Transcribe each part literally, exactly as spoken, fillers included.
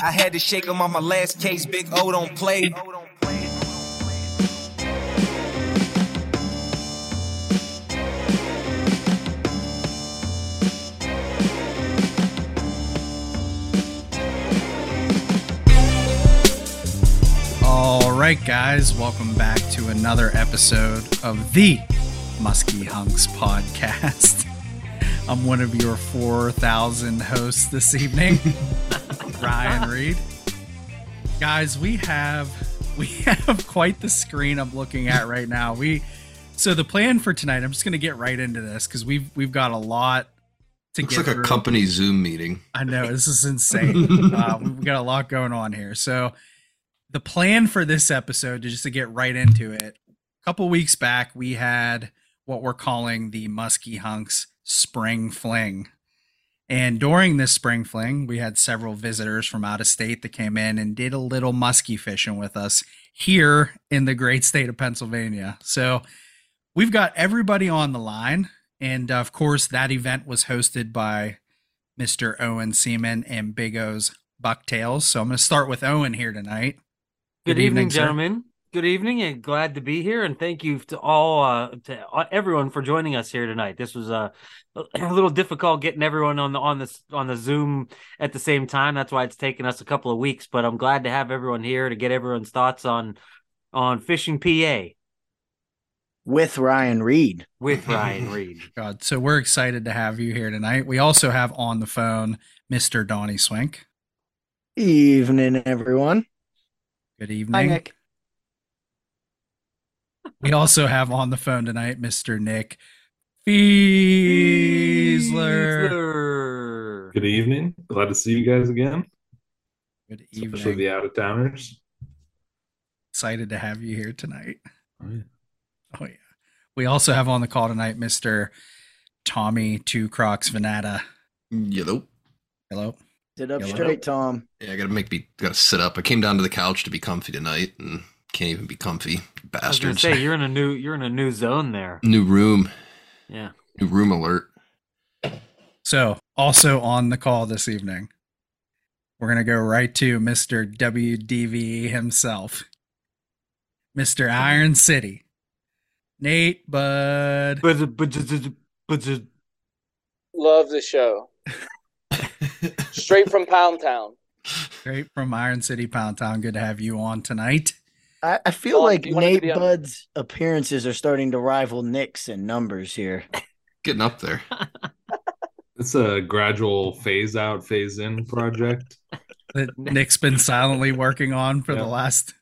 I had to shake him on my last case. Big O don't play. All right, guys, welcome back to another episode of the Musky Hunks podcast. I'm one of your four thousand hosts this evening, Ryan Reed. Guys, we have we have quite the screen I'm looking at right now. We so the plan for tonight, I'm just going to get right into this because we've we've got a lot to Looks get like through. A company Zoom meeting. I know, this is insane. uh, we've got a lot going on here. So the plan for this episode, just to get right into it, a couple weeks back we had what we're calling the Musky Hunks Spring Fling. And during this spring fling, we had several visitors from out of state that came in and did a little musky fishing with us here in the great state of Pennsylvania. So we've got everybody on the line. And of course, that event was hosted by Mister Owen Seaman and Big O's Bucktails. So I'm going to start with Owen here tonight. Good, Good evening, evening gentlemen. Good evening, and glad to be here. And thank you to all, uh, to everyone for joining us here tonight. This was a, a little difficult getting everyone on the on this on the Zoom at the same time. That's why it's taken us a couple of weeks. But I'm glad to have everyone here to get everyone's thoughts on on Fishing P A with Ryan Reed. With Ryan Reed. God, so we're excited to have you here tonight. We also have on the phone Mister Donnie Swink. Evening, everyone. Good evening. Hi, Nick. We also have on the phone tonight, Mister Nick Biesler. Good evening. Glad to see you guys again. Good evening. Especially the out-of-towners. Excited to have you here tonight. Oh yeah. Oh, yeah. We also have on the call tonight, Mister Tommy Two Crocs Venata. Hello. Hello. Sit up Hello. Straight, Tom. Yeah, I gotta make me gotta sit up. I came down to the couch to be comfy tonight and can't even be comfy, bastards. I was gonna say, you're in a new you're in a new zone there. New room. Yeah. New room alert. So also on the call this evening, we're gonna go right to Mister W D V E himself. Mister Iron City. Nate Bud. Love the show. Straight from Poundtown. Straight from Iron City, Poundtown. Good to have you on tonight. I, I feel oh, like Nate Bud's on? appearances are starting to rival Nick's in numbers here. Getting up there. It's a gradual phase out, phase in project that Nick's been silently working on for yeah. the last.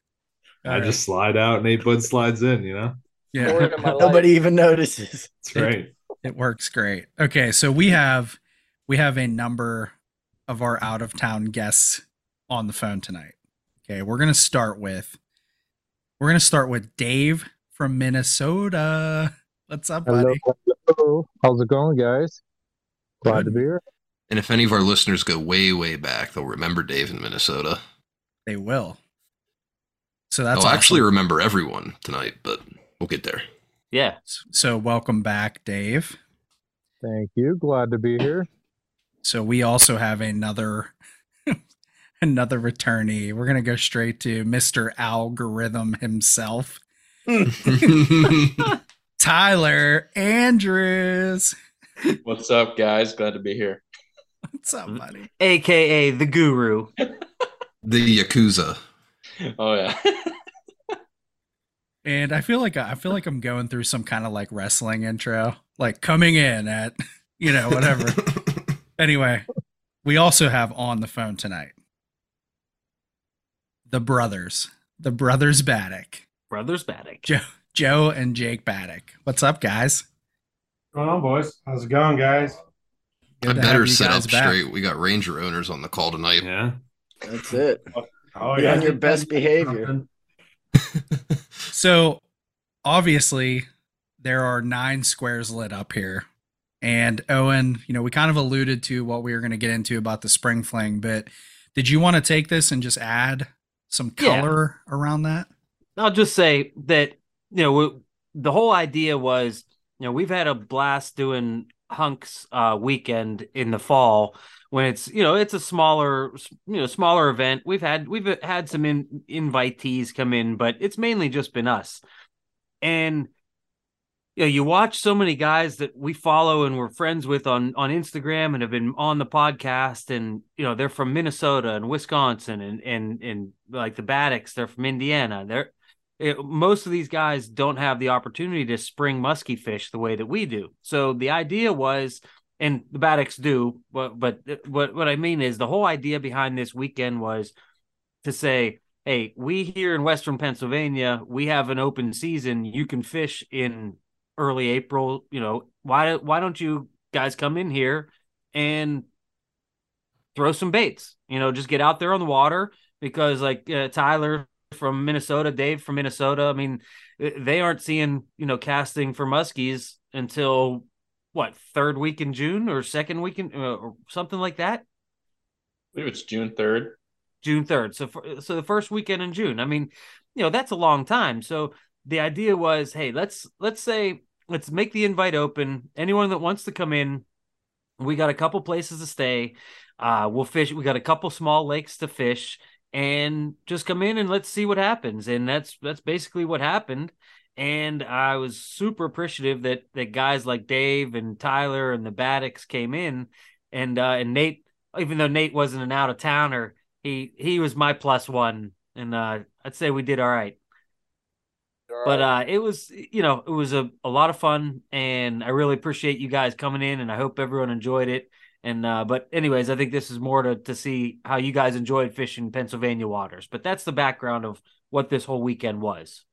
I right. just slide out, Nate Bud slides in, you know? Yeah. Nobody even notices. That's right. It, it works great. Okay. So we have, we have a number of our out of town guests on the phone tonight. Okay. We're going to start with. We're going to start with Dave from Minnesota. What's up, buddy? Hello, hello. How's it going, guys? Glad to be here. And if any of our listeners go way, way back, they'll remember Dave in Minnesota. They will. So that's I'll awesome. actually remember everyone tonight, but we'll get there. Yeah. So welcome back, Dave. Thank you. Glad to be here. So we also have another... Another returnee. We're going to go straight to Mister Algorithm himself. Tyler Andrews. What's up, guys? Glad to be here. What's up, buddy? A K A the guru. The Yakuza. Oh, yeah. And I feel like I feel like I'm going through some kind of like wrestling intro, like coming in at, you know, whatever. Anyway, we also have on the phone tonight. The brothers, the brothers Batic, brothers Batic, Joe, Joe and Jake Batic. What's up, guys? What's going on, boys? How's it going, guys? Good I better set up back. straight. We got Ranger owners on the call tonight. Yeah, that's it. Oh, be yeah. on your best behavior. So obviously there are nine squares lit up here, and Owen, you know, we kind of alluded to what we were going to get into about the spring fling, but did you want to take this and just add some color yeah. around that? I'll just say that, you know, we, the whole idea was, you know, we've had a blast doing hunks uh, weekend in the fall when it's, you know, it's a smaller, you know, smaller event. We've had, we've had some in, invitees come in, but it's mainly just been us. And, you know, you watch so many guys that we follow and we're friends with on, on Instagram and have been on the podcast, and, you know, they're from Minnesota and Wisconsin and, and, and like the Batics, they're from Indiana. They're, it, most of these guys don't have the opportunity to spring musky fish the way that we do. So the idea was, and the Batics do, but, but what, what I mean is the whole idea behind this weekend was to say, hey, we here in Western Pennsylvania, we have an open season. You can fish in early April, you know, why, why don't you guys come in here and throw some baits, you know, just get out there on the water, because like uh, Tyler from Minnesota, Dave from Minnesota, I mean, they aren't seeing, you know, casting for muskies until what, third week in June or second week in, uh, or something like that. I believe it's June third. June third. So, for, so the first weekend in June, I mean, you know, that's a long time. So the idea was, hey, let's, let's say, let's make the invite open. Anyone that wants to come in, we got a couple places to stay. Uh, we'll fish. We got a couple small lakes to fish, and just come in and let's see what happens. And that's, that's basically what happened. And I was super appreciative that, that guys like Dave and Tyler and the Batics came in, and, uh, and Nate, even though Nate wasn't an out of towner, he, he was my plus one. And, uh, I'd say we did all right. But uh, it was, you know, it was a, a lot of fun, and I really appreciate you guys coming in, and I hope everyone enjoyed it. And uh, but anyways, I think this is more to, to see how you guys enjoyed fishing Pennsylvania waters. But that's the background of what this whole weekend was.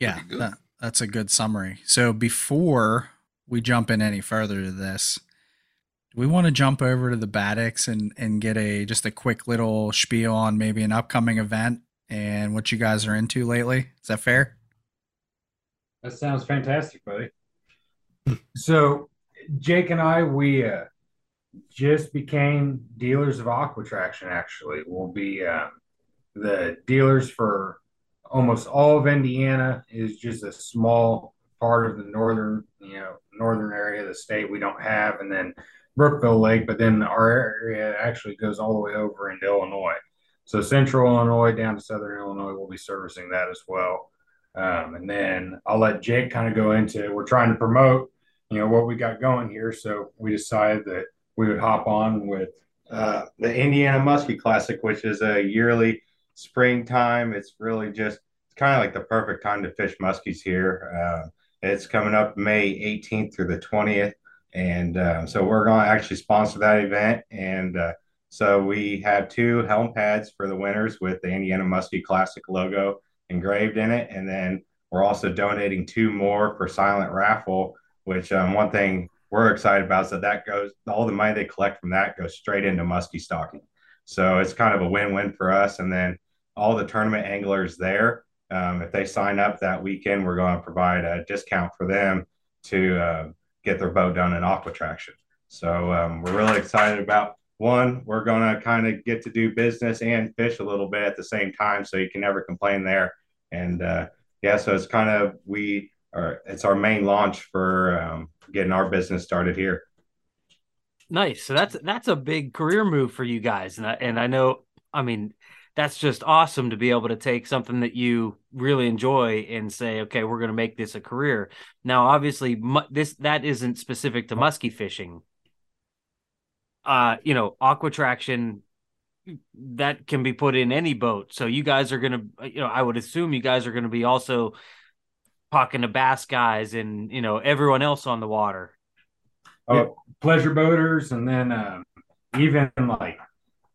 Yeah, that, that's a good summary. So before we jump in any further to this, do we want to jump over to the Batics and, and get a just a quick little spiel on maybe an upcoming event and what you guys are into lately? Is that fair? That sounds fantastic, buddy. So Jake and I, we uh, just became dealers of Aqua Traction, actually. We'll be uh, the dealers for almost all of Indiana. Is just a small part of the northern, you know, northern area of the state we don't have, and then Brookville Lake, but then our area actually goes all the way over into Illinois. So central Illinois down to southern Illinois, we'll be servicing that as well. Um, and then I'll let Jake kind of go into, we're trying to promote, you know, what we got going here. So we decided that we would hop on with uh, the Indiana Muskie Classic, which is a yearly springtime. It's really just it's kind of like the perfect time to fish muskies here. Uh, it's coming up May eighteenth through the twentieth. And uh, so we're going to actually sponsor that event. And uh, So we have two helm pads for the winners with the Indiana Muskie Classic logo engraved in it. And then we're also donating two more for silent raffle, which um, one thing we're excited about. So that goes, all the money they collect from that goes straight into muskie stocking. So it's kind of a win-win for us. And then all the tournament anglers there, um, if they sign up that weekend, we're going to provide a discount for them to uh, get their boat done in Aqua Traction. So um, we're really excited about one, we're going to kind of get to do business and fish a little bit at the same time, so you can never complain there. And, uh, yeah, so it's kind of we are, it's our main launch for um, getting our business started here. Nice. So that's that's a big career move for you guys. And I, and I know, I mean, that's just awesome to be able to take something that you really enjoy and say, okay, we're going to make this a career. Now, obviously, mu- this that isn't specific to muskie fishing. Uh, you know, Aqua Traction, that can be put in any boat. So you guys are going to, you know, I would assume you guys are going to be also talking to bass guys and, you know, everyone else on the water. Oh, yeah. Pleasure boaters. And then um, even like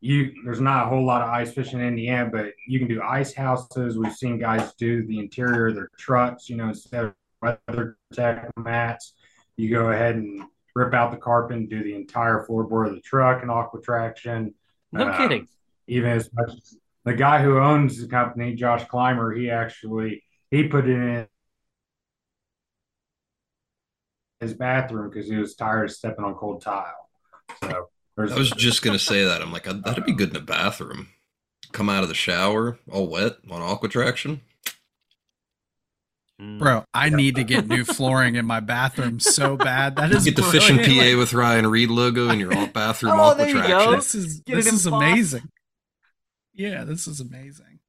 you, there's not a whole lot of ice fishing in Indiana, but you can do ice houses. We've seen guys do the interior of their trucks, you know, instead of WeatherTech mats, you go ahead and rip out the carpet and do the entire floorboard of the truck and Aqua Traction. No um, kidding. Even as much as the guy who owns the company, Josh Clymer, he actually, he put it in his bathroom because he was tired of stepping on cold tile. So there's I was just going to say that. I'm like, that'd be good in the bathroom. Come out of the shower all wet on Aqua Traction. Bro, I need to get new flooring in my bathroom so bad. That is you get the Fishing P A with Ryan Reed logo in your bathroom. Oh, there you go. This is, this is amazing. Yeah, this is amazing.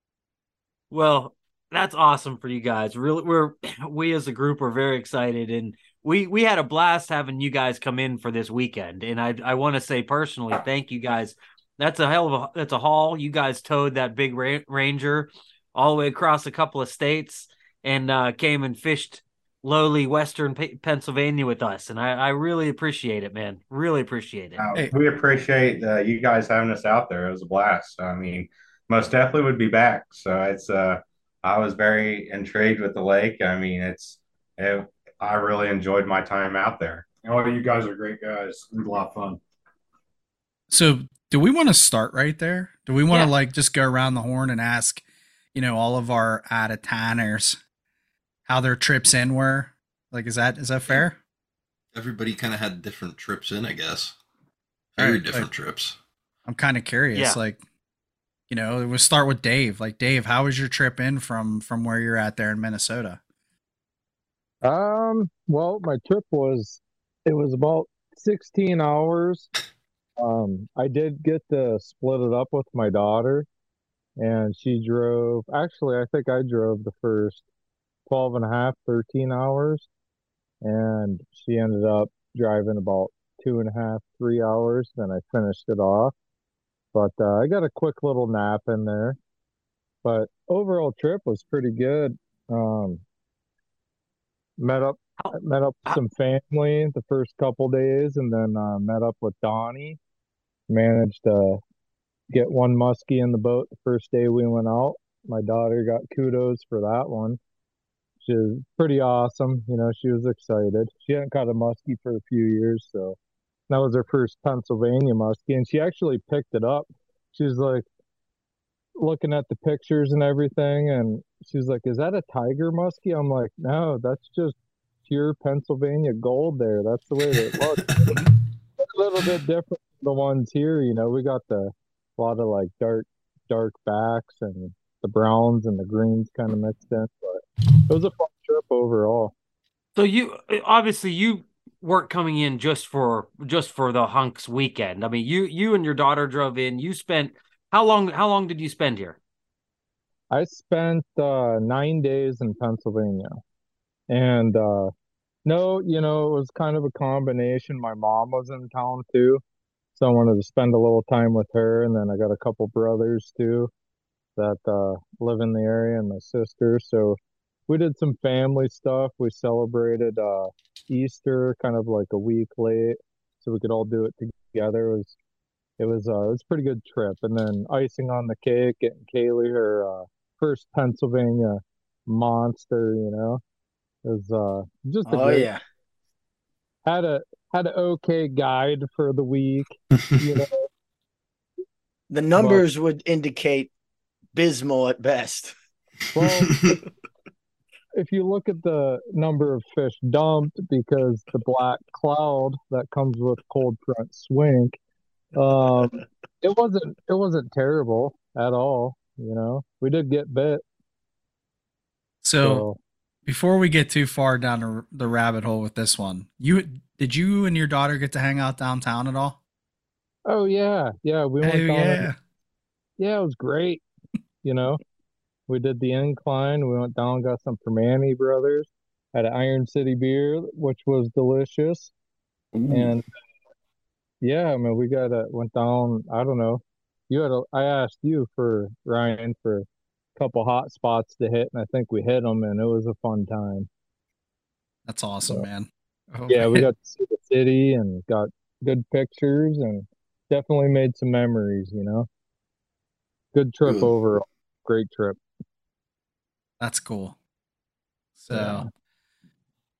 Well, that's awesome for you guys. Really, we're we as a group are very excited, and we we had a blast having you guys come in for this weekend. And I I want to say personally, thank you guys. That's a hell of a that's a haul. You guys towed that big ra- Ranger all the way across a couple of states. And uh, came and fished lowly Western P- Pennsylvania with us. And I, I really appreciate it, man. Really appreciate it. Uh, we appreciate uh, you guys having us out there. It was a blast. I mean, most definitely would be back. So it's, uh, I was very intrigued with the lake. I mean, it's, it, I really enjoyed my time out there. Oh, you guys are great guys. It was a lot of fun. So do we want to start right there? Do we want to yeah. like just go around the horn and ask, you know, all of our out-of-towners how their trips in were? Like, is that is that fair? Everybody kind of had different trips in, I guess. Very right, different like, trips. I'm kind of curious. Yeah. Like, you know, we'll start with Dave. Like, Dave, how was your trip in from from where you're at there in Minnesota? Um. Well, my trip was it was about sixteen hours. Um, I did get to split it up with my daughter, and she drove. Actually, I think I drove the first twelve and a half, thirteen hours, and she ended up driving about two and a half, three hours. Then I finished it off, but uh, I got a quick little nap in there. But overall trip was pretty good. Um, met up, met up with some family the first couple days, and then uh, met up with Donnie. Managed to get one muskie in the boat the first day we went out. My daughter got kudos for that one. Is pretty awesome. You know, she was excited. She hadn't caught a muskie for a few years, so that was her first Pennsylvania muskie, and she actually picked it up. She was like looking at the pictures and everything, and she was like, "Is that a tiger muskie?" I'm like, "No, that's just pure Pennsylvania gold there. That's the way that it looks." A little bit different than the ones here. You know, we got the a lot of like dark dark backs and the browns and the greens kind of mixed in, but it was a fun trip overall. So you obviously you weren't coming in just for just for the hunks weekend. I mean, you you and your daughter drove in. You spent how long? How long did you spend here? I spent uh, nine days in Pennsylvania, and uh, no, you know, it was kind of a combination. My mom was in town too, so I wanted to spend a little time with her, and then I got a couple brothers too that uh, live in the area, and my sister. So we did some family stuff. We celebrated uh, Easter kind of like a week late, so we could all do it together. It was it was, uh, it was a pretty good trip. And then icing on the cake, getting Kaylee her uh, first Pennsylvania monster. You know, it was uh, just a oh great, yeah had a had an okay guide for the week. You know, the numbers but, would indicate abysmal at best. Well. If you look at the number of fish dumped, because the black cloud that comes with cold front swink, um, it wasn't it wasn't terrible at all. You know, we did get bit. So, so, before we get too far down the rabbit hole with this one, you did you and your daughter get to hang out downtown at all? Oh yeah, yeah, we went. Oh, yeah, yeah, it was great. You know. We did the incline. We went down and got some from Annie Brothers. Had an Iron City beer, which was delicious. Ooh. And yeah, I mean, we got a, went down. I don't know. You had a, I asked you for Ryan for a couple hot spots to hit, and I think we hit them, and it was a fun time. That's awesome, so, man. Oh, yeah, man. We got to see the city and got good pictures, and definitely made some memories. You know, good trip Ooh. Overall. Great trip. That's cool. So, yeah. All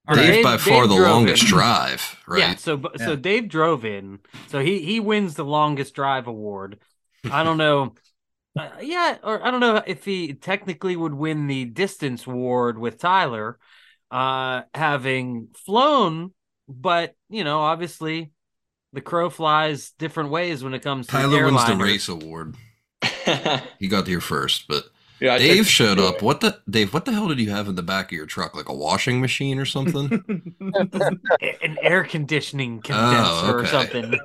right. Dave by Dave far the longest in. drive, right? Yeah. So, yeah. so Dave drove in. So he he wins the longest drive award. I don't know. uh, yeah, or I don't know if he technically would win the distance award with Tyler, uh, having flown. But you know, obviously, the crow flies different ways when it comes to Tyler the wins the race award. He got here first, but Yeah, I Dave showed up. What the Dave? What the hell did you have in the back of your truck? Like a washing machine or something? An air conditioning condenser oh, okay. or something.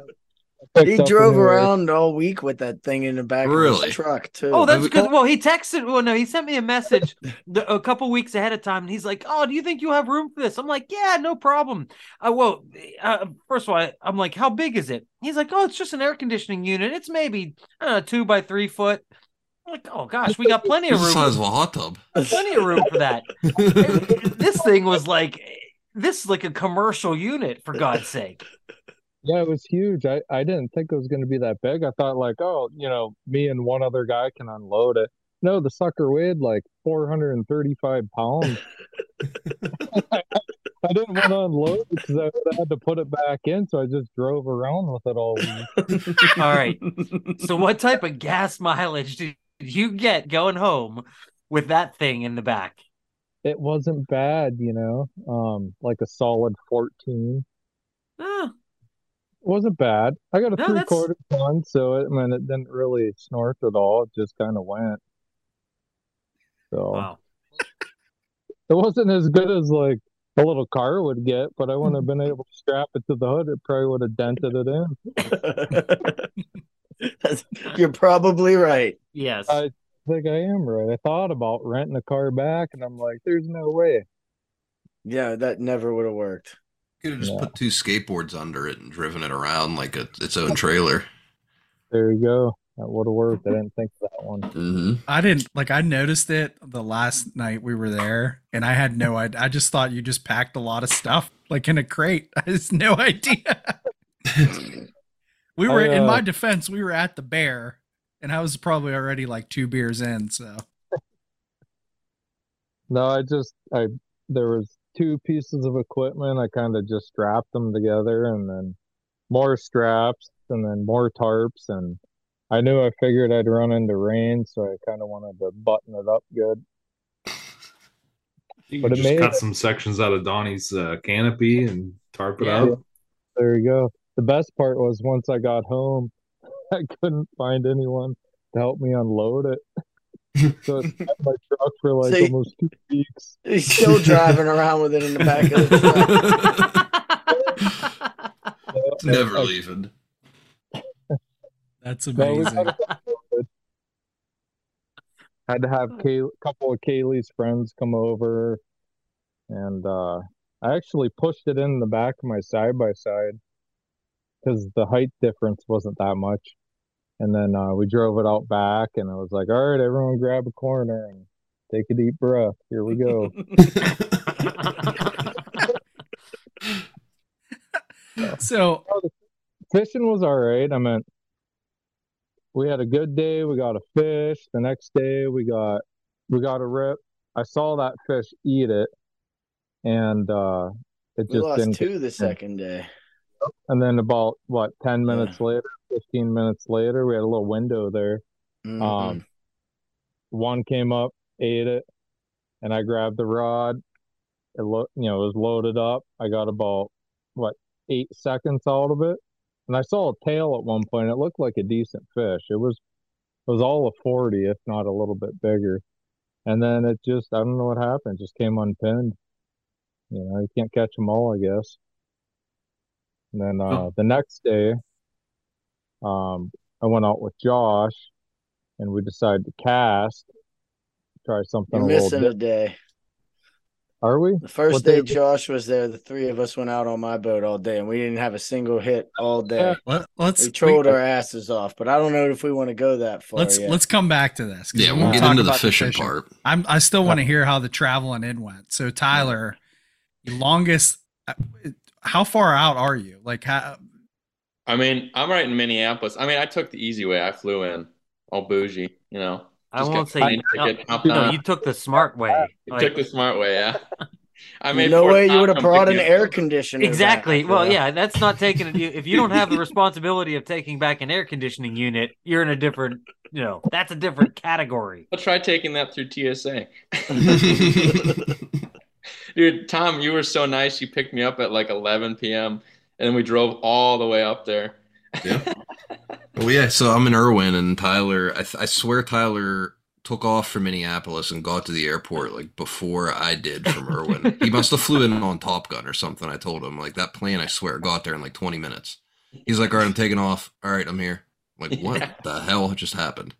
He drove around all week with that thing in the back really? of his truck too. Oh, that's good. Well, he texted. Well, no, he sent me a message a couple weeks ahead of time, and he's like, "Oh, do you think you have room for this?" I'm like, "Yeah, no problem." I well, uh, first of all, I, I'm like, "How big is it?" He's like, "Oh, it's just an air conditioning unit. It's maybe I don't know, two by three foot." I'm like, "Oh gosh, we got plenty of room." Size of a hot tub. Plenty of room for that. This thing was like, this is like a commercial unit, for God's sake. Yeah, it was huge. I, I didn't think it was going to be that big. I thought like, oh, you know, me and one other guy can unload it. No, the sucker weighed like four hundred thirty-five pounds. I didn't want to unload it because I had to put it back in, so I just drove around with it all week. All right. So what type of gas mileage did you get going home with that thing in the back? It wasn't bad, you know, um, like a solid fourteen. Oh. Wasn't bad. I got a no, three quarter one, so it, I mean, it didn't really snort at all. It just kind of went. So wow. It wasn't as good as like a little car would get, but I wouldn't have been able to strap it to the hood. It probably would have dented it in. You're probably right. Yes, I think I am right. I thought about renting a car back, and I'm like, there's no way. Yeah, that never would have worked. You could have just yeah. put two skateboards under it and driven it around like a, its own trailer. There you go. That would have worked. I didn't think of that one. Mm-hmm. I didn't, like, I noticed it the last night we were there, and I had no idea. I just thought you just packed a lot of stuff, like in a crate. I just no idea. we were, I, uh, in my defense, we were at the Bear, and I was probably already like two beers in, so. No, I just, I, there was two pieces of equipment. I kind of just strapped them together, and then more straps, and then more tarps, and I knew I figured I'd run into rain, so I kind of wanted to button it up good. You but just it made cut it. some sections out of Donnie's uh, canopy and tarp it yeah. up. There you go. The best part was once I got home, I couldn't find anyone to help me unload it. So it's had my truck for like so he, almost two weeks. He's still driving around with it in the back of the truck. It's never like, leaving. That's amazing. So had to have a Kay- couple of Kaylee's friends come over, and uh, I actually pushed it in the back of my side by side because the height difference wasn't that much. And then uh, we drove it out back, and I was like, all right, everyone grab a corner and take a deep breath. Here we go. So oh, the fishing was all right. I mean, we had a good day. We got a fish. The next day we got we got a rip. I saw that fish eat it, and uh, it we just lost didn't two the second day. And then about, what, ten minutes yeah. later, fifteen minutes later, we had a little window there. Mm-hmm. Um, one came up, ate it, and I grabbed the rod. It lo- you know, it was loaded up. I got about, what, eight seconds out of it. And I saw a tail at one point. It looked like a decent fish. It was, it was all of forty, if not a little bit bigger. And then it just, I don't know what happened. It just came unpinned. You know, you can't catch them all, I guess. And then uh, oh. the next day, um, I went out with Josh, and we decided to cast, try something. We're missing a day. Are we? The first what day did... Josh was there, the three of us went out on my boat all day, and we didn't have a single hit all day. Let, let's, we trolled we, our asses off, but I don't know if we want to go that far Let's yet. Let's come back to this. Yeah, we'll, we'll get into the fishing, the fishing part. I'm, I still want to hear how the traveling in went. So, Tyler, the longest – how far out are you? Like, how? I mean, I'm right in Minneapolis. I mean, I took the easy way. I flew in, all bougie, you know. I won't say you, no, no, you took the smart way. You like, took the smart way, yeah. I mean, no way you would have brought an air conditioner. Exactly. Well, yeah, that's not taking it. If you don't have the responsibility of taking back an air conditioning unit, you're in a different, you know, that's a different category. I'll try taking that through T S A. Dude, Tom, you were so nice. You picked me up at like eleven p.m. and then we drove all the way up there. Yeah. Well, yeah. So I'm in Irwin, and Tyler, I, th- I swear Tyler took off from Minneapolis and got to the airport like before I did from Irwin. He must have flew in on Top Gun or something. I told him, like, that plane, I swear, got there in like twenty minutes. He's like, all right, I'm taking off. All right, I'm here. I'm like, what yeah. the hell just happened?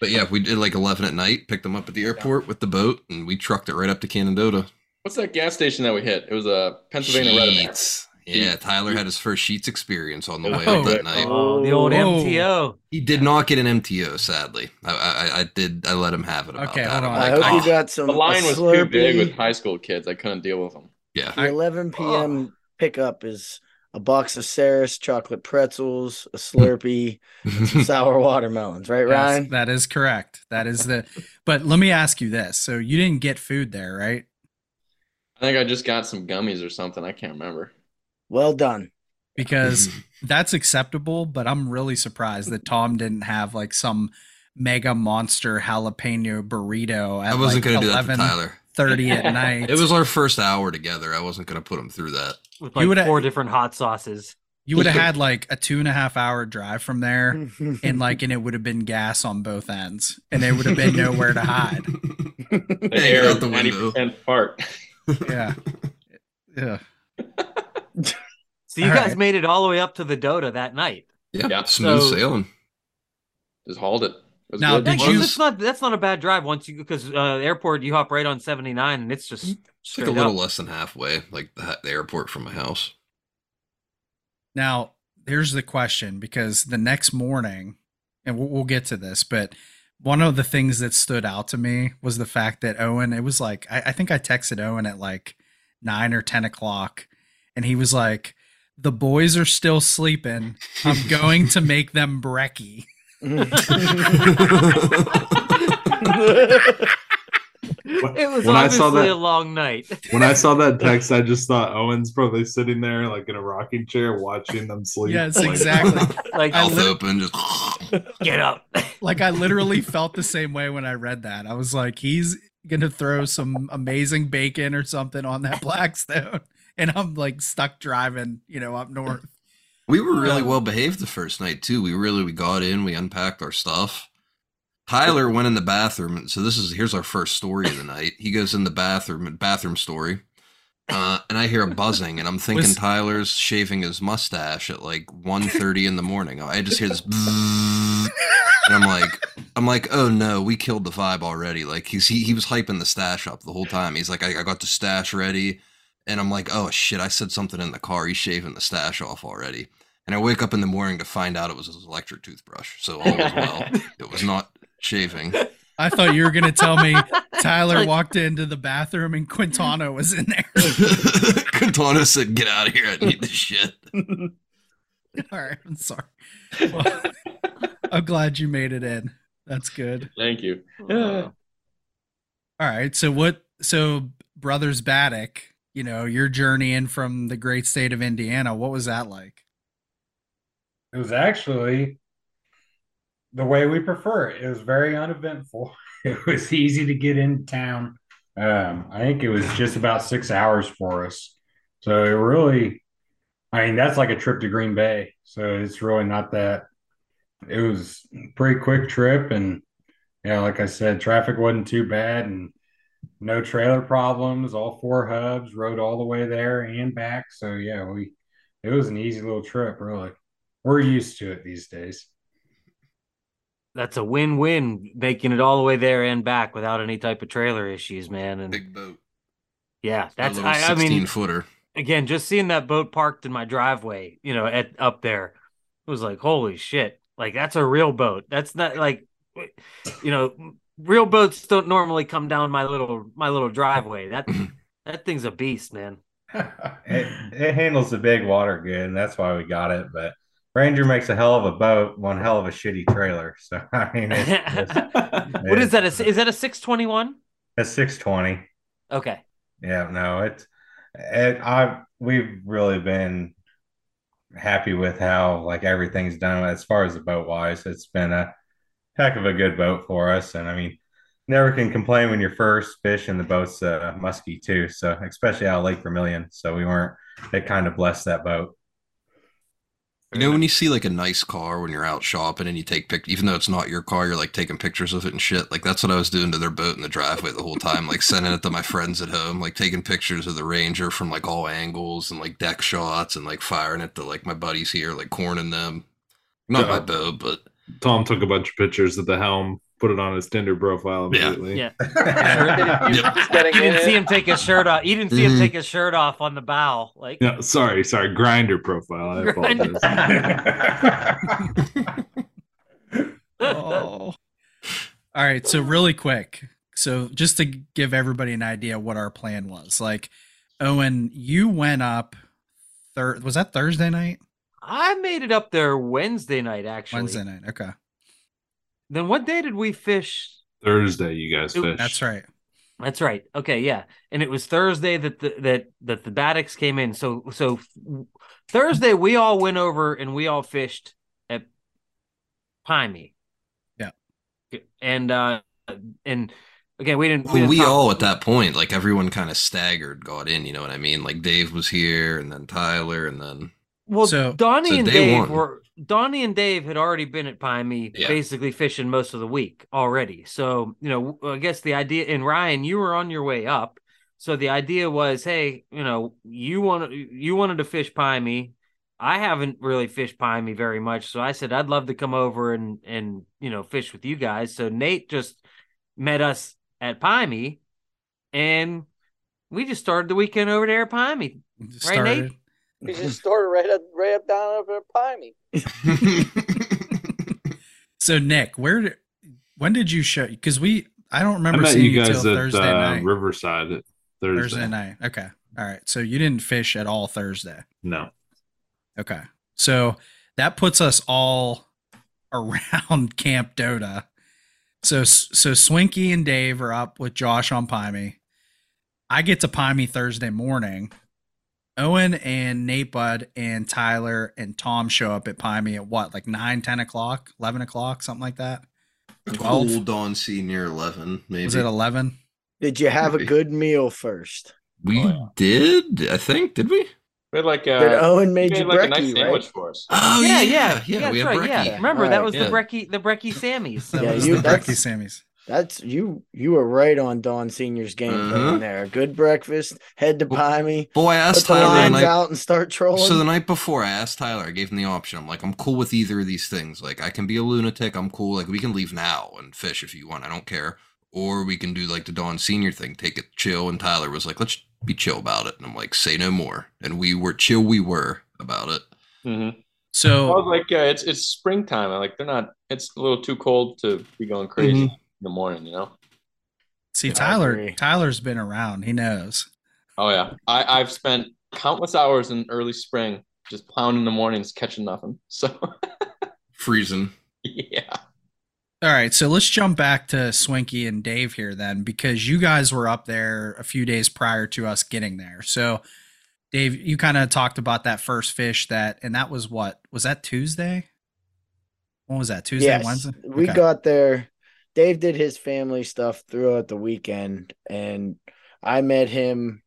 But yeah, we did like eleven at night, picked them up at the airport yeah. with the boat, and we trucked it right up to Canandota. What's that gas station that we hit? It was a uh, Pennsylvania Sheets. Red. Yeah, Tyler had his first Sheets experience on the way oh, up that night. Oh, the old M T O. He did not get an M T O, sadly. I, I, I did. I let him have it. About okay, that. I, don't I hope oh. you got some. The line was too big with high school kids. I couldn't deal with them. Yeah, the eleven p m oh. pickup is a box of Saris, chocolate pretzels, a Slurpee, and some sour watermelons, right, Ryan? Yes, that is correct. That is the but let me ask you this. So you didn't get food there, right? I think I just got some gummies or something. I can't remember. Well done. Because that's acceptable, but I'm really surprised that Tom didn't have like some mega monster jalapeno burrito at I wasn't like gonna eleven do that for Tyler. thirty at night. It was our first hour together. I wasn't going to put him through that. With like four different hot sauces. You would have had like a two and a half hour drive from there, and like, and it would have been gas on both ends, and there would have been nowhere to hide. The air out the window. ninety percent part. Yeah. Yeah. So you all guys right. made it all the way up to the Dota that night. Yeah. yeah. Smooth so, sailing. Just hauled it. That's now, did you, that's not that's not a bad drive once you because uh, airport you hop right on seventy-nine and it's just it's like a little up. less than halfway, like the, the airport from my house. Now, here's the question, because the next morning, and we'll, we'll get to this, but one of the things that stood out to me was the fact that Owen, it was like I, I think I texted Owen at like nine or ten o'clock, and he was like, "The boys are still sleeping. I'm going to make them brekkie." It was when obviously that, a long night. When I saw that text, I just thought Owen's probably sitting there like in a rocking chair watching them sleep. Yes, like, exactly. Like I li- open, just get up. Like I literally felt the same way when I read that. I was like, he's gonna throw some amazing bacon or something on that Blackstone, and I'm like stuck driving, you know, up north. We were really well behaved the first night too. We really we got in, we unpacked our stuff. Tyler went in the bathroom, so this is here's our first story of the night. He goes in the bathroom, bathroom story, uh, and I hear a buzzing, and I'm thinking was, Tyler's shaving his mustache at like one thirty in the morning. I just hear this, bzzz, and I'm like, I'm like, oh no, we killed the vibe already. Like he's he he was hyping the stash up the whole time. He's like, I, I got the stash ready. And I'm like, oh shit, I said something in the car. He's shaving the stash off already. And I wake up in the morning to find out it was his electric toothbrush. So all was well. It was not shaving. I thought you were going to tell me Tyler walked into the bathroom and Quintana was in there. Quintana said, get out of here. I need this shit. All right. I'm sorry. Well, I'm glad you made it in. That's good. Thank you. Wow. All right. So what, so brothers Batic, you know, your journey in from the great state of Indiana, what was that like? It was actually the way we prefer it. It was very uneventful. It was easy to get into town. Um, I think it was just about six hours for us. So it really, I mean, that's like a trip to Green Bay. So it's really not that. It was a pretty quick trip. And, yeah, like I said, traffic wasn't too bad. And no trailer problems, all four hubs, rode all the way there and back. So, yeah, we it was an easy little trip, really. We're used to it these days. That's a win-win, making it all the way there and back without any type of trailer issues, man. And big boat. Yeah, that's, I, I mean, sixteen-footer. Again, just seeing that boat parked in my driveway, you know, at up there, it was like, holy shit. Like, that's a real boat. That's not, like, you know... Real boats don't normally come down my little my little driveway. That that thing's a beast, man. it, it handles the big water good, and that's why we got it. But Ranger makes a hell of a boat, one hell of a shitty trailer. So I mean, it's, it's, what is that? A, is that a six twenty-one? A six twenty. Okay. Yeah. No. It's it. I we've really been happy with how like everything's done as far as the boat wise. It's been a heck of a good boat for us. And I mean, never can complain when you're first fishing. The boat's uh, musky too. So especially out of Lake Vermilion. So we weren't, they kind of blessed that boat. You know, when you see like a nice car when you're out shopping and you take pictures, even though it's not your car, you're like taking pictures of it and shit. Like that's what I was doing to their boat in the driveway the whole time, like sending it to my friends at home, like taking pictures of the Ranger from like all angles and like deck shots and like firing it to like my buddies here, like corning them. Not yeah. my boat, but Tom took a bunch of pictures of the helm, put it on his Tinder profile immediately. Yeah, yeah. you, yep. you didn't see him take his shirt off. You didn't see mm. him take his shirt off on the bow. Like, no, sorry, sorry, Grinder profile. I apologize. oh. All right, so really quick, so just to give everybody an idea what our plan was, like, Owen, you went up. Thir- was that Thursday night? I made it up there Wednesday night, actually. Wednesday night, okay. Then what day did we fish? Thursday, you guys fished. That's right. That's right. Okay, yeah. And it was Thursday that the that that the Batics came in. So so Thursday we all went over and we all fished at Pymatuning. Yeah. And uh and again we didn't we, didn't we all at that point, like everyone kind of staggered, got in, you know what I mean? Like Dave was here and then Tyler and then Well, so, Donnie so and Dave one. were Donnie and Dave had already been at Pymatuning, yeah. basically fishing most of the week already. So, you know, I guess the idea, and Ryan, you were on your way up. So the idea was, hey, you know, you want you wanted to fish Pymatuning. I haven't really fished Pymatuning very much, so I said I'd love to come over and and you know fish with you guys. So Nate just met us at Pymatuning, and we just started the weekend over there at Pymatuning. Right, started. Nate? We just started right up, right up down over at Pymatuning. So Nick, where, when did you show? Because we, I don't remember I seeing you guys till at Thursday uh, night. Riverside at Thursday. Thursday night. Okay, all right. So you didn't fish at all Thursday. No. Okay, so that puts us all around Canandota. So so Swinky and Dave are up with Josh on Pymatuning. I get to Pymatuning Thursday morning. Owen and Nate Bud and Tyler and Tom show up at Pymatuning at what, like nine, ten o'clock, eleven o'clock, something like that? twelve? Cold on senior eleven, maybe. Was it eleven? Did you have maybe. a good meal first? We oh, yeah. did, I think. Did we? We had like a, did Owen made, made you like brekkie, a nice sandwich right? for us. Oh, yeah, yeah. yeah, yeah we had right, brekkie. Yeah. Remember, right, that was yeah. the brekkie, the brekkie Sammies. that yeah, was you, the brekkie Sammies. That's you. You were right on Don Senior's game uh-huh. plan there. Good breakfast. Head to Pymatuning. Boy, I asked Tyler the night, out and start trolling. So the night before, I asked Tyler. I gave him the option. I'm like, I'm cool with either of these things. Like, I can be a lunatic. I'm cool. Like, we can leave now and fish if you want. I don't care. Or we can do like the Don Senior thing. Take it chill. And Tyler was like, let's be chill about it. And I'm like, say no more. And we were chill. We were about it. Mm-hmm. So I was like, uh, it's it's springtime. I like they're not. It's a little too cold to be going crazy. Mm-hmm. In the morning, you know. See, yeah, Tyler. Tyler's been around. He knows. Oh yeah, I, I've spent countless hours in early spring just plowing in the mornings, catching nothing. So freezing. Yeah. All right, so let's jump back to Swinky and Dave here then, because you guys were up there a few days prior to us getting there. So, Dave, you kind of talked about that first fish that, and that was what was that Tuesday? When was that Tuesday? Yes, Wednesday? Okay. We got there. Dave did his family stuff throughout the weekend, and I met him,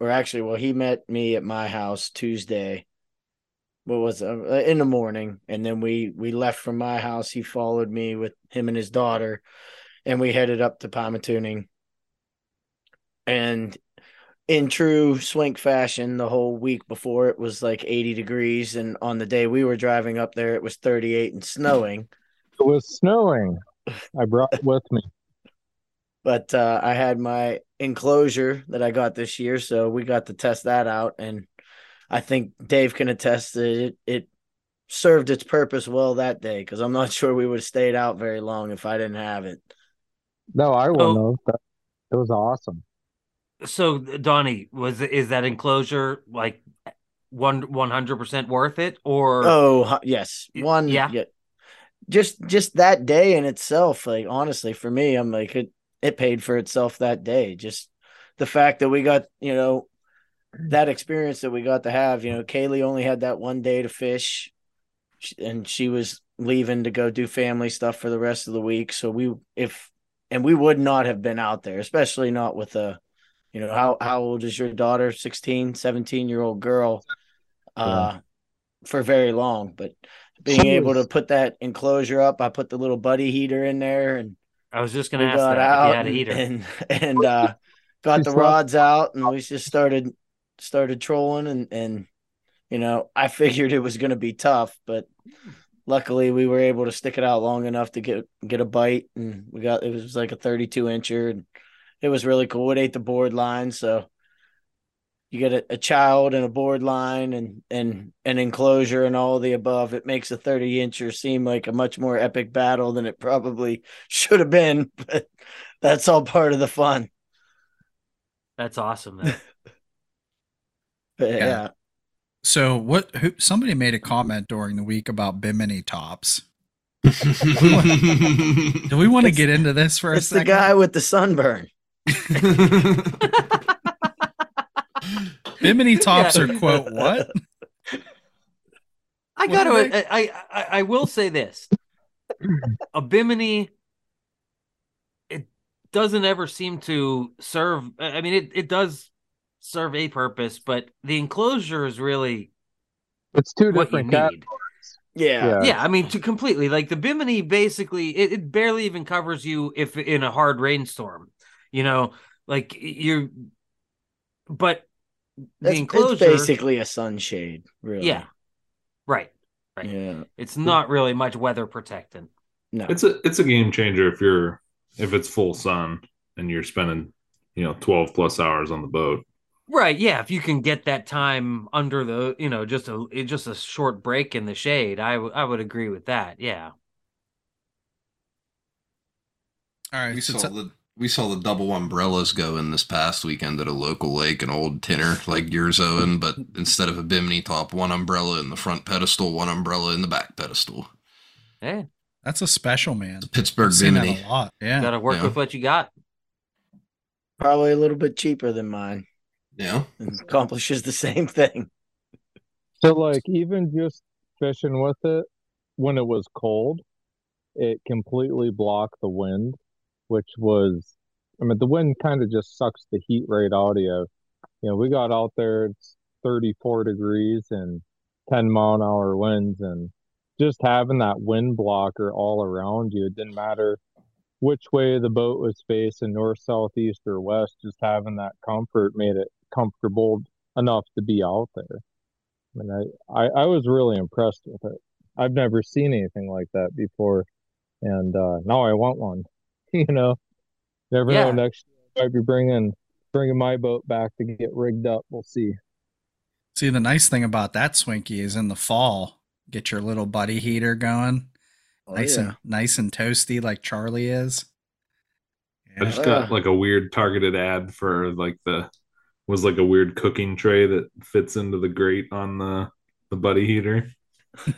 or actually, well, he met me at my house Tuesday. What was it? In the morning, and then we we left from my house. He followed me with him and his daughter, and we headed up to Pymatuning. And in true Swink fashion, the whole week before it was like eighty degrees, and on the day we were driving up there, it was thirty-eight and snowing. It was snowing. I brought it with me. But uh, I had my enclosure that I got this year, so we got to test that out. And I think Dave can attest that it, it served its purpose well that day, because I'm not sure we would have stayed out very long if I didn't have it. No, I wouldn't oh. have. It was awesome. So, Donnie, was is that enclosure like one hundred percent worth it? Or Oh, yes. One, yeah. yeah. Just just that day in itself, like honestly, for me, I'm like it, it paid for itself that day. Just the fact that we got, you know, that experience that we got to have. You know, Kaylee only had that one day to fish, and she was leaving to go do family stuff for the rest of the week. So we if and we would not have been out there, especially not with a, you know, how how old is your daughter? sixteen, seventeen year old girl. Uh, yeah. for very long, but being Jeez. able to put that enclosure up, I put the little buddy heater in there, and I was just going to ask that out if you had a heater, and, and, and uh, got the rods out, and we just started started trolling, and and you know, I figured it was going to be tough, but luckily we were able to stick it out long enough to get get a bite, and we got it was like a thirty-two incher, and it was really cool. It ate the board line, so you get a, a child and a board line and and an enclosure and all of the above. It makes a thirty incher seem like a much more epic battle than it probably should have been, but that's all part of the fun. That's awesome, though. But, yeah. yeah. So what? Who, somebody made a comment during the week about Bimini tops. Do we want to get into this for a second? It's the guy with the sunburn. Bimini tops yeah. are quote what? I got to. They... I, I I will say this: a Bimini, it doesn't ever seem to serve. I mean, it it does serve a purpose, but the enclosure is really it's two what different you need. Yeah. yeah, yeah. I mean, to completely like the Bimini, basically, it, it barely even covers you if in a hard rainstorm. You know, like you're, but. The enclosure, it's basically a sunshade, really. Yeah, right, right. Yeah, it's not really much weather protectant. No, it's a it's a game changer if you're if it's full sun and you're spending you know twelve plus hours on the boat. Right. Yeah. If you can get that time under the you know just a just a short break in the shade, I w- I would agree with that. Yeah. All right. We so saw the. We saw the double umbrellas go in this past weekend at a local lake, an old tinner like yours, Owen, but instead of a Bimini top, one umbrella in the front pedestal, one umbrella in the back pedestal. Hey, that's a special, man. It's a Pittsburgh Bimini. That a lot. Yeah. You gotta work yeah. with what you got. Probably a little bit cheaper than mine. Yeah. It accomplishes the same thing. So like even just fishing with it when it was cold, it completely blocked the wind. Which was, I mean, the wind kind of just sucks the heat right out of you. You know, we got out there, it's thirty-four degrees and ten mile an hour winds. And just having that wind blocker all around you, it didn't matter which way the boat was facing, north, south, east, or west, just having that comfort made it comfortable enough to be out there. I mean, I, I, I was really impressed with it. I've never seen anything like that before. And uh, now I want one. You know, never yeah. know. Next year, I might be bringing bringing my boat back to get rigged up. We'll see. See, the nice thing about that, Swinky, is in the fall, get your little buddy heater going, oh, nice yeah. and nice and toasty, like Charlie is. Yeah. I just got like a weird targeted ad for like the was like a weird cooking tray that fits into the grate on the the buddy heater.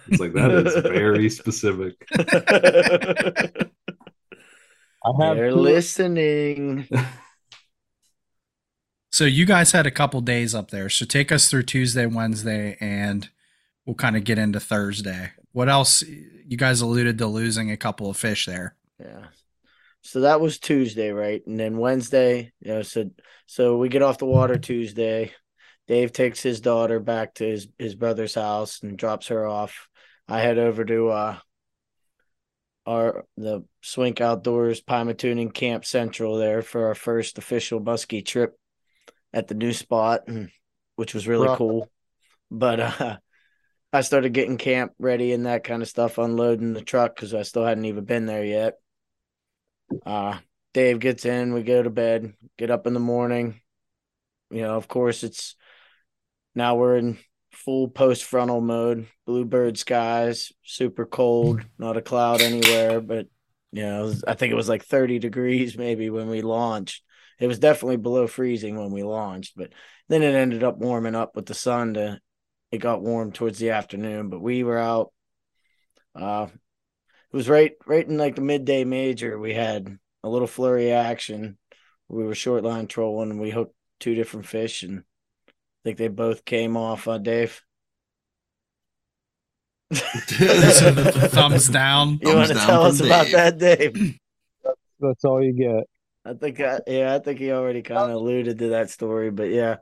It's like that is very specific. They're two. listening. So you guys had a couple days up there. So take us through Tuesday, Wednesday, and we'll kind of get into Thursday. What else? You guys alluded to losing a couple of fish there. Yeah. So that was Tuesday, right? And then Wednesday, you know, so so we get off the water Tuesday. Dave takes his daughter back to his, his brother's house and drops her off. I head over to uh Our the Swink Outdoors Pymatuning Camp Central there for our first official muskie trip at the new spot, which was really Rock. cool. But uh, I started getting camp ready and that kind of stuff, unloading the truck because I still hadn't even been there yet. Uh, Dave gets in, we go to bed, get up in the morning. You know, of course, it's now we're in full post-frontal mode, bluebird skies, super cold, not a cloud anywhere, but you know, I think it was like thirty degrees maybe when we launched. It was definitely below freezing when we launched, but then it ended up warming up with the sun to it got warm towards the afternoon, but we were out uh it was right right in like the midday major. We had a little flurry action. We were short line trolling and we hooked two different fish, and I think they both came off, uh, Dave. Thumbs down. You want to tell us Dave. about that, Dave? That's, that's all you get. I think, I, yeah, I think he already kind of alluded to that story, but yeah.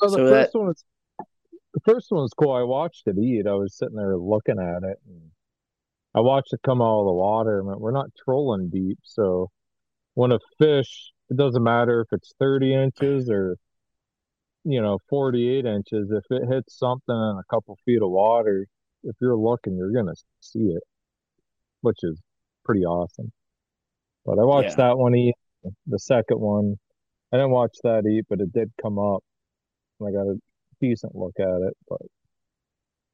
So, so the that, first one was the first one was cool. I watched it eat. I was sitting there looking at it, and I watched it come out of the water. I mean, we're not trolling deep, so when a fish, it doesn't matter if it's thirty inches or, you know, forty-eight inches. If it hits something in a couple feet of water, if you're looking, you're going to see it, which is pretty awesome. But I watched yeah. that one eat, the second one. I didn't watch that eat, but it did come up, and I got a decent look at it. But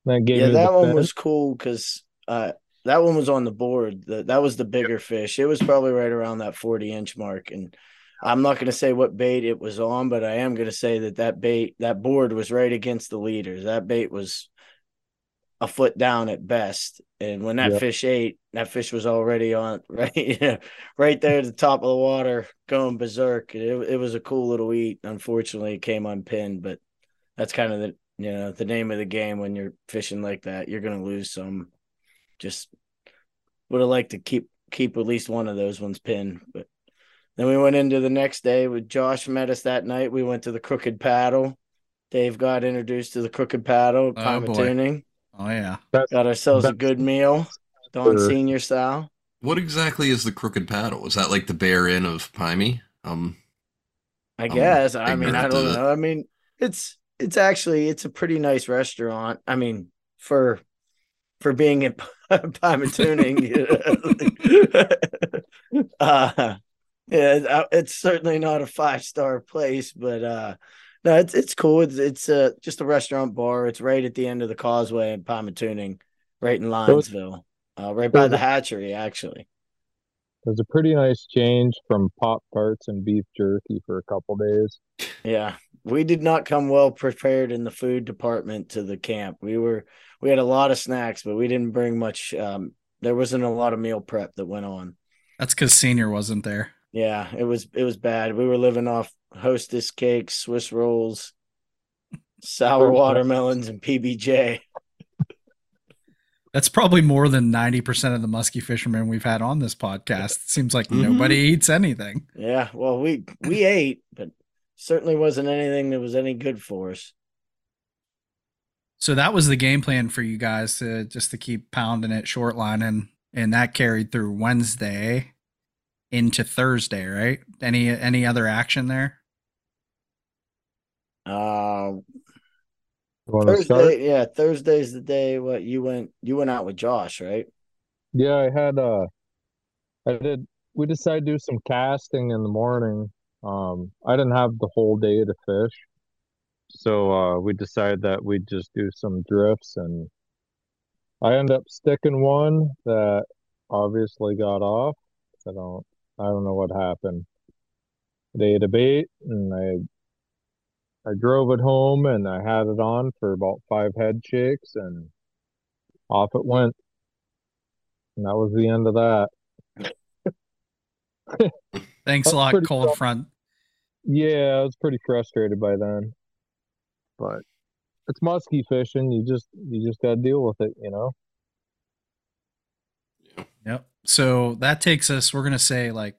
that gave yeah, that one finish. was cool because uh, that one was on the board. The, that was the bigger fish. It was probably right around that forty-inch mark, and I'm not going to say what bait it was on, but I am going to say that that bait, that board was right against the leaders. That bait was a foot down at best. And when that yep. fish ate, that fish was already on right, right there at the top of the water going berserk. It, it was a cool little eat. Unfortunately, it came unpinned, but that's kind of the, you know, the name of the game when you're fishing like that. You're going to lose some. Just would have liked to keep, keep at least one of those ones pinned, but. Then we went into the next day with Josh met us that night. We went to the Crooked Paddle. Dave got introduced to the Crooked Paddle at Pymatuning. Oh, oh, yeah. That's, got ourselves a good meal. Don sure. Senior style. What exactly is the Crooked Paddle? Is that like the Bear Inn of Pymy? Um, I guess. I mean, I don't know. I mean, it's it's actually, it's a pretty nice restaurant. I mean, for for being in Pymatuning. you know, uh Yeah, it's certainly not a five-star place, but uh, no, it's it's cool. It's it's uh, just a restaurant bar. It's right at the end of the causeway in Pymatuning, right in Linesville, uh, right by the hatchery, actually. It was a pretty nice change from Pop-Tarts and beef jerky for a couple days. Yeah, we did not come well prepared in the food department to the camp. We were we had a lot of snacks, but we didn't bring much. Um, there wasn't a lot of meal prep that went on. That's because Senior wasn't there. Yeah, it was it was bad. We were living off Hostess cakes, Swiss rolls, sour watermelons, and P B J. That's probably more than ninety percent of the musky fishermen we've had on this podcast. It seems like mm-hmm. nobody eats anything. Yeah, well, we, we ate, but certainly wasn't anything that was any good for us. So that was the game plan for you guys, to just to keep pounding it, short lining, and that carried through Wednesday into Thursday, right? Any any other action there? Uh, Thursday, yeah, Thursday's the day. What you went you went out with Josh, right? Yeah, I had uh, I did. We decided to do some casting in the morning. Um, I didn't have the whole day to fish, so uh, we decided that we'd just do some drifts, and I ended up sticking one that obviously got off. I don't. I don't know what happened. They ate a bait, and I, I drove it home, and I had it on for about five head shakes, and off it went. And that was the end of that. Thanks a lot, Cold fun. Front. Yeah, I was pretty frustrated by then, but it's musky fishing. You just you just gotta deal with it, you know. Yep. So that takes us, we're going to say like,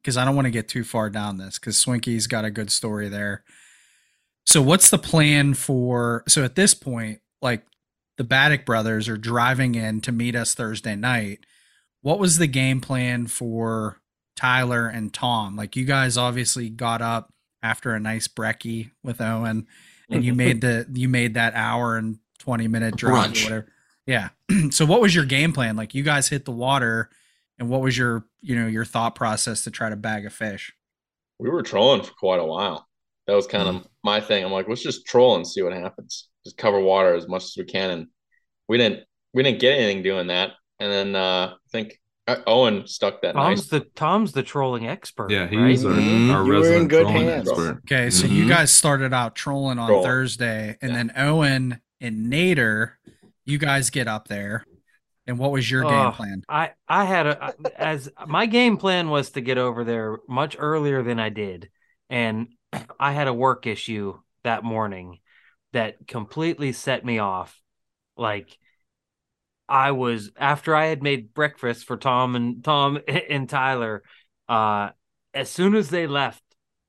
because I don't want to get too far down this because Swinky's got a good story there. So what's the plan for, so at this point, like the Batic brothers are driving in to meet us Thursday night. What was the game plan for Tyler and Tom? Like you guys obviously got up after a nice brekkie with Owen and you made the, you made that hour and twenty minute drive brunch. Or whatever. Yeah. So what was your game plan? Like you guys hit the water and what was your, you know, your thought process to try to bag a fish? We were trolling for quite a while. That was kind mm-hmm. of my thing. I'm like, let's just troll and see what happens. Just cover water as much as we can. And we didn't, we didn't get anything doing that. And then uh, I think Owen stuck that. Tom's nice. the, Tom's the trolling expert. Yeah. He's right? our, mm-hmm. our resident trolling hands. expert. Okay. So mm-hmm. you guys started out trolling on trolling. Thursday and yeah. then Owen and Nader, you guys get up there, and what was your oh, game plan? I, I had a as my game plan was to get over there much earlier than I did, and I had a work issue that morning that completely set me off. Like I was after I had made breakfast for Tom and Tom and Tyler. Uh, as soon as they left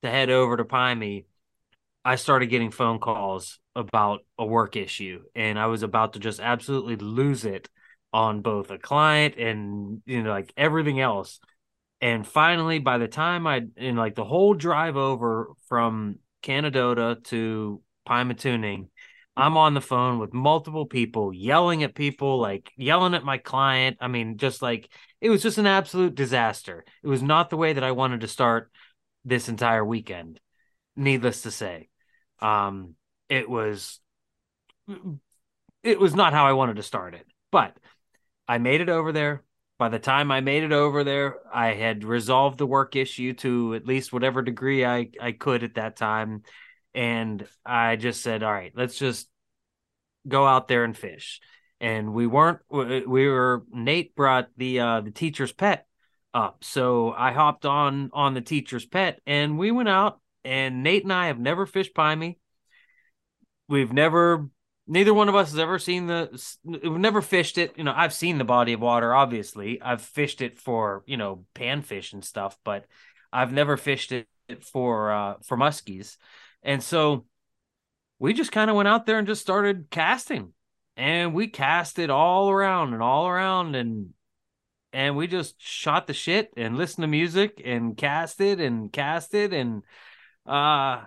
to head over to Pymy, I started getting phone calls about a work issue, and I was about to just absolutely lose it on both a client and, you know, like everything else. And finally, by the time I, in like the whole drive over from Canandota to Pymatuning, I'm on the phone with multiple people, yelling at people, like yelling at my client. I mean, just like, it was just an absolute disaster. It was not the way that I wanted to start this entire weekend, needless to say. Um, it was, it was not how I wanted to start it, but I made it over there. By the time I made it over there, I had resolved the work issue to at least whatever degree I, I could at that time. And I just said, all right, let's just go out there and fish. And we weren't, we were, Nate brought the, uh, the teacher's pet up. So I hopped on, on the teacher's pet, and we went out, and Nate and I have never fished Pymy. We've never, neither one of us has ever seen the, we've never fished it. You know, I've seen the body of water, obviously. I've fished it for, you know, panfish and stuff, but I've never fished it for, uh, for muskies. And so we just kind of went out there and just started casting, and we casted all around and all around, and, and we just shot the shit and listened to music and casted and casted. And, uh,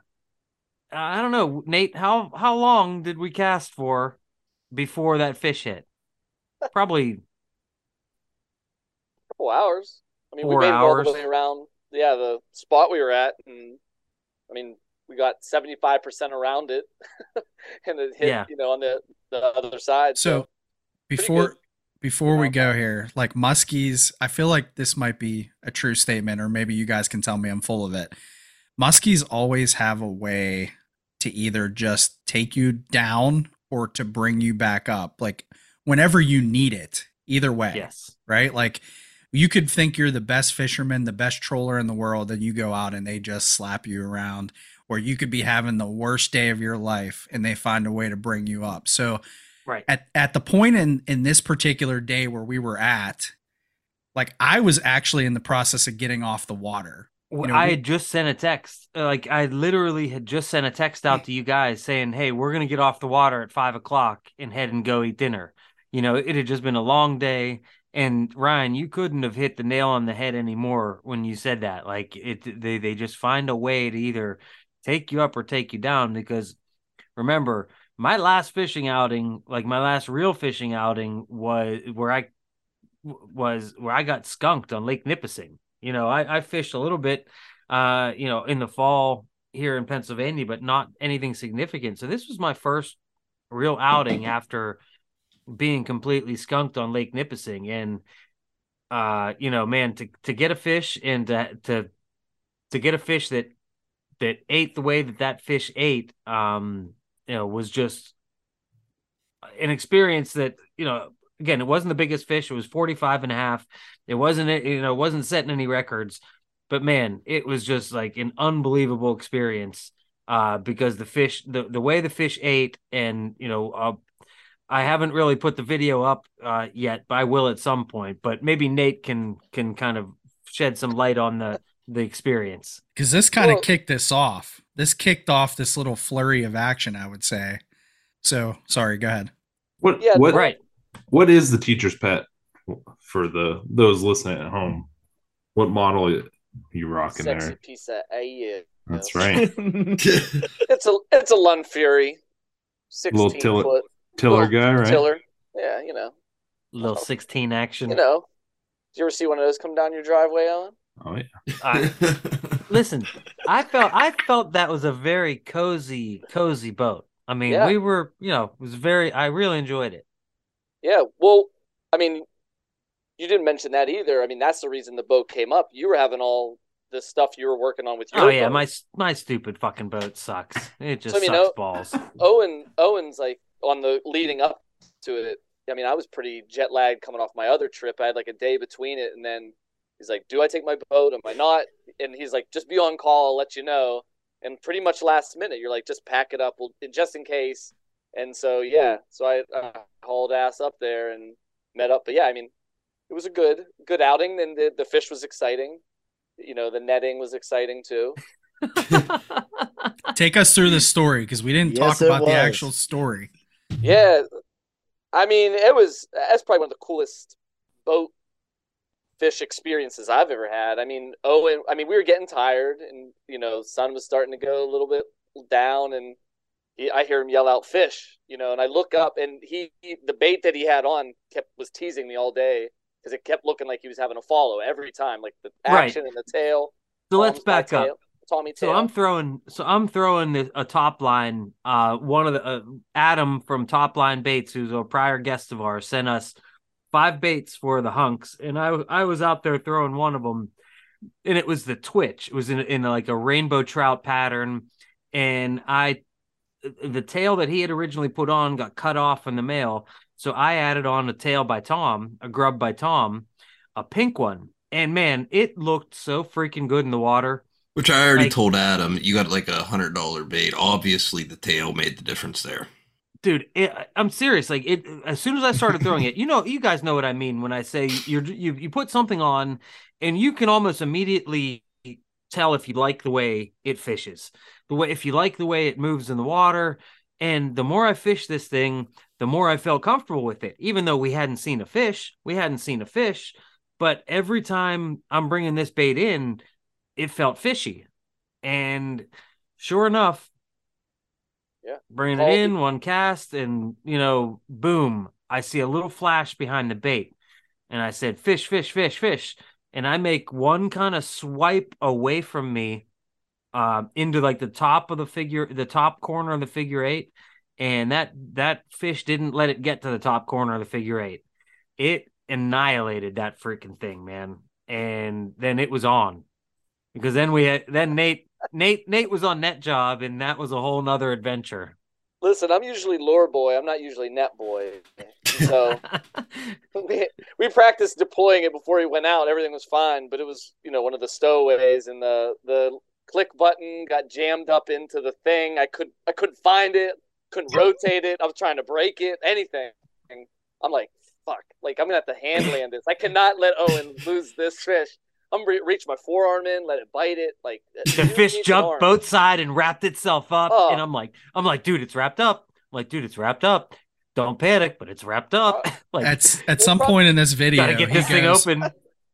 I don't know, Nate, how, how long did we cast for before that fish hit? Probably a couple hours. I mean, we made it all the way around. Yeah. The spot we were at. And I mean, we got seventy-five percent around it, and it hit, yeah. you know, on the, the other side. So, so before before we go here, like muskies, I feel like this might be a true statement, or maybe you guys can tell me I'm full of it. Muskies always have a way to either just take you down or to bring you back up, like whenever you need it, either way. Yes. Right? Like, you could think you're the best fisherman, the best troller in the world, and you go out and they just slap you around. Or you could be having the worst day of your life and they find a way to bring you up. So right. at, at the point in, in this particular day where we were at, like I was actually in the process of getting off the water. You know, I we, had just sent a text. Like I literally had just sent a text out to you guys saying, hey, we're going to get off the water at five o'clock and head and go eat dinner. You know, it had just been a long day. And Ryan, you couldn't have hit the nail on the head anymore when you said that. Like it, they, they just find a way to either take you up or take you down, because remember my last fishing outing, like my last real fishing outing was where I was, where I got skunked on Lake Nipissing. You know, I, I fished a little bit, uh, you know, in the fall here in Pennsylvania, but not anything significant. So this was my first real outing after being completely skunked on Lake Nipissing. And, uh, you know, man, to, to get a fish and to, to, to get a fish that, that ate the way that that fish ate, um, you know, was just an experience that, you know, again, it wasn't the biggest fish. It was forty-five and a half. It wasn't, you know, it wasn't setting any records, but man, it was just like an unbelievable experience, uh, because the fish, the, the way the fish ate, and, you know, uh, I haven't really put the video up, uh, yet, but I will at some point, but maybe Nate can, can kind of shed some light on the, the experience, because this kind of well, kicked this off. This kicked off this little flurry of action, I would say. So sorry, go ahead. What, yeah, what, right. What is the teacher's pet for the, those listening at home? What model are you rocking Sexy there? Piece of a- That's right. It's a, it's a Lund Fury. sixteen tiller, foot. Tiller little guy, right? Tiller. Yeah. You know, little oh. sixteen action. You know, did you ever see one of those come down your driveway, Alan? Oh yeah. uh, listen, I felt I felt that was a very cozy, cozy boat. I mean, yeah. we were, you know, it was very. I really enjoyed it. Yeah. Well, I mean, you didn't mention that either. I mean, that's the reason the boat came up. You were having all the stuff you were working on with your. Oh boat. Yeah, my my stupid fucking boat sucks. It just so, I mean, sucks o- balls. Owen Owen's like on the leading up to it. I mean, I was pretty jet lagged coming off my other trip. I had like a day between it, and then. He's like, do I take my boat? Am I not? And he's like, just be on call. I'll let you know. And pretty much last minute, you're like, just pack it up we'll, just in case. And so, yeah. So I uh, hauled ass up there and met up. But yeah, I mean, it was a good, good outing. And the, the fish was exciting. You know, the netting was exciting too. Take us through the story, because we didn't yes, talk about was. the actual story. Yeah. I mean, it was, that's probably one of the coolest boat fish experiences I've ever had. I mean, Owen, I mean, we were getting tired, and, you know, sun was starting to go a little bit down, and he, I hear him yell out fish, you know, and I look up, and he, he the bait that he had on kept was teasing me all day, because it kept looking like he was having a follow every time, like the action right. and the tail. So let's back up. Tail. Tommy Tail. So I'm throwing, so I'm throwing a top line. Uh, one of the uh, Adam from Top Line Baits, who's a prior guest of ours, sent us five baits for the hunks, and I I was out there throwing one of them, and it was the twitch. It was in in like a rainbow trout pattern, and I the tail that he had originally put on got cut off in the mail, so I added on a tail by Tom, a grub by Tom, a pink one, and man, it looked so freaking good in the water. Which I already like, told Adam, you got like a hundred dollar bait. Obviously, the tail made the difference there, dude. It, I'm serious. Like it, as soon as I started throwing it, you know, you guys know what I mean when I say you're you you put something on, and you can almost immediately tell if you like the way it fishes, the way if you like the way it moves in the water. And the more I fished this thing, the more I felt comfortable with it. Even though we hadn't seen a fish, we hadn't seen a fish, but every time I'm bringing this bait in, it felt fishy, and sure enough, yeah, bringing it in one cast, and you know, boom, I see a little flash behind the bait, and I said, fish, fish, fish, fish. And I make one kind of swipe away from me, um, into like the top of the figure, the top corner of the figure eight. And that, that fish didn't let it get to the top corner of the figure eight. It annihilated that freaking thing, man. And then it was on. Because then we had, then Nate, Nate, Nate was on net job, and that was a whole nother adventure. Listen, I'm usually lure boy. I'm not usually net boy. So we, we practiced deploying it before we went out. Everything was fine, but it was, you know, one of the stowaways, and the, the click button got jammed up into the thing. I could, I couldn't find it. Couldn't rotate it. I was trying to break it, anything. And I'm like, fuck, like I'm going to have to hand land this. I cannot let Owen lose this fish. I'm re- reach my forearm in, let it bite it. Like the fish jumped both side and wrapped itself up, oh. and I'm like, I'm like, dude, it's wrapped up. I'm like, dude, it's wrapped up. Don't panic, but it's wrapped up. Uh, like at at some probably, point in this video, gotta get this thing goes, open.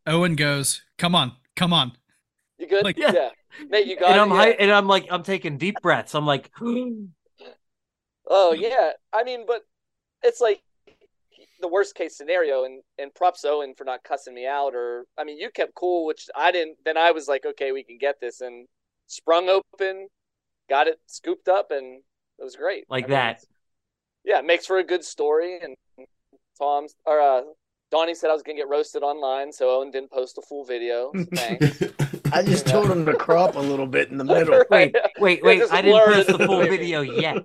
Owen goes, "Come on, come on." You good? Like, yeah. yeah. Nate, you got and it. I'm yeah. high, and I'm like, I'm taking deep breaths. I'm like, oh yeah. I mean, but it's like. The worst case scenario, and and props Owen for not cussing me out, or I mean you kept cool, which I didn't. Then I was like, okay, we can get this, and sprung open, got it scooped up, and it was great. Like I mean, that yeah it makes for a good story. And Tom or uh Donnie said I was gonna get roasted online, so Owen didn't post a full video, so thanks. I just told him to crop a little bit in the middle. Right. wait wait wait I didn't post the full video yet.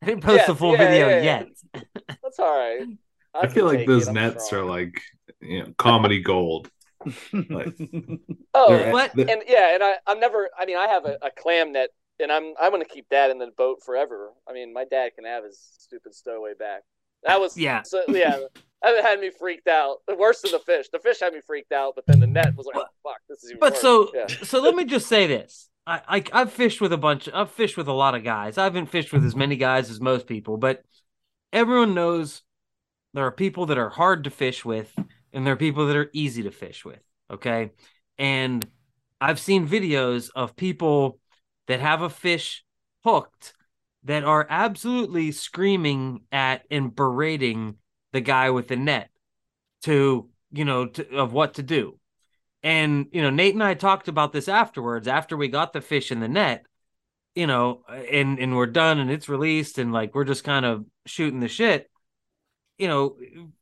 I didn't post yes, the full yeah, video yeah, yeah. yet. That's all right. I, I feel like those nets strong. Are like, you know, comedy gold. Like, oh, what? The... And yeah, and I, I'm never. I mean, I have a, a clam net, and I'm, I'm going to keep that in the boat forever. I mean, my dad can have his stupid stowaway back. That was yeah, so, yeah. That had me freaked out. The worst of the fish. The fish had me freaked out, but then the net was like, oh, fuck, this is. Even but worse. so, yeah. so let me just say this. I, I, I've fished with a bunch. I've fished with a lot of guys. I haven't fished with as many guys as most people, but everyone knows. There are people that are hard to fish with, and there are people that are easy to fish with, okay? And I've seen videos of people that have a fish hooked that are absolutely screaming at and berating the guy with the net to, you know, to, of what to do. And, you know, Nate and I talked about this afterwards, after we got the fish in the net, you know, and, and we're done and it's released and, like, we're just kind of shooting the shit. You know,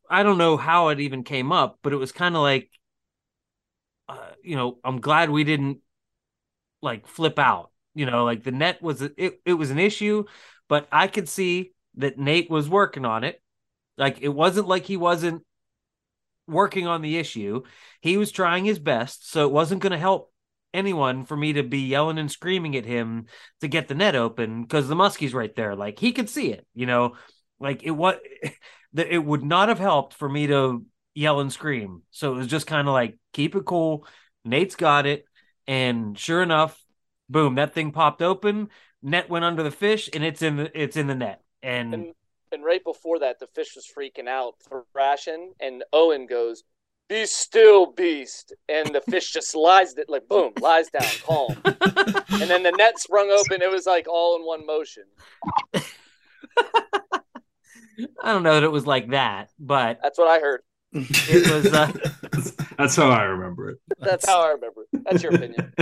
I don't know how it even came up, but it was kind of like, uh, you know, I'm glad we didn't like flip out, you know, like the net was, it, it was an issue, but I could see that Nate was working on it. Like, it wasn't like he wasn't working on the issue. He was trying his best. So it wasn't going to help anyone for me to be yelling and screaming at him to get the net open. 'Cause the muskie's right there. Like, he could see it, you know, like it was, that it would not have helped for me to yell and scream. So it was just kind of like, keep it cool. Nate's got it. And sure enough, boom, that thing popped open, net went under the fish, and it's in the it's in the net. And and, and right before that, the fish was freaking out, thrashing, and Owen goes, "Be still, beast." And the fish just lies, that like, boom, lies down, calm. And then the net sprung open. It was like all in one motion. I don't know that it was like that, but that's what I heard. It was. Uh, that's, that's how I remember it. That's how I remember it. That's your opinion.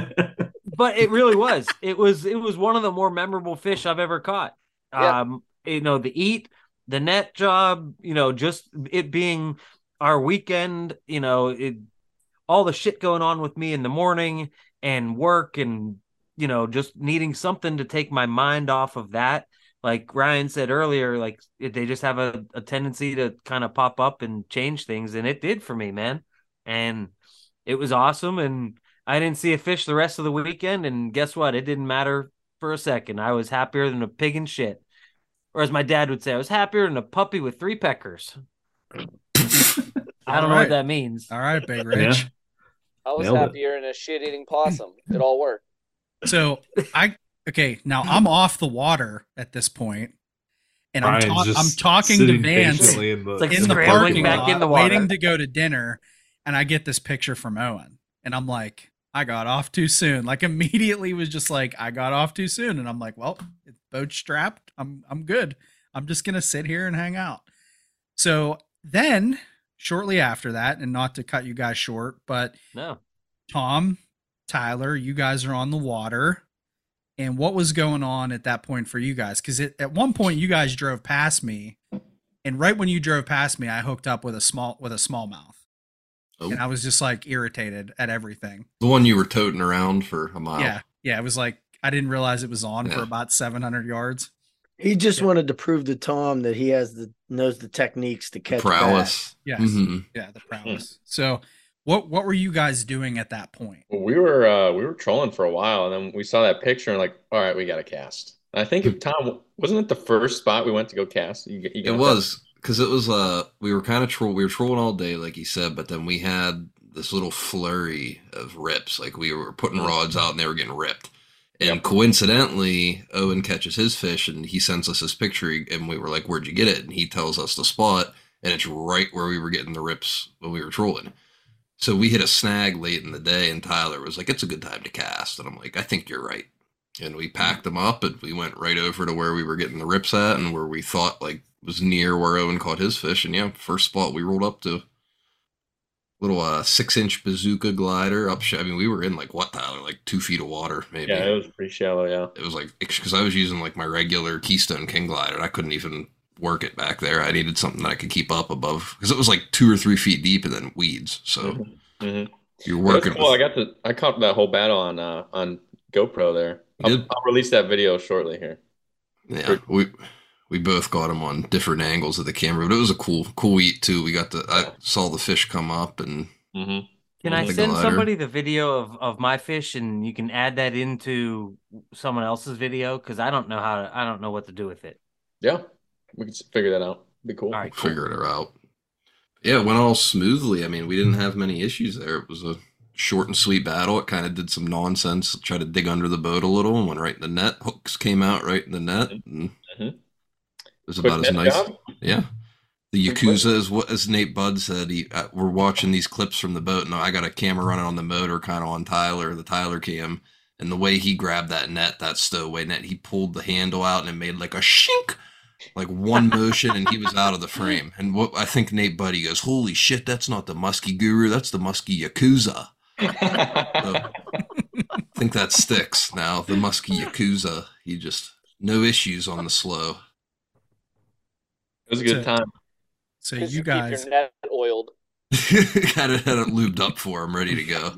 But it really was. It was. It was one of the more memorable fish I've ever caught. Yeah. Um, you know, the eat, the net job. You know, just it being our weekend, you know, it, all the shit going on with me in the morning and work and, you know, just needing something to take my mind off of that. Like Ryan said earlier, like they just have a, a tendency to kind of pop up and change things. And it did for me, man. And it was awesome. And I didn't see a fish the rest of the weekend. And guess what? It didn't matter for a second. I was happier than a pig in shit. Or as my dad would say, I was happier than a puppy with three peckers. I don't all know right. what that means. All right, Big Rich. Yeah. I was Nailed happier it. in a shit-eating possum. It all worked. So I okay now I'm off the water at this point, and I'm, ta- I'm talking to Vance in the, like in the parking back lot, in the water, waiting to go to dinner, and I get this picture from Owen, and I'm like, I got off too soon. Like immediately was just like, I got off too soon, and I'm like, well, it's boat strapped. I'm I'm good. I'm just gonna sit here and hang out. So then, shortly after that, and not to cut you guys short, but no, Tom, Tyler, you guys are on the water. And what was going on at that point for you guys? Because at one point you guys drove past me, and right when you drove past me, I hooked up with a small with a smallmouth, oh. and I was just like irritated at everything. The one you were toting around for a mile. Yeah, yeah. It was like I didn't realize it was on yeah. for about seven hundred yards. He just yeah. wanted to prove to Tom that he has the knows the techniques to catch prowess. Yes. Mm-hmm. Yeah, the prowess. So, what what were you guys doing at that point? Well, we were uh, we were trolling for a while, and then we saw that picture and like, all right, we got to cast. And I think if Tom wasn't it the first spot we went to go cast. You, you it was because it was uh we were kind of troll we were trolling all day, like you said, but then we had this little flurry of rips. Like we were putting rods out, and they were getting ripped. And yep. coincidentally, Owen catches his fish, and he sends us his picture, and we were like, where'd you get it? And he tells us the spot, and it's right where we were getting the rips when we were trolling. So we hit a snag late in the day, and Tyler was like, it's a good time to cast. And I'm like, I think you're right. And we packed them up, and we went right over to where we were getting the rips at, and where we thought like was near where Owen caught his fish. And yeah, first spot we rolled up to. Little uh, six-inch bazooka glider up. Sh- I mean, we were in like what, Tyler? Like two feet of water, maybe. Yeah, it was pretty shallow. Yeah, it was like because I was using like my regular Keystone King glider, and I couldn't even work it back there. I needed something that I could keep up above because it was like two or three feet deep, and then weeds. So mm-hmm. you're working. Cool. With... I got the I caught that whole battle on uh, on GoPro there. I'll, I'll release that video shortly here. Yeah, For- we. We both got them on different angles of the camera, but it was a cool, cool eat too. We got the, I saw the fish come up and. Mm-hmm. Can I send glider. somebody the video of, of my fish, and you can add that into someone else's video? Cause I don't know how to, I don't know what to do with it. Yeah. We can figure that out. Be cool. All right, cool. Figure it out. Yeah. It went all smoothly. I mean, we didn't have many issues there. It was a short and sweet battle. It kind of did some nonsense, tried to dig under the boat a little and went right in the net. Hooks came out right in the net. And mm-hmm. It was about as nice. Job. Yeah. The Yakuza is what, as Nate Bud said, he, uh, we're watching these clips from the boat, and I got a camera running on the motor, kind of on Tyler, the Tyler cam, and the way he grabbed that net, that stowaway net, he pulled the handle out, and it made like a shink, like one motion, and he was out of the frame. And what I think Nate Bud, he goes, holy shit, that's not the Musky Guru, that's the Musky Yakuza. So, I think that sticks now, the Musky Yakuza. He just, no issues on the slow. It was a good so, time. So you, you guys keep your net oiled. Kind of had it lubed up for him, ready to go.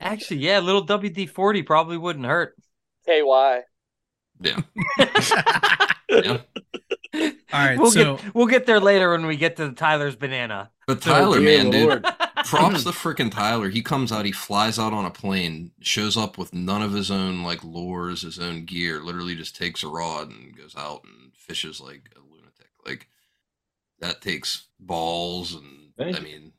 Actually, yeah, a little W D forty probably wouldn't hurt. K Y. Yeah. Yeah. All right, we'll so get, we'll get there later when we get to Tyler's banana. But Tyler, oh, man, Lord. dude, props to freaking Tyler. He comes out, he flies out on a plane, shows up with none of his own like lures, his own gear. Literally, just takes a rod and goes out and fishes like a lunatic. Like. That takes balls and, Thanks. I mean,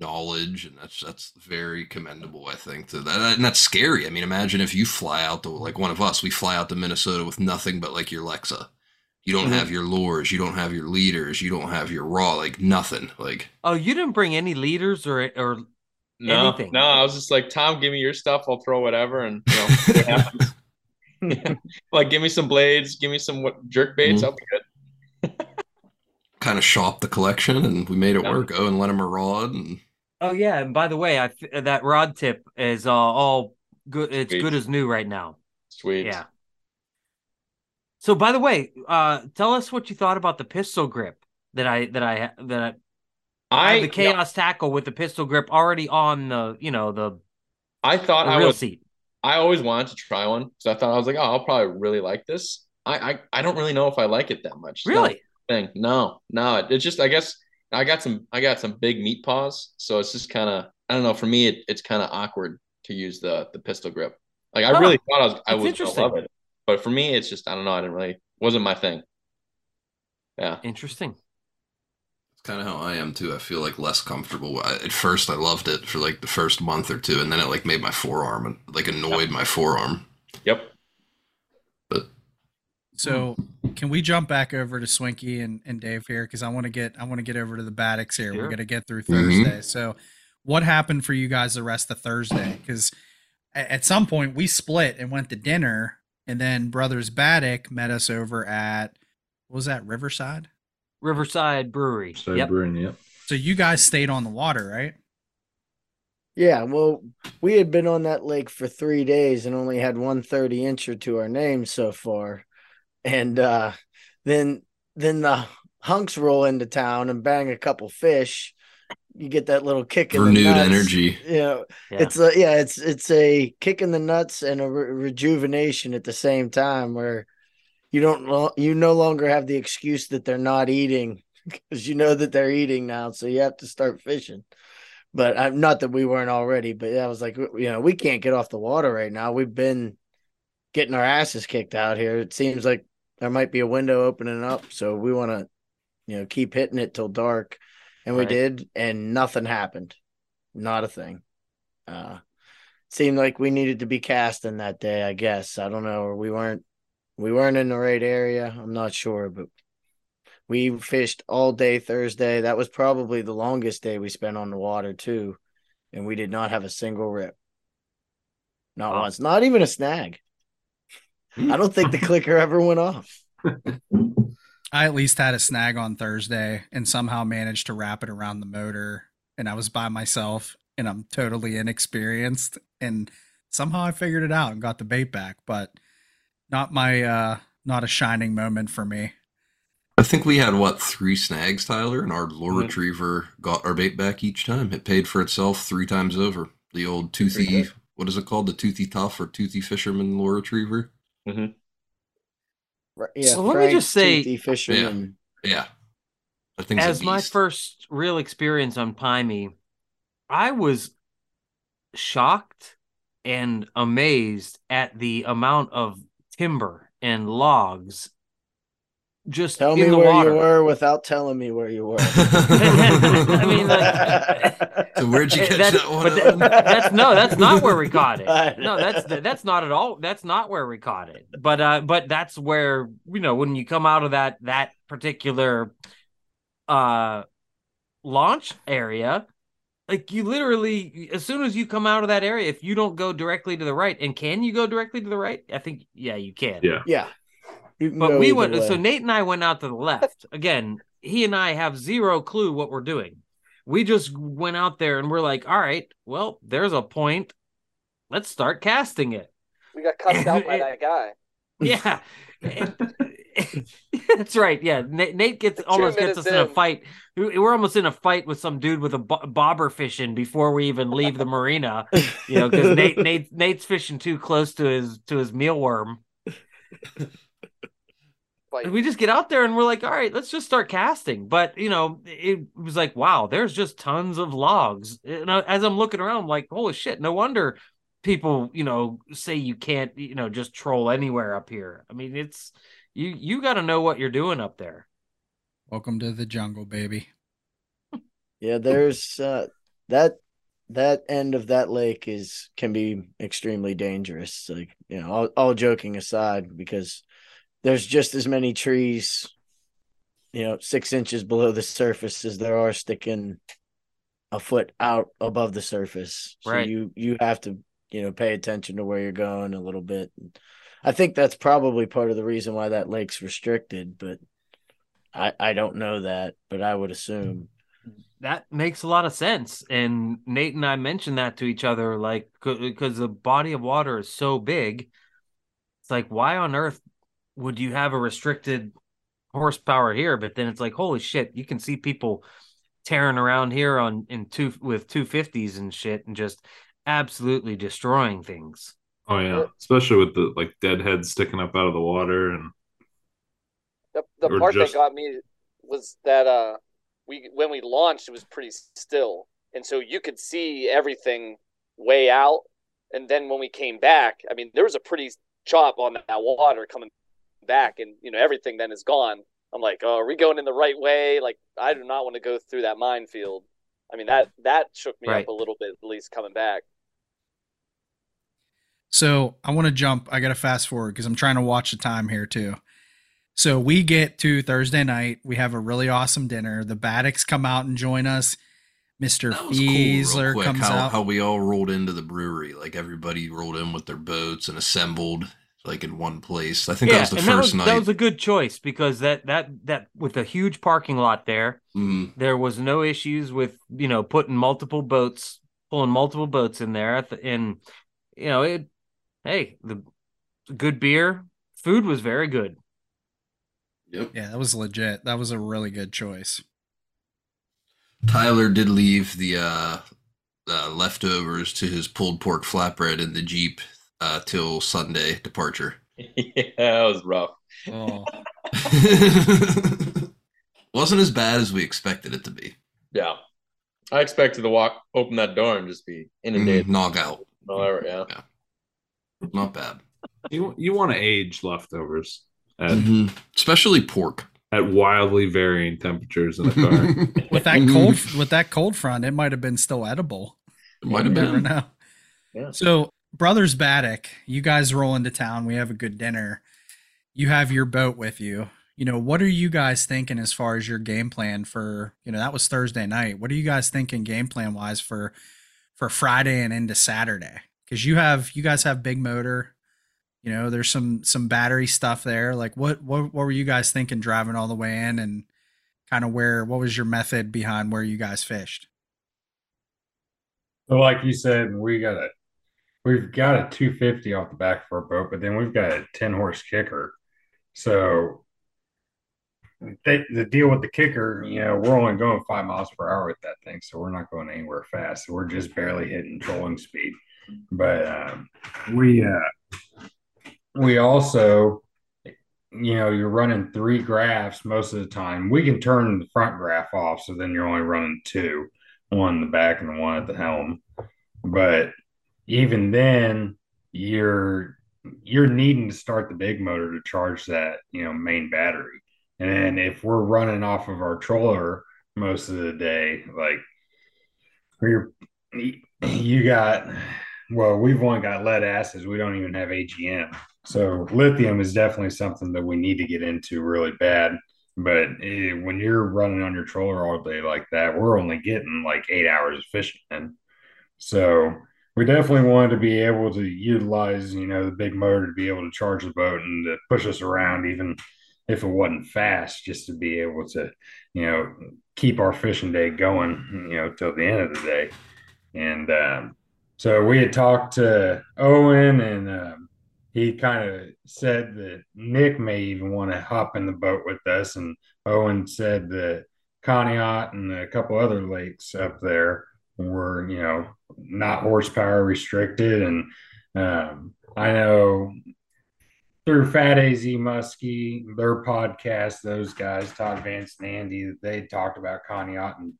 knowledge, and that's that's very commendable, I think. To that, and that's scary. I mean, imagine if you fly out to, like one of us, we fly out to Minnesota with nothing but like your Lexa. You don't mm-hmm. have your lures, you don't have your leaders, you don't have your raw, like nothing. Like, oh, you didn't bring any leaders or or no, anything. No, I was just like, Tom, give me your stuff, I'll throw whatever, and you know, what happens. Yeah. Like, give me some blades, give me some what, jerk baits, mm-hmm. I'll be good. Kind of shopped the collection, and we made it yeah. work. Oh, and lent him a rod. And... Oh yeah, and by the way, I that rod tip is uh, all good. It's Sweet. Good as new right now. Sweet. Yeah. So by the way, uh, tell us what you thought about the pistol grip that I that I that I, I had the chaos yeah. tackle with the pistol grip already on the you know the. I thought the I was. Seat. I always wanted to try one because so I thought I was like, oh, I'll probably really like this. I, I, I don't really know if I like it that much. It's really? Thing. No, no. It, it's just I guess I got some I got some big meat paws, so it's just kind of I don't know. For me, it, it's kind of awkward to use the the pistol grip. Like I oh, really thought I was I was gonna love it, but for me, it's just I don't know. I didn't really wasn't my thing. Yeah, interesting. Kind of how I am too. I feel like less comfortable. I, at first I loved it for like the first month or two, and then it like made my forearm and like annoyed yep. my forearm. Yep. But so can we jump back over to Swinky and, and Dave here, because I want to get I want to get over to the Batics here. Sure. We're gonna get through Thursday. Mm-hmm. So what happened for you guys the rest of Thursday? Because at some point we split and went to dinner, and then Brothers Batic met us over at what was that, Riverside? Riverside Brewery. Riverside yep. Brewery, yep. So you guys stayed on the water, right? Yeah, well, we had been on that lake for three days and only had one thirty-incher to our name so far. And uh, then then the hunks roll into town and bang a couple fish. You get that little kick in Renewed the nuts. Renewed energy. You know, yeah. It's a, yeah, it's it's a kick in the nuts and a re- rejuvenation at the same time where You don't. You no longer have the excuse that they're not eating because you know that they're eating now. So you have to start fishing. But I'm not that we weren't already. But I was like, you know, we can't get off the water right now. We've been getting our asses kicked out here. It seems like there might be a window opening up. So we want to, you know, keep hitting it till dark. And we right. did, and nothing happened. Not a thing. Uh, seemed like we needed to be casting that day. I guess I don't know, or we weren't. We weren't in the right area. I'm not sure, but we fished all day Thursday. That was probably the longest day we spent on the water, too. And we did not have a single rip. Not oh. once. Not even a snag. I don't think the clicker ever went off. I at least had a snag on Thursday and somehow managed to wrap it around the motor. And I was by myself, and I'm totally inexperienced. And somehow I figured it out and got the bait back, but... Not my, uh, not a shining moment for me. I think we had, what, three snags, Tyler, and our lure mm-hmm. retriever got our bait back each time. It paid for itself three times over. The old toothy, mm-hmm. what is it called? The toothy tough or toothy fisherman lure retriever? Mm-hmm. Right, yeah, so let Frank, me just say, toothy fisherman. Yeah, yeah. I think as my first real experience on Pymy, I was shocked and amazed at the amount of timber and logs just tell in me the where water. You were without telling me where you were. I mean, like, so where'd you catch that one? That, that's no, that's not where we caught it. No, that's that's not at all. That's not where we caught it. But uh, but that's where, you know, when you come out of that that particular uh launch area, like you literally, as soon as you come out of that area, if you don't go directly to the right, and can you go directly to the right? I think, yeah, you can. Yeah. Yeah. You can but we went, way. So Nate and I went out to the left. Again, he and I have zero clue what we're doing. We just went out there and we're like, all right, well, there's a point. Let's start casting it. We got cussed out by that guy. Yeah. That's right. Yeah, Nate, Nate gets almost gets us in, in a fight. We're almost in a fight with some dude with a bo- bobber fishing before we even leave the marina. You know, because Nate, Nate Nate's fishing too close to his to his mealworm. And we just get out there and we're like, all right, let's just start casting. But you know, it was like, wow, there's just tons of logs. And I, as I'm looking around, I'm like, holy shit, no wonder people, you know, say you can't, you know, just troll anywhere up here. I mean, it's. You you got to know what you're doing up there. Welcome to the jungle, baby. Yeah, there's uh, that that end of that lake is can be extremely dangerous. Like, you know, all, all joking aside, because there's just as many trees, you know, six inches below the surface as there are sticking a foot out above the surface. So right. you you have to, you know, pay attention to where you're going a little bit. I think that's probably part of the reason why that lake's restricted, but I, I don't know that, but I would assume. That makes a lot of sense. And Nate and I mentioned that to each other, like, because the body of water is so big. It's like, why on earth would you have a restricted horsepower here? But then it's like, holy shit, you can see people tearing around here on in two with two fifties and shit and just absolutely destroying things. Oh yeah, especially with the like dead heads sticking up out of the water. And the, the part just... that got me was that uh we when we launched, it was pretty still, and so you could see everything way out. And then when we came back, I mean, there was a pretty chop on that water coming back, and you know, everything then is gone. I'm like, oh, are we going in the right way? Like, I do not want to go through that minefield. I mean, that that shook me right. up a little bit, at least coming back. So I want to jump. I got to fast forward because I'm trying to watch the time here too. So we get to Thursday night. We have a really awesome dinner. The Batics come out and join us. Mister Biesler cool, comes how, out. How we all rolled into the brewery. Like everybody rolled in with their boats and assembled like in one place. I think yeah, that was the first that was, night. That was a good choice because that, that, that with a huge parking lot there, mm-hmm. there was no issues with, you know, putting multiple boats, pulling multiple boats in there. And, you know, it, hey, the good beer, food was very good. Yep. Yeah, that was legit. That was a really good choice. Tyler did leave the uh, uh, leftovers to his pulled pork flatbread in the Jeep uh, till Sunday departure. Yeah, that was rough. Oh. Wasn't as bad as we expected it to be. Yeah. I expected to walk, open that door and just be inundated. Mm, knockout. Whatever, yeah. yeah. Not bad. You, you want to age leftovers. At, mm-hmm. especially pork at wildly varying temperatures in the car. with that cold, with that cold front, it might have been still edible. It might have been. Know. Yeah. So, Brothers Batic, you guys roll into town. We have a good dinner. You have your boat with you. You know, what are you guys thinking as far as your game plan for? You know, that was Thursday night. What are you guys thinking game plan wise for for Friday and into Saturday? Because you have you guys have Big Motor. You know, there's some some battery stuff there. Like, what what what were you guys thinking driving all the way in, and kind of where? What was your method behind where you guys fished? So, like you said, we got a we've got a two fifty off the back of our boat, but then we've got a ten horse kicker. So, they, the deal with the kicker, you know, we're only going five miles per hour with that thing, so we're not going anywhere fast. So we're just barely hitting trolling speed. But um, we. Uh, We also, you know, you're running three graphs most of the time. We can turn the front graph off, so then you're only running two, one in the back and one at the helm. But even then, you're you're needing to start the big motor to charge that, you know, main battery. And then if we're running off of our troller most of the day, like you're you got well, we've only got lead acids. We don't even have A G M. So lithium is definitely something that we need to get into really bad. But eh, when you're running on your troller all day like that, we're only getting like eight hours of fishing in. So we definitely wanted to be able to utilize, you know, the big motor to be able to charge the boat and to push us around, even if it wasn't fast, just to be able to, you know, keep our fishing day going, you know, till the end of the day. And, um, So we had talked to Owen, and um, he kind of said that Nick may even want to hop in the boat with us. And Owen said that Conneaut and a couple other lakes up there were, you know, not horsepower restricted. And um, I know through Fat A Z Muskie, their podcast, those guys, Todd Vance and Andy, they talked about Conneaut, and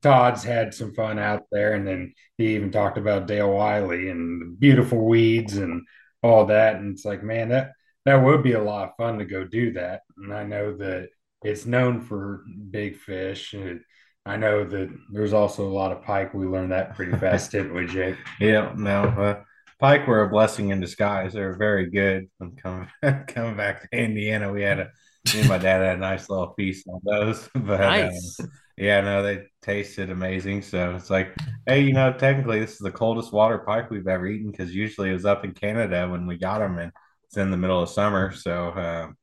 Todd's had some fun out there, and then he even talked about Dale Wiley and the beautiful weeds and all that. And it's like, man, that that would be a lot of fun to go do that. And I know that it's known for big fish, and I know that there's also a lot of pike. We learned that pretty fast, didn't we, Jake? Yeah, no. Uh, pike were a blessing in disguise. They were very good. When coming, coming back to Indiana, we had a, me and my dad had a nice little feast on those. But, nice. Um, yeah, no, they tasted amazing. So it's like, hey, you know, technically this is the coldest water pike we've ever eaten, because usually it was up in Canada when we got them, and it's in the middle of summer. So, um,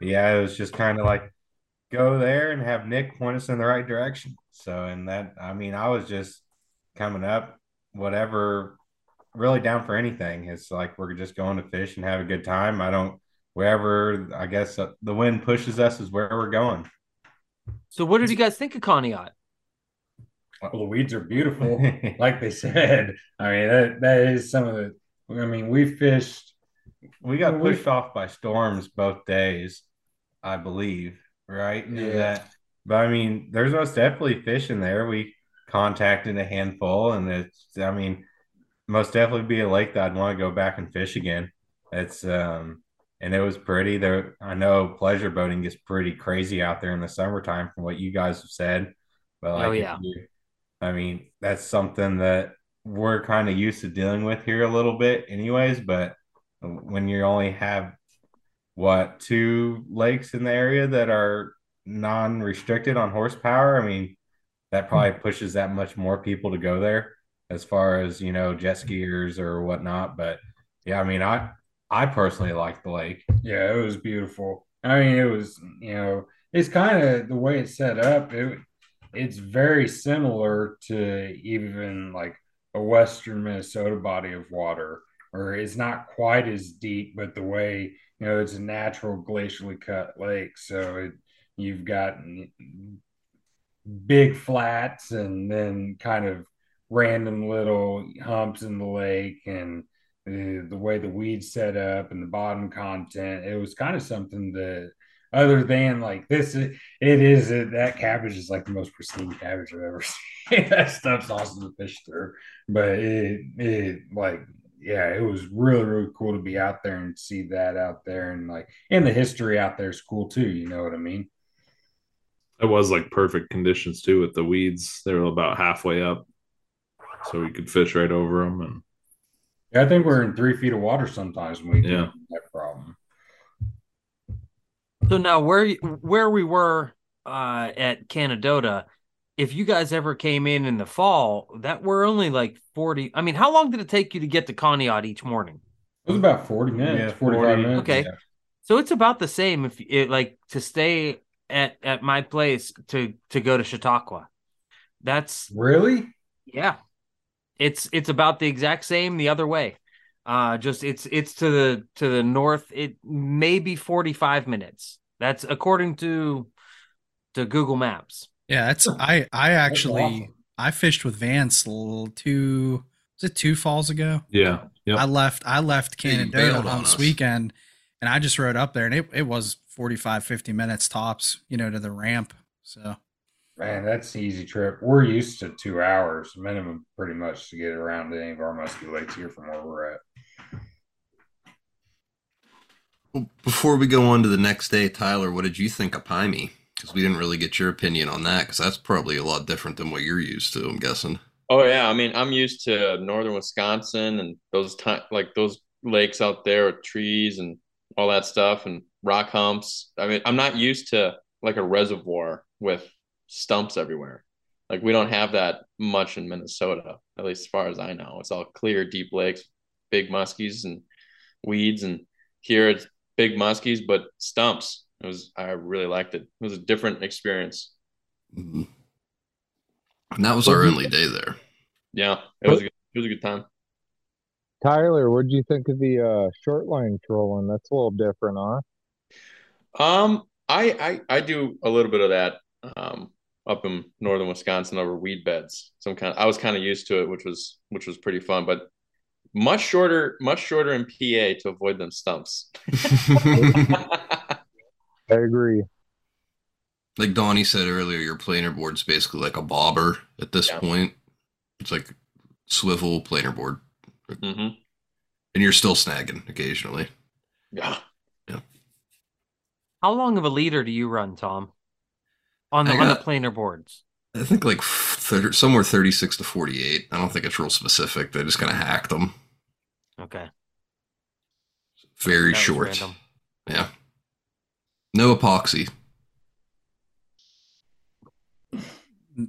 yeah, it was just kind of like, go there and have Nick point us in the right direction. So, and that, I mean, I was just coming up, whatever, really down for anything. It's like, we're just going to fish and have a good time. I don't, wherever, I guess the wind pushes us is where we're going. So what did you guys think of Conneaut? Well, the weeds are beautiful. Like they said, I mean, that, that is some of the, I mean, we fished. We got pushed we, off by storms both days, I believe. Right. Yeah. That, but I mean, there's most definitely fish in there. We contacted a handful, and it's, I mean, most definitely be a lake that I'd want to go back and fish again. It's, um, and it was pretty there. I know pleasure boating gets pretty crazy out there in the summertime from what you guys have said. But like, oh, yeah. You, I mean, that's something that we're kind of used to dealing with here a little bit anyways. But when you only have, what, two lakes in the area that are non-restricted on horsepower, I mean, that probably pushes that much more people to go there as far as, you know, jet skiers or whatnot. But yeah, I mean, I I personally liked the lake. Yeah, it was beautiful. I mean, it was, you know, it's kind of the way it's set up. It it's very similar to even like a Western Minnesota body of water, or it's not quite as deep, but the way, you know, it's a natural glacially cut lake. So it, you've got big flats and then kind of random little humps in the lake, and the, the way the weeds set up and the bottom content. It was kind of something that, other than like this, it, it is it, that cabbage is like the most pristine cabbage I've ever seen. That stuff's awesome to fish through. But it, it like, yeah, it was really, really cool to be out there and see that out there, and like, and the history out there is cool too. You know what I mean? It was like perfect conditions too with the weeds. They were about halfway up, so we could fish right over them. And yeah, I think we're in three feet of water sometimes when we yeah. do that problem. So now, where where we were uh, at Canandota, if you guys ever came in in the fall, that were only like forty. I mean, how long did it take you to get to Conneaut each morning? It was about forty minutes, yeah, forty-five minutes. Okay, yeah. So it's about the same. If it, like, to stay at at my place to to go to Chautauqua, that's really yeah. It's it's about the exact same the other way. Uh, just it's it's to the to the north. It may be forty-five minutes. That's according to to Google Maps. Yeah, that's I. I actually I fished with Vance little two. Is it two falls ago? Yeah, yep. I left. I left Canandota on this weekend, and I just rode up there, and it, it was forty-five, fifty minutes tops, you know, to the ramp. So, man, that's an easy trip. We're used to two hours minimum, pretty much, to get around to any of our musky lakes here from where we're at. Well, before we go on to the next day, Tyler, what did you think of Pymy? Because we didn't really get your opinion on that, because that's probably a lot different than what you're used to, I'm guessing. Oh, yeah. I mean, I'm used to northern Wisconsin and those t- like those lakes out there with trees and all that stuff and rock humps. I mean, I'm not used to like a reservoir with stumps everywhere. Like, we don't have that much in Minnesota, at least as far as I know. It's all clear, deep lakes, big muskies and weeds. And here it's big muskies, but stumps. It was, I really liked it. It was a different experience. Mm-hmm. And that was our only day there. Yeah, it was a good, it was a good time. Tyler, what did you think of the uh, shortline trolling? That's a little different, huh? Um, I, I I do a little bit of that um, up in northern Wisconsin over weed beds. Some kind of, I was kind of used to it, which was which was pretty fun, but much shorter, much shorter in P A to avoid them stumps. I agree. Like Donnie said earlier, your planer board's basically like a bobber at this yeah. point. It's like swivel planer board. Mm-hmm. And you're still snagging occasionally. Yeah. Yeah. How long of a leader do you run, Tom? On the, got, on the planer boards? I think like thirty, somewhere thirty-six to forty-eight. I don't think it's real specific. They just kind of hacked them. Okay. Very that short. Yeah. No epoxy.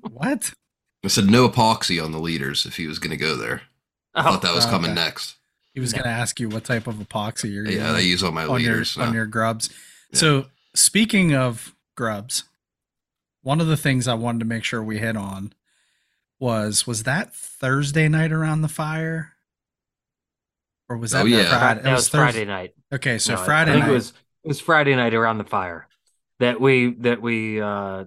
What? I said no epoxy on the leaders if he was going to go there. Oh. I thought that was oh, coming okay. next. He was no. going to ask you what type of epoxy you're yeah, using. I use on my on leaders. Your, no. On your grubs. Yeah. So speaking of grubs, one of the things I wanted to make sure we hit on was, was that Thursday night around the fire? Or was that oh, yeah. Friday? That was, was Friday night. Okay, so no, Friday I think night. It was, it was Friday night around the fire that we that we uh,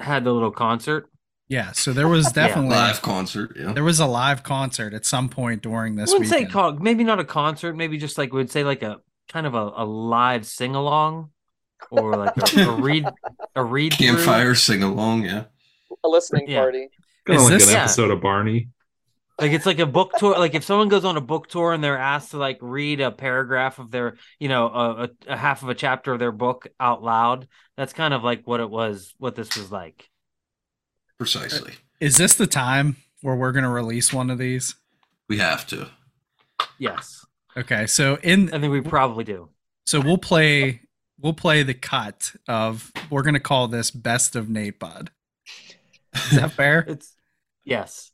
had the little concert. Yeah, so there was definitely yeah. live concert. Yeah. There was a live concert at some point during this. I wouldn't weekend. say call, maybe not a concert, maybe just like we'd say like a kind of a, a live sing along or like a, a read a read campfire sing along. Yeah, a listening yeah. party. Kind of like this, an episode yeah. of Barney. Like it's like a book tour. Like if someone goes on a book tour and they're asked to like read a paragraph of their, you know, a, a half of a chapter of their book out loud. That's kind of like what it was, what this was like. Precisely. Is this the time where we're going to release one of these? We have to. Yes. Okay. So in, I think we probably do. So we'll play, we'll play the cut of, we're going to call this Best of Nate Bud. Is that fair? It's yes.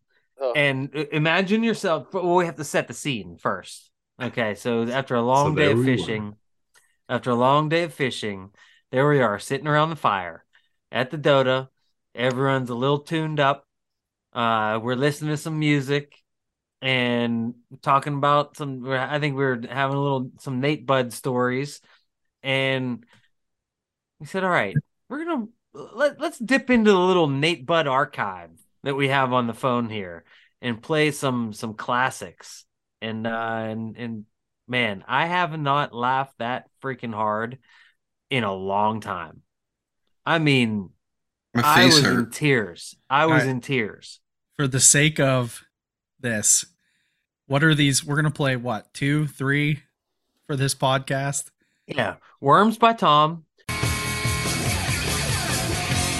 And imagine yourself, but well, we have to set the scene first. Okay, so after a long so day of fishing, were. after a long day of fishing, there we are sitting around the fire at the Dota. Everyone's a little tuned up. Uh, we're listening to some music and talking about some, I think we were having a little, some Nate Bud stories. And we said, all right, we're going to, let, let's dip into the little Nate Bud archive that we have on the phone here and play some, some classics. And, uh, and, and man, I have not laughed that freaking hard in a long time. I mean, My face I was hurt. in tears. I was right. in tears. For the sake of this, what are these? We're going to play what? Two, three for this podcast. Yeah. Worms by Tom.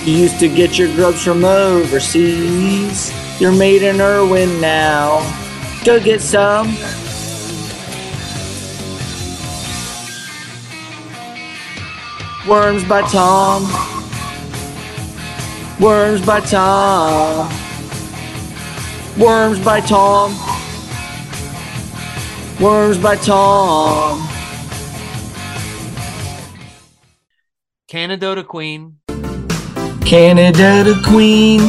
You used to get your grubs from overseas. You're made in Irwin now. Go get some. Worms by Tom. Worms by Tom. Worms by Tom. Worms by Tom. Canandota Queen. Canandota Queen,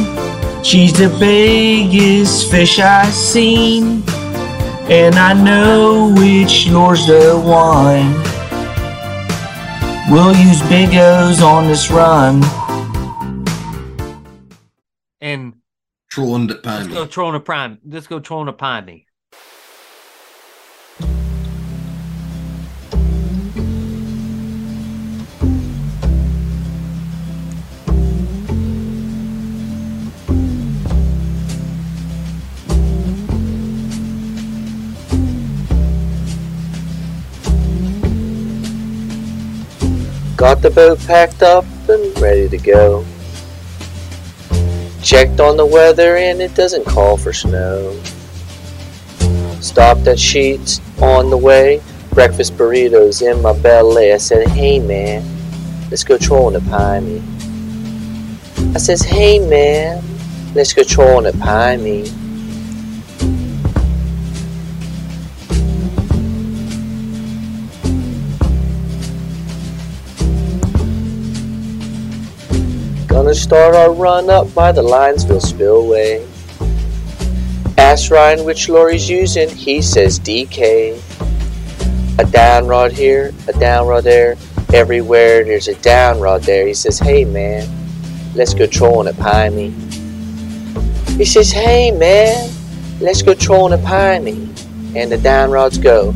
she's the biggest fish I've seen, and I know it's yours the one. We'll use Big O's on this run. And trolling to prime. Let's go trolling to prime. Let's go trolling to prime me. Got the boat packed up and ready to go. Checked on the weather and it doesn't call for snow. Stopped at Sheets on the way. Breakfast burritos in my belly. I said, hey man, let's go trolling at Pymatuning. I says, hey man, let's go trolling at Pymatuning. Gonna start our run up by the Linesville Spillway. Ask Ryan which lure he's using, he says D K. A down rod here, a down rod there, everywhere there's a down rod there. He says, hey man, let's go trolling at Pymatuning. He says, hey man, let's go trolling at Pymatuning. And the down rods go.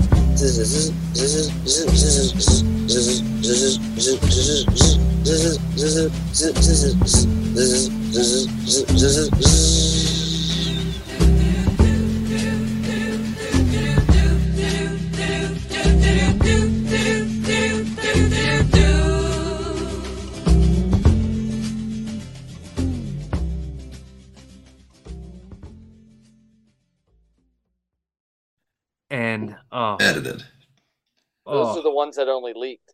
and uh, edited. Those uh, are the ones that only leaked.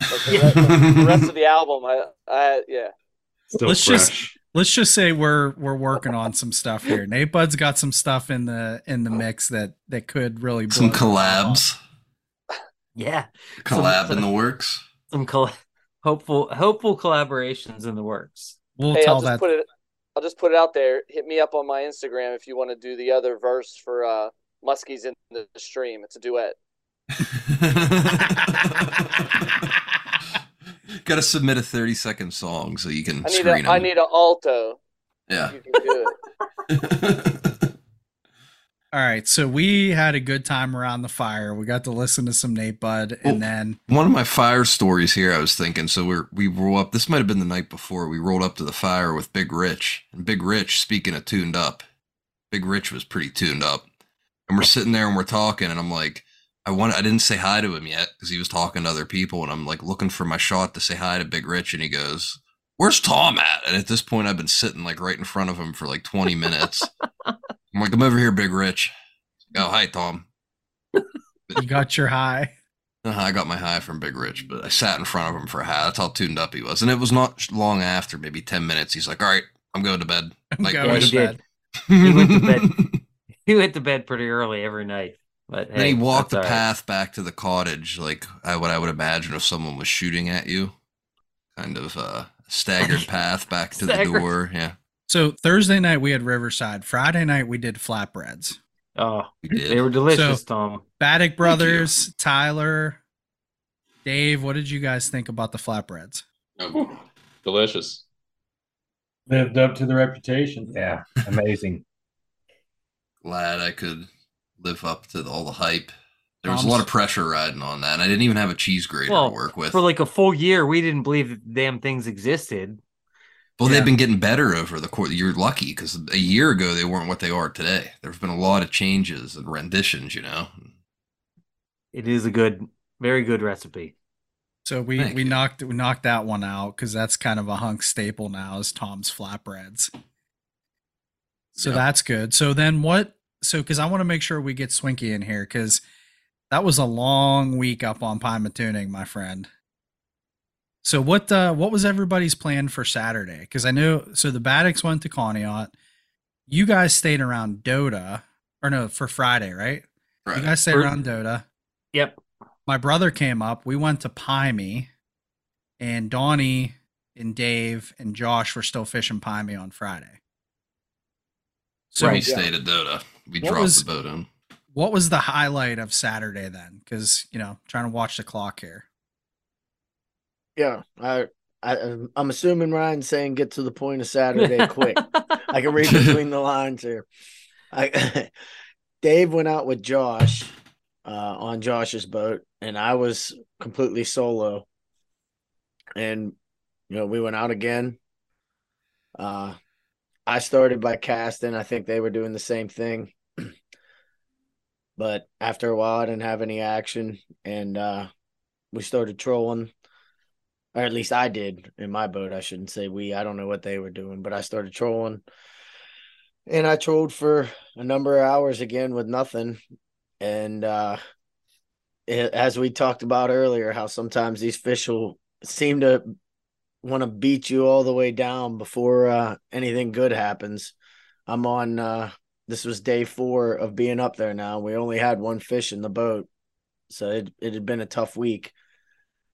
Like the, rest, the rest of the album, I, I yeah. Still let's fresh. just let's just say we're we're working on some stuff here. Nate Bud's got some stuff in the in the mix that that could really blow some collabs. Yeah, collab some, some, in the works. Some collab, hopeful hopeful collaborations in the works. We'll hey, tell I'll just that. Put it, I'll just put it out there. Hit me up on my Instagram if you want to do the other verse for uh, Muskies in the Stream. It's a duet. Got to submit a thirty second song so you can I need screen a, I need an alto. Yeah. You can do it. All right. So we had a good time around the fire. We got to listen to some Nate Bud. And well, then one of my fire stories here, I was thinking, so we're, we roll up. This might have been the night before. We rolled up to the fire with Big Rich. And Big Rich, speaking of tuned up, Big Rich was pretty tuned up. And we're sitting there and we're talking. And I'm like, I want. I didn't say hi to him yet because he was talking to other people, and I'm like looking for my shot to say hi to Big Rich, and he goes, "Where's Tom at?" And at this point, I've been sitting like right in front of him for like twenty minutes. I'm like, "I'm over here, Big Rich." Oh, hi, Tom. You got your high. Uh-huh, I got my high from Big Rich, but I sat in front of him for a high. That's how tuned up he was, and it was not long after, maybe ten minutes. He's like, "All right, I'm going to bed." Like, going to bed. He went to bed. He went to bed pretty early every night. But hey, then he walked the path right. back to the cottage, like I, what I would imagine if someone was shooting at you. Kind of uh, staggered path back to staggered. the door. Yeah. So Thursday night we had Riverside. Friday night we did flatbreads. Oh, we did. They were delicious, so, Tom. Batic Brothers, Tyler, Dave, what did you guys think about the flatbreads? Oh, delicious. Lived up to the reputation. Yeah, amazing. Glad I could live up to all the hype. There was Tom's, a lot of pressure riding on that. And I didn't even have a cheese grater well, to work with. For like a full year, we didn't believe that the damn things existed. Well, yeah. They've been getting better over the course. You're lucky because a year ago, they weren't what they are today. There's been a lot of changes and renditions, you know. It is a good, very good recipe. So we, Thank we you. knocked we knocked that one out because that's kind of a hunk staple now is Tom's flatbreads. So yep. That's good. So then what? So, because I want to make sure we get Swinky in here, because that was a long week up on Pymatuning, my friend. So, what uh, what was everybody's plan for Saturday? Because I know, so the Batics went to Conneaut. You guys stayed around Dota, or no, for Friday, right? Right. You guys stayed We're, around Dota. Yep. My brother came up. We went to Pymy, and Donnie and Dave and Josh were still fishing Pymy on Friday. So right, we stayed yeah. at Dota. We what dropped was, the boat in. What was the highlight of Saturday then? Because, you know, trying to watch the clock here. Yeah. I, I, I'm assuming Ryan's saying get to the point of Saturday quick. I can read between the lines here. I, Dave went out with Josh uh, on Josh's boat, and I was completely solo. And, you know, we went out again. Uh I started by casting. I think they were doing the same thing. But after a while, I didn't have any action. And uh, we started trolling. Or at least I did in my boat. I shouldn't say we. I don't know what they were doing. But I started trolling. And I trolled for a number of hours again with nothing. And uh, it, as we talked about earlier, how sometimes these fish will seem to – want to beat you all the way down before uh, anything good happens. I'm on, uh, this was day four of being up there now. We only had one fish in the boat. So it, it had been a tough week.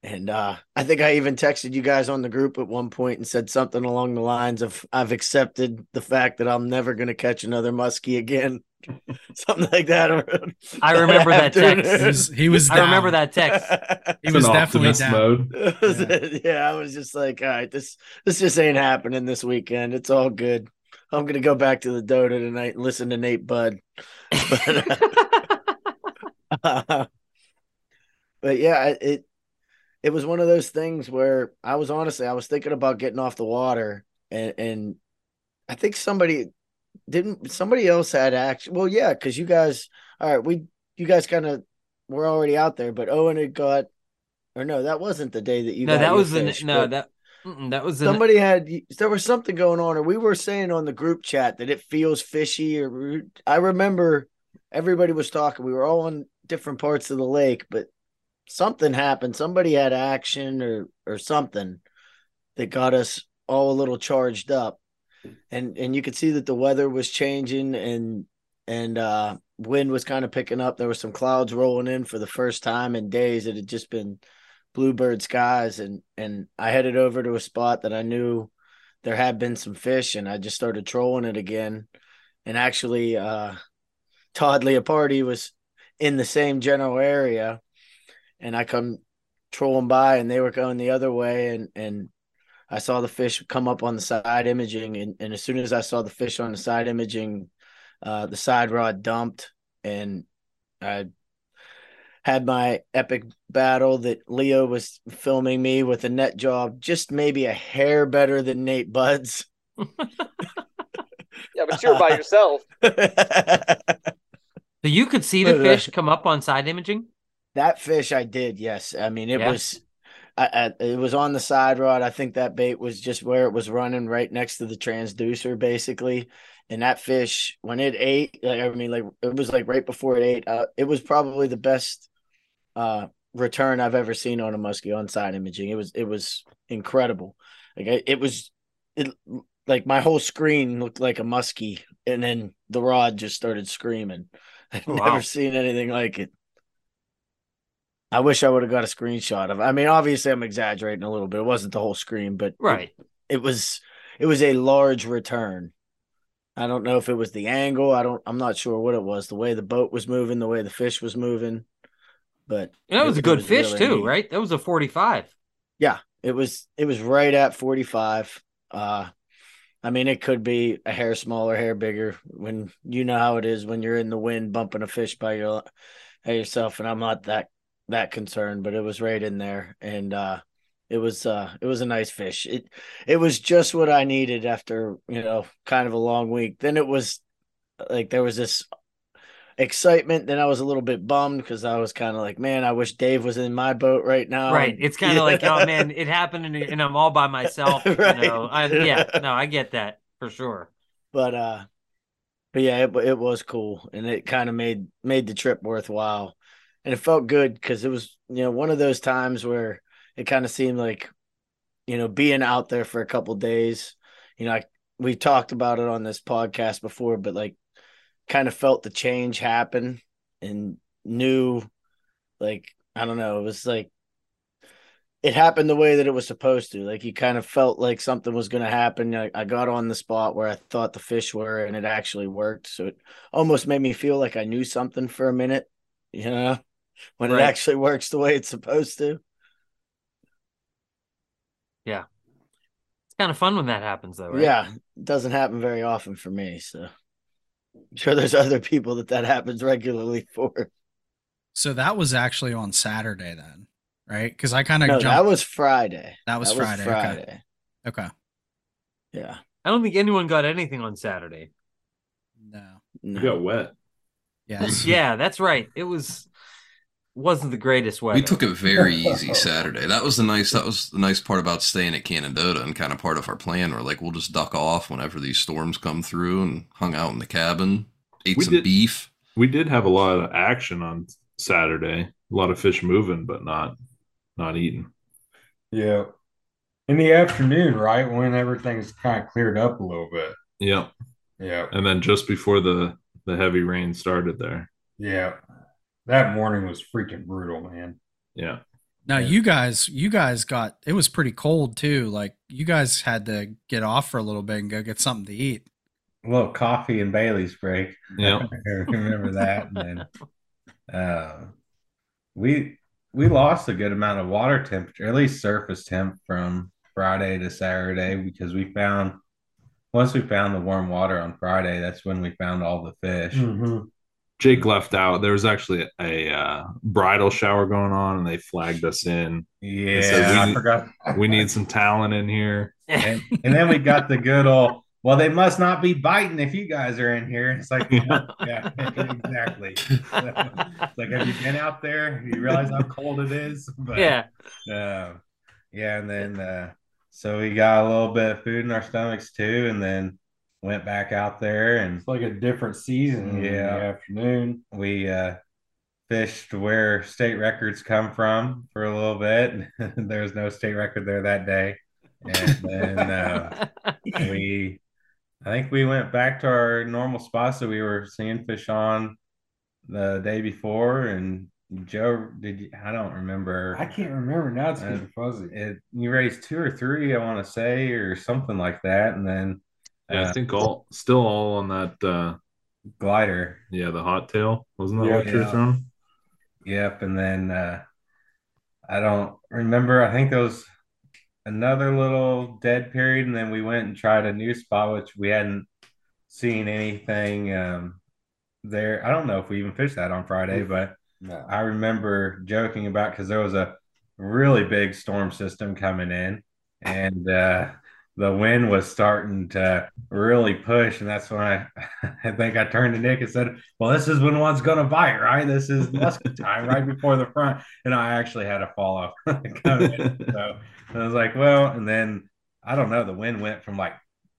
And uh, I think I even texted you guys on the group at one point and said something along the lines of, I've accepted the fact that I'm never going to catch another muskie again. Something like that. I remember that text. He was, he was I remember that text. He was definitely down. Mode. Yeah. yeah, I was just like, all right, this this just ain't happening this weekend. It's all good. I'm gonna go back to the Dota tonight and listen to Nate Bud. But, uh, uh, but yeah, it it was one of those things where I was honestly I was thinking about getting off the water, and and I think somebody. Didn't somebody else had action? Well, yeah, because you guys, all right, we you guys kind of were already out there, but Owen had got, or no, that wasn't the day that you. No, got that was the no that that was somebody an, had. There was something going on, or we were saying on the group chat that it feels fishy, or I remember everybody was talking. We were all in different parts of the lake, but something happened. Somebody had action or or something that got us all a little charged up. And and you could see that the weather was changing and and uh, wind was kind of picking up. There were some clouds rolling in for the first time in days. It had just been bluebird skies. And, and I headed over to a spot that I knew there had been some fish, and I just started trolling it again. And actually, uh, Todd Leopardi was in the same general area, and I come trolling by, and they were going the other way, and and I saw the fish come up on the side imaging, and, and as soon as I saw the fish on the side imaging, uh, the side rod dumped, and I had my epic battle that Leo was filming me with a net job, just maybe a hair better than Nate Bud's. Yeah, but you were by yourself. So you could see the fish come up on side imaging? That fish I did, yes. I mean, it yeah. was I, I, it was on the side rod. I think that bait was just where it was running, right next to the transducer, basically. And that fish, when it ate, like, I mean, like it was like right before it ate, uh, it was probably the best uh, return I've ever seen on a muskie on side imaging. It was it was incredible. Like I, it was it. Like my whole screen looked like a muskie, and then the rod just started screaming. I've wow. never seen anything like it. I wish I would have got a screenshot of it. I mean, obviously I'm exaggerating a little bit. It wasn't the whole screen, but right. it, it was it was a large return. I don't know if it was the angle. I don't I'm not sure what it was, the way the boat was moving, the way the fish was moving. But and that was it, a good was fish really too, neat. Right? That was a forty-five. Yeah, it was it was right at forty-five. Uh I mean, it could be a hair smaller, hair bigger. When you know how it is when you're in the wind bumping a fish by your by yourself, and I'm not that that concerned, but it was right in there, and uh, it was uh, it was a nice fish. It it was just what I needed after, you know, kind of a long week. Then it was like there was this excitement. Then I was a little bit bummed because I was kind of like, man, I wish Dave was in my boat right now. Right. It's kind of like, oh man, it happened and, and I'm all by myself. Right. You know? I, yeah. No, I get that for sure. But uh, but yeah, it it was cool, and it kind of made made the trip worthwhile, and it felt good because it was, you know, one of those times where it kind of seemed like, you know, being out there for a couple of days, you know, I, we talked about it on this podcast before, but like, kind of felt the change happen and knew, like, I don't know, it was like it happened the way that it was supposed to. Like you kind of felt like something was going to happen. I, I got on the spot where I thought the fish were, and it actually worked. So it almost made me feel like I knew something for a minute, you know, when right. it actually works the way it's supposed to. Yeah. It's kind of fun when that happens though, right? Yeah. It doesn't happen very often for me, so. I'm sure there's other people that that happens regularly for. So that was actually on Saturday then, right? Because I kind of no, that was Friday. That was that Friday. Was Friday. Okay. okay. Yeah. I don't think anyone got anything on Saturday. No. no. You got wet. Yes. Yeah, that's right. It was wasn't the greatest weather. We took it very easy Saturday. That was the nice. That was the nice part about staying at Canandota, and kind of part of our plan. We're like, we'll just duck off whenever these storms come through, and hung out in the cabin, ate we some did, beef. We did have a lot of action on Saturday. A lot of fish moving, but not not eating. Yeah, in the afternoon, right when everything's kind of cleared up a little bit. Yeah, yeah, and then just before the the heavy rain started there. Yeah. That morning was freaking brutal, man. Yeah. Now yeah. you guys, you guys got, it was pretty cold too. Like you guys had to get off for a little bit and go get something to eat. A little coffee and Bailey's break. Yeah. I remember that. And then uh, we, we lost a good amount of water temperature, at least surface temp, from Friday to Saturday, because we found, once we found the warm water on Friday, that's when we found all the fish. Mm-hmm. Jake left out. There was actually a uh, bridal shower going on, and they flagged us in. Yeah, said, we, I forgot. We need some talent in here. And, and then we got the good old, well, they must not be biting if you guys are in here. It's like, yeah, yeah exactly. It's like, have you been out there? You realize how cold it is? But, yeah. Uh, yeah, and then uh, so we got a little bit of food in our stomachs, too, and then went back out there, and it's like a different season. Yeah, in the afternoon we uh fished where state records come from for a little bit. There was no state record there that day, and then uh, we I think we went back to our normal spots that we were seeing fish on the day before. And Joe, did you, I don't remember. I can't remember now. It's kind of fuzzy. It, you raised two or three, I want to say, or something like that. And then yeah, uh, I think all still all on that uh, glider. Yeah, the hot tail, wasn't that yeah, what you were throwing? Yep. And then uh, I don't remember. I think those. Another little dead period, and then we went and tried a new spot, which we hadn't seen anything um, there. I don't know if we even fished that on Friday, but no. I remember joking about, because there was a really big storm system coming in, and uh, the wind was starting to really push, and that's when I, I think I turned to Nick and said, well, this is when one's going to bite, right? This is musky time, right before the front, and I actually had a fall off coming, so... And I was like, well, and then I don't know. The wind went from like,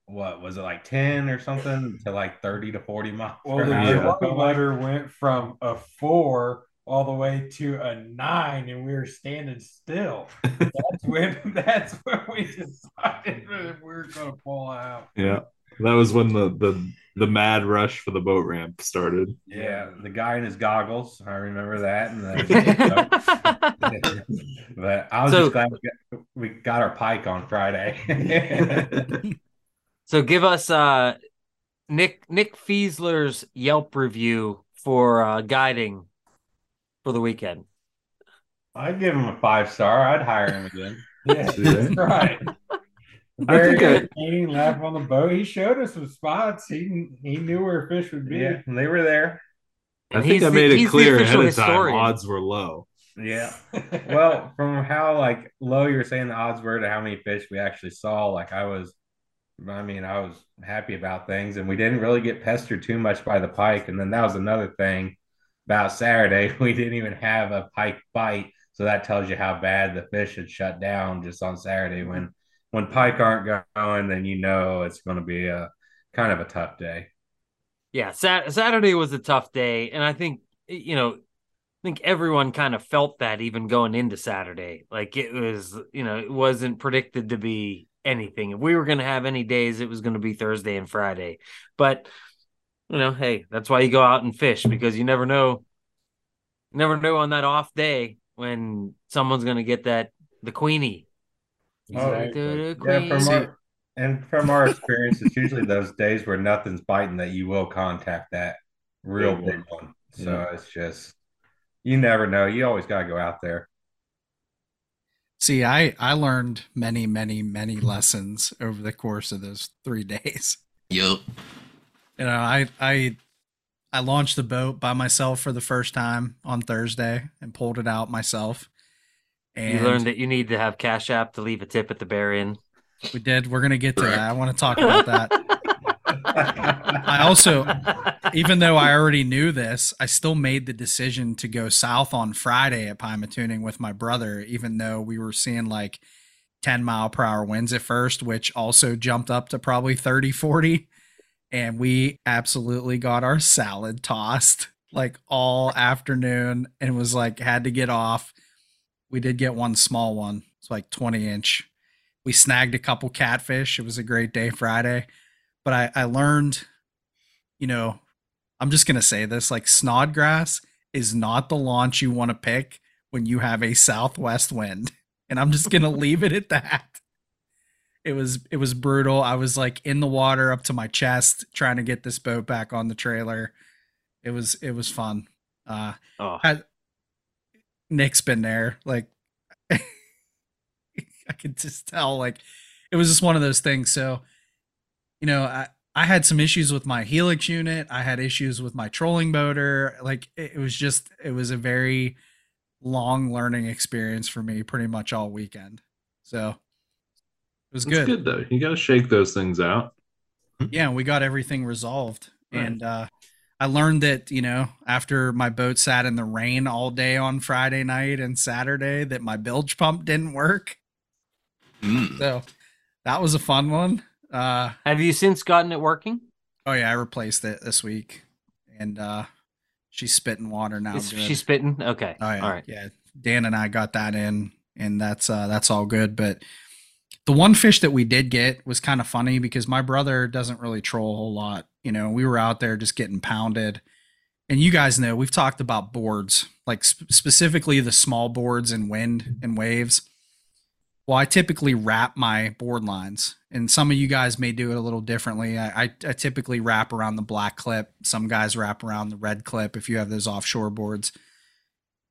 what was it, like ten or something to like thirty to forty miles. Well, the yeah. letter went from a four all the way to a nine, and we were standing still. That's when that's when we decided that we were going to pull out. Yeah, that was when the the the mad rush for the boat ramp started. Yeah, the guy in his goggles. I remember that. And the, but I was so, just glad we got, we got our pike on Friday. So give us uh, Nick Nick Fiesler's Yelp review for uh, guiding for the weekend. I'd give him a five star. I'd hire him again. Yeah, that's right. Very I think I laugh on the boat. He showed us some spots. He he knew where fish would be. Yeah, and they were there. And I think I made the, it clear ahead of time. Odds were low. Yeah. Well, from how like low you were saying the odds were to how many fish we actually saw, like I was, I mean, I was happy about things, and we didn't really get pestered too much by the pike. And then that was another thing about Saturday. We didn't even have a pike bite, so that tells you how bad the fish had shut down just on Saturday when. When pike aren't going, then you know it's going to be a kind of a tough day. Yeah, sat- Saturday was a tough day, and I think you know, I think everyone kind of felt that even going into Saturday. Like it was, you know, it wasn't predicted to be anything. If we were going to have any days, it was going to be Thursday and Friday. But you know, hey, that's why you go out and fish, because you never know, never know on that off day when someone's going to get that the Queenie. Oh, like, yeah, from our, and from our experience, it's usually those days where nothing's biting that you will contact that real yeah. big one. So yeah. It's just, you never know. You always got to go out there. See, I, I learned many, many, many lessons over the course of those three days. Yep. You know, I, I, I launched the boat by myself for the first time on Thursday and pulled it out myself. And you learned that you need to have Cash App to leave a tip at the Bear Inn. We did. We're going to get to Correct. that. I want to talk about that. I also, even though I already knew this, I still made the decision to go south on Friday at Pymatuning with my brother, even though we were seeing like ten mile per hour winds at first, which also jumped up to probably thirty, forty. And we absolutely got our salad tossed like all afternoon and was like, had to get off. We did get one small one. It's like twenty inch. We snagged a couple catfish. It was a great day Friday. But I, I learned, you know, I'm just going to say this, like Snodgrass is not the launch you want to pick when you have a southwest wind. And I'm just going to leave it at that. It was, it was brutal. I was like in the water up to my chest trying to get this boat back on the trailer. It was, it was fun. Uh, oh. I, Nick's been there. Like I could just tell, like it was just one of those things. So, you know, I, I had some issues with my Helix unit. I had issues with my trolling motor. Like it, it was just, it was a very long learning experience for me pretty much all weekend. So it was good. good though. You got to shake those things out. Yeah. We got everything resolved. Right. And, uh, I learned that, you know, after my boat sat in the rain all day on Friday night and Saturday, that my bilge pump didn't work. Mm. So that was a fun one. Uh, have you since gotten it working? Oh yeah, I replaced it this week, and uh, she's spitting water now. She's spitting. Okay. Oh, yeah. All right. Yeah, Dan and I got that in, and that's uh, that's all good. But the one fish that we did get was kind of funny because my brother doesn't really troll a whole lot. You know, we were out there just getting pounded, and you guys know we've talked about boards, like sp- specifically the small boards and wind and waves. Well, I typically wrap my board lines, and some of you guys may do it a little differently. I, I, I typically wrap around the black clip. Some guys wrap around the red clip if you have those offshore boards.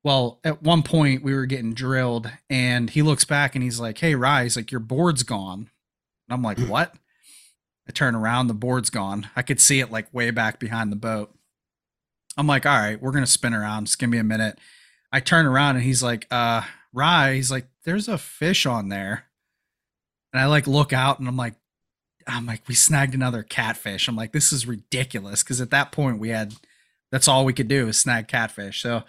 Well, at one point we were getting drilled, and he looks back and he's like, "Hey, Rye," he's like, "your board's gone." And I'm like, "What?" I turn around, the board's gone. I could see it like way back behind the boat. I'm like, "All right, we're going to spin around. Just give me a minute." I turn around and he's like, uh, Rye, he's like, "there's a fish on there." And I like look out and I'm like, I'm like, we snagged another catfish. I'm like, this is ridiculous. Cause at that point we had, that's all we could do is snag catfish. So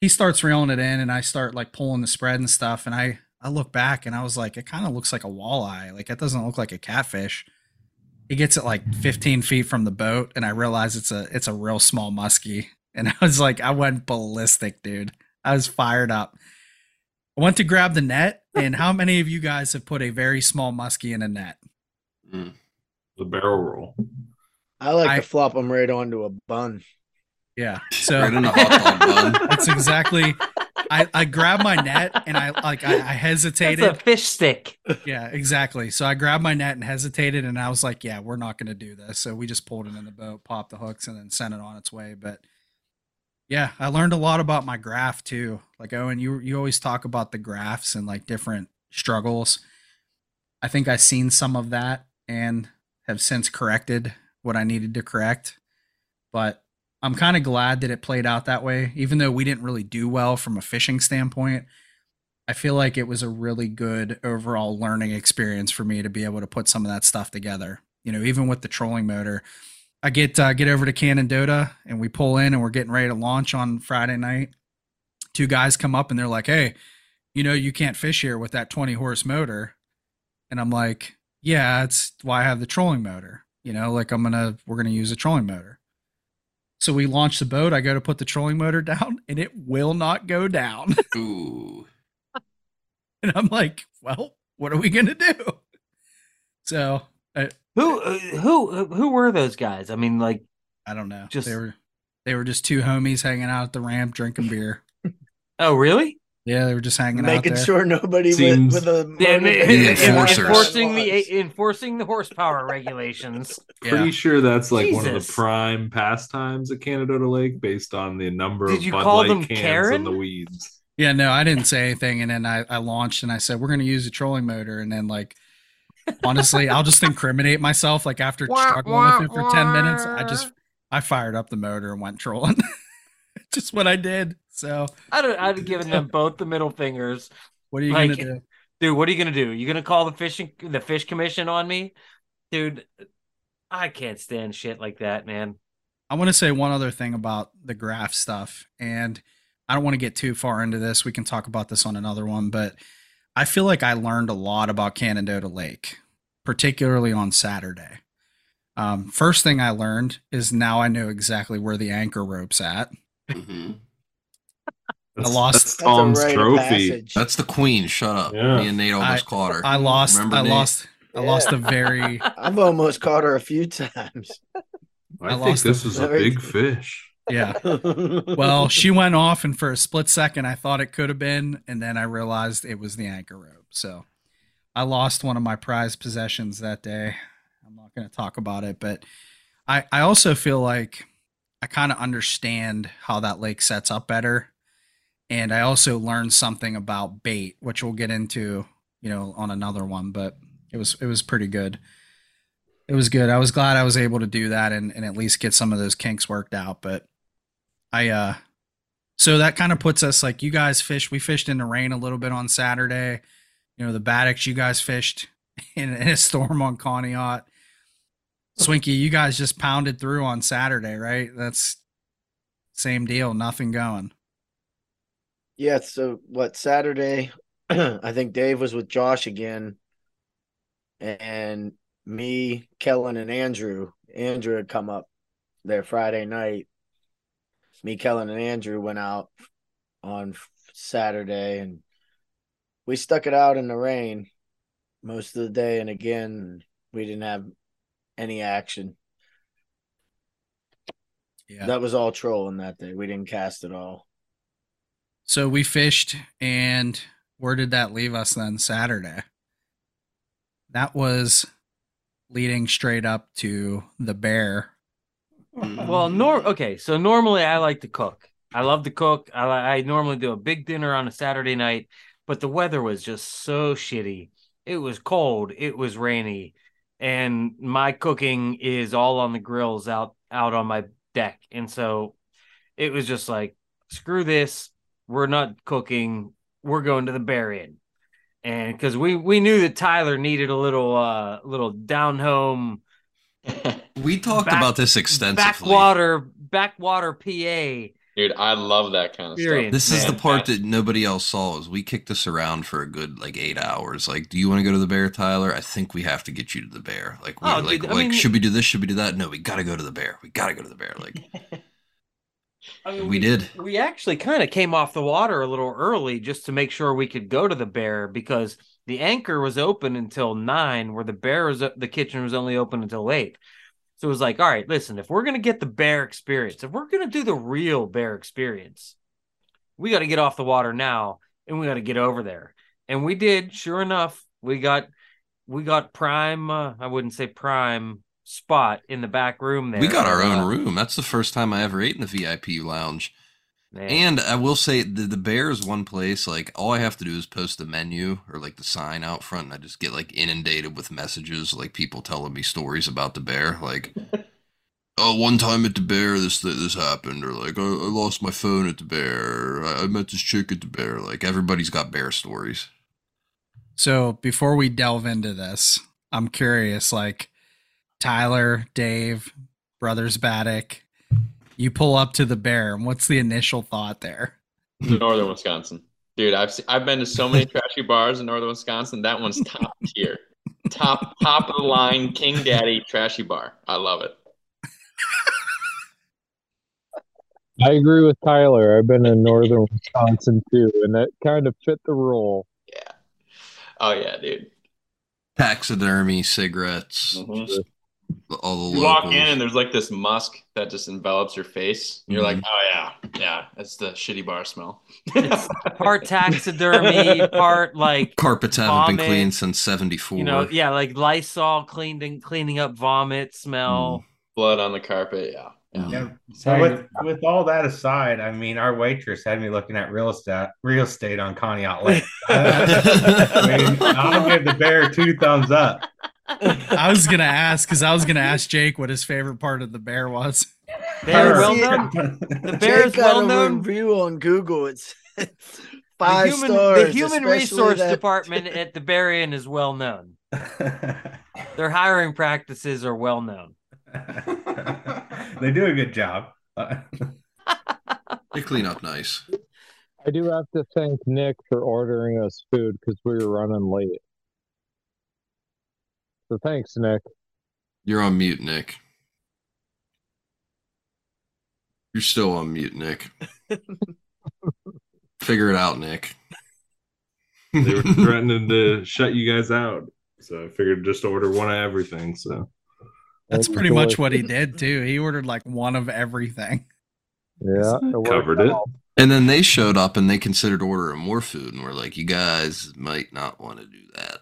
he starts reeling it in and I start like pulling the spread and stuff. And I, I look back and I was like, it kind of looks like a walleye. Like it doesn't look like a catfish. He gets it like fifteen feet from the boat. And I realize it's a, it's a real small muskie. And I was like, I went ballistic, dude. I was fired up. I went to grab the net, and how many of you guys have put a very small muskie in a net? Mm, the barrel roll. I like I, to flop them right onto a bun. Yeah, so right in a hot dog bun. That's exactly. I I grabbed my net and I like I, I hesitated. That's a fish stick. Yeah, exactly. So I grabbed my net and hesitated, and I was like, "Yeah, we're not going to do this." So we just pulled it in the boat, popped the hooks, and then sent it on its way. But yeah, I learned a lot about my graph too. Like, Owen, you you always talk about the graphs and like different struggles. I think I've seen some of that and have since corrected what I needed to correct. But I'm kind of glad that it played out that way. Even though we didn't really do well from a fishing standpoint, I feel like it was a really good overall learning experience for me to be able to put some of that stuff together. You know, even with the trolling motor. I get uh, get over to Canandota and we pull in and we're getting ready to launch on Friday night. Two guys come up and they're like, "Hey, you know, you can't fish here with that twenty horse motor." And I'm like, "Yeah, that's why I have the trolling motor. You know, like I'm going to, we're going to use a trolling motor." So we launch the boat. I go to put the trolling motor down and it will not go down. Ooh. And I'm like, well, what are we going to do? So I, Who who who were those guys? I mean, like, I don't know. Just they were they were just two homies hanging out at the ramp drinking beer. Oh, really? Yeah, they were just hanging making out, making sure nobody Seems... with, with a yeah, the enforcers. enforcing the enforcing the horsepower regulations. Yeah. Pretty sure that's like Jesus. One of the prime pastimes at Canandota Lake, based on the number Did of Bud Light cans Karen? And the weeds. Yeah, no, I didn't say anything, and then I, I launched and I said we're going to use a trolling motor, and then like. Honestly, I'll just incriminate myself. Like after struggling with it for ten minutes, I just, I fired up the motor and went trolling. Just what I did. So I don't, I'd have given them both the middle fingers. What are you like, going to do? Dude, what are you going to do? You're going to call the fishing, the fish commission on me? Dude, I can't stand shit like that, man. I want to say one other thing about the graph stuff, and I don't want to get too far into this. We can talk about this on another one, but I feel like I learned a lot about Canandota Lake, particularly on Saturday. Um, first thing I learned is now I know exactly where the anchor rope's at. Mm-hmm. I lost that's Tom's that's trophy. That's the queen. Shut up. Yeah. Me and Nate almost I, caught her. I lost. Remember I Nate? lost. I yeah. lost a very. I've almost caught her a few times. I, I think this is a big fish. Yeah. Well, she went off, and for a split second, I thought it could have been, and then I realized it was the anchor rope. So I lost one of my prized possessions that day. I'm not going to talk about it, but I, I also feel like I kind of understand how that lake sets up better. And I also learned something about bait, which we'll get into, you know, on another one, but it was, it was pretty good. It was good. I was glad I was able to do that and, and at least get some of those kinks worked out, but I, uh, so that kind of puts us like you guys fished, we fished in the rain a little bit on Saturday, you know, the Batics, you guys fished in, in a storm on Conneaut. Swinky, you guys just pounded through on Saturday, right? That's same deal. Nothing going. Yeah. So what Saturday, I think Dave was with Josh again, and me, Kellen, and Andrew. Andrew had come up there Friday night. Me, Kellen, and Andrew went out on Saturday, and we stuck it out in the rain most of the day. And again, we didn't have any action. Yeah, that was all trolling that day. We didn't cast at all. So we fished, and where did that leave us then Saturday? That was leading straight up to the Bear. Well, norm okay, so normally I like to cook. I love to cook. I, I normally do a big dinner on a Saturday night, but the weather was just so shitty. It was cold. It was rainy. And my cooking is all on the grills out, out on my deck. And so it was just like, screw this. We're not cooking. We're going to the Bear Inn. And because we, we knew that Tyler needed a little uh little down home. We talked back, about this extensively. Backwater, backwater P A. Dude, I love that kind of experience, stuff. This man. is the part that nobody else saw. Is we kicked this around for a good like eight hours. Like, do you want to go to the Bear, Tyler? I think we have to get you to the Bear. Like, we, oh, like, dude, like mean, should we do this? Should we do that? No, we got to go to the Bear. We got to go to the Bear. Like, I mean, we, we did. We actually kind of came off the water a little early just to make sure we could go to the Bear, because the anchor was open until nine, where the Bear was the kitchen was only open until eight. So it was like, all right, listen, if we're going to get the Bear experience, if we're going to do the real Bear experience, we got to get off the water now, and we got to get over there. And we did. Sure enough, we got we got prime, uh, I wouldn't say prime spot in the back room there. We got our own room. That's the first time I ever ate in the V I P lounge. Man. And I will say the, the Bear is one place, like, all I have to do is post the menu or like the sign out front, and I just get like inundated with messages, like people telling me stories about the Bear, like, oh, one time at the Bear this this happened, or like, I, I lost my phone at the Bear, or I, I met this chick at the Bear. Like, everybody's got Bear stories. So before we delve into this, I'm curious, like, Tyler, Dave, brothers Batic, you pull up to the Bear, and what's the initial thought there? Northern Wisconsin. Dude, I've seen, I've been to so many trashy bars in Northern Wisconsin. That one's top tier. Top top of the line, King Daddy trashy bar. I love it. I agree with Tyler. I've been in Northern Wisconsin too, and that kind of fit the role. Yeah. Oh yeah, dude. Taxidermy, cigarettes. Mm-hmm. All the you locals. Walk in and there's like this musk that just envelops your face. You're mm-hmm. like, oh yeah, yeah, that's the shitty bar smell. It's part taxidermy, part like carpets haven't been cleaned since seventy-four. You know, yeah, like Lysol cleaned and cleaning up vomit smell, mm. blood on the carpet. Yeah, yeah. yeah. So with with all that aside, I mean, our waitress had me looking at real estate, real estate on Conneaut Lake. I mean, I'll give the Bear two thumbs up. I was gonna ask because I was gonna ask Jake what his favorite part of the Bear was. Bear well known. The Bear Jake is well known. Review on Google. It's five the human, stars. The human resource that... department at the Bear Inn is well known. Their hiring practices are well known. They do a good job. They clean up nice. I do have to thank Nick for ordering us food because we were running late. So thanks, Nick. You're on mute, Nick. You're still on mute, Nick. Figure it out, Nick. They were threatening to shut you guys out, so I figured just order one of everything. So that's pretty much what he did too. He ordered like one of everything. Yeah, it covered it. And then they showed up and they considered ordering more food, and we're like, you guys might not want to do that.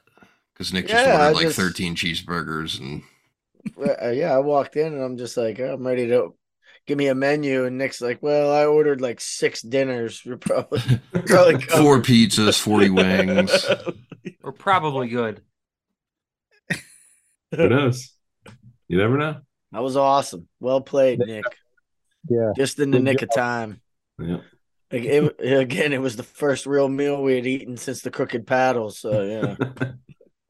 Because Nick yeah, just ordered like just, thirteen cheeseburgers. And uh, yeah, I walked in and I'm just like, oh, I'm ready to give me a menu. And Nick's like, well, I ordered like six dinners. We're probably, we're probably four pizzas, forty wings. We're probably good. Who knows? You never know. That was awesome. Well played, Nick. Yeah. Just in the nick of time. Yeah. Like it, again, it was the first real meal we had eaten since the Crooked Paddle. So, yeah.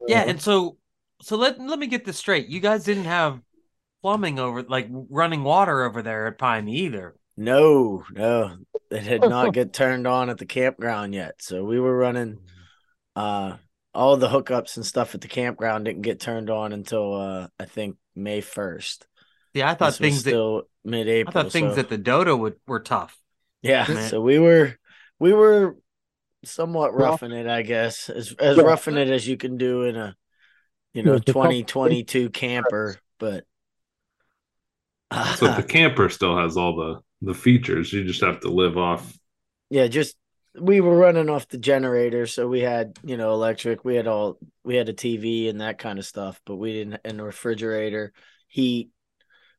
Yeah, and so so let let me get this straight. You guys didn't have plumbing over, like running water over there at Pine either. No, no. It had not get turned on at the campground yet. So we were running uh, all the hookups and stuff at the campground didn't get turned on until uh, I think May first. Yeah, I thought this things still that, mid-April. I thought things so. at the Dodo would, were tough. Yeah, man. So we were we were somewhat roughing well, it, I guess, as as well, roughing it as you can do in a you know twenty twenty-two camper, but uh, so the camper still has all the the features. You just have to live off. Yeah, just. We were running off the generator, so we had, you know, electric. We had all, we had a T V and that kind of stuff, but we didn't, and a refrigerator, heat,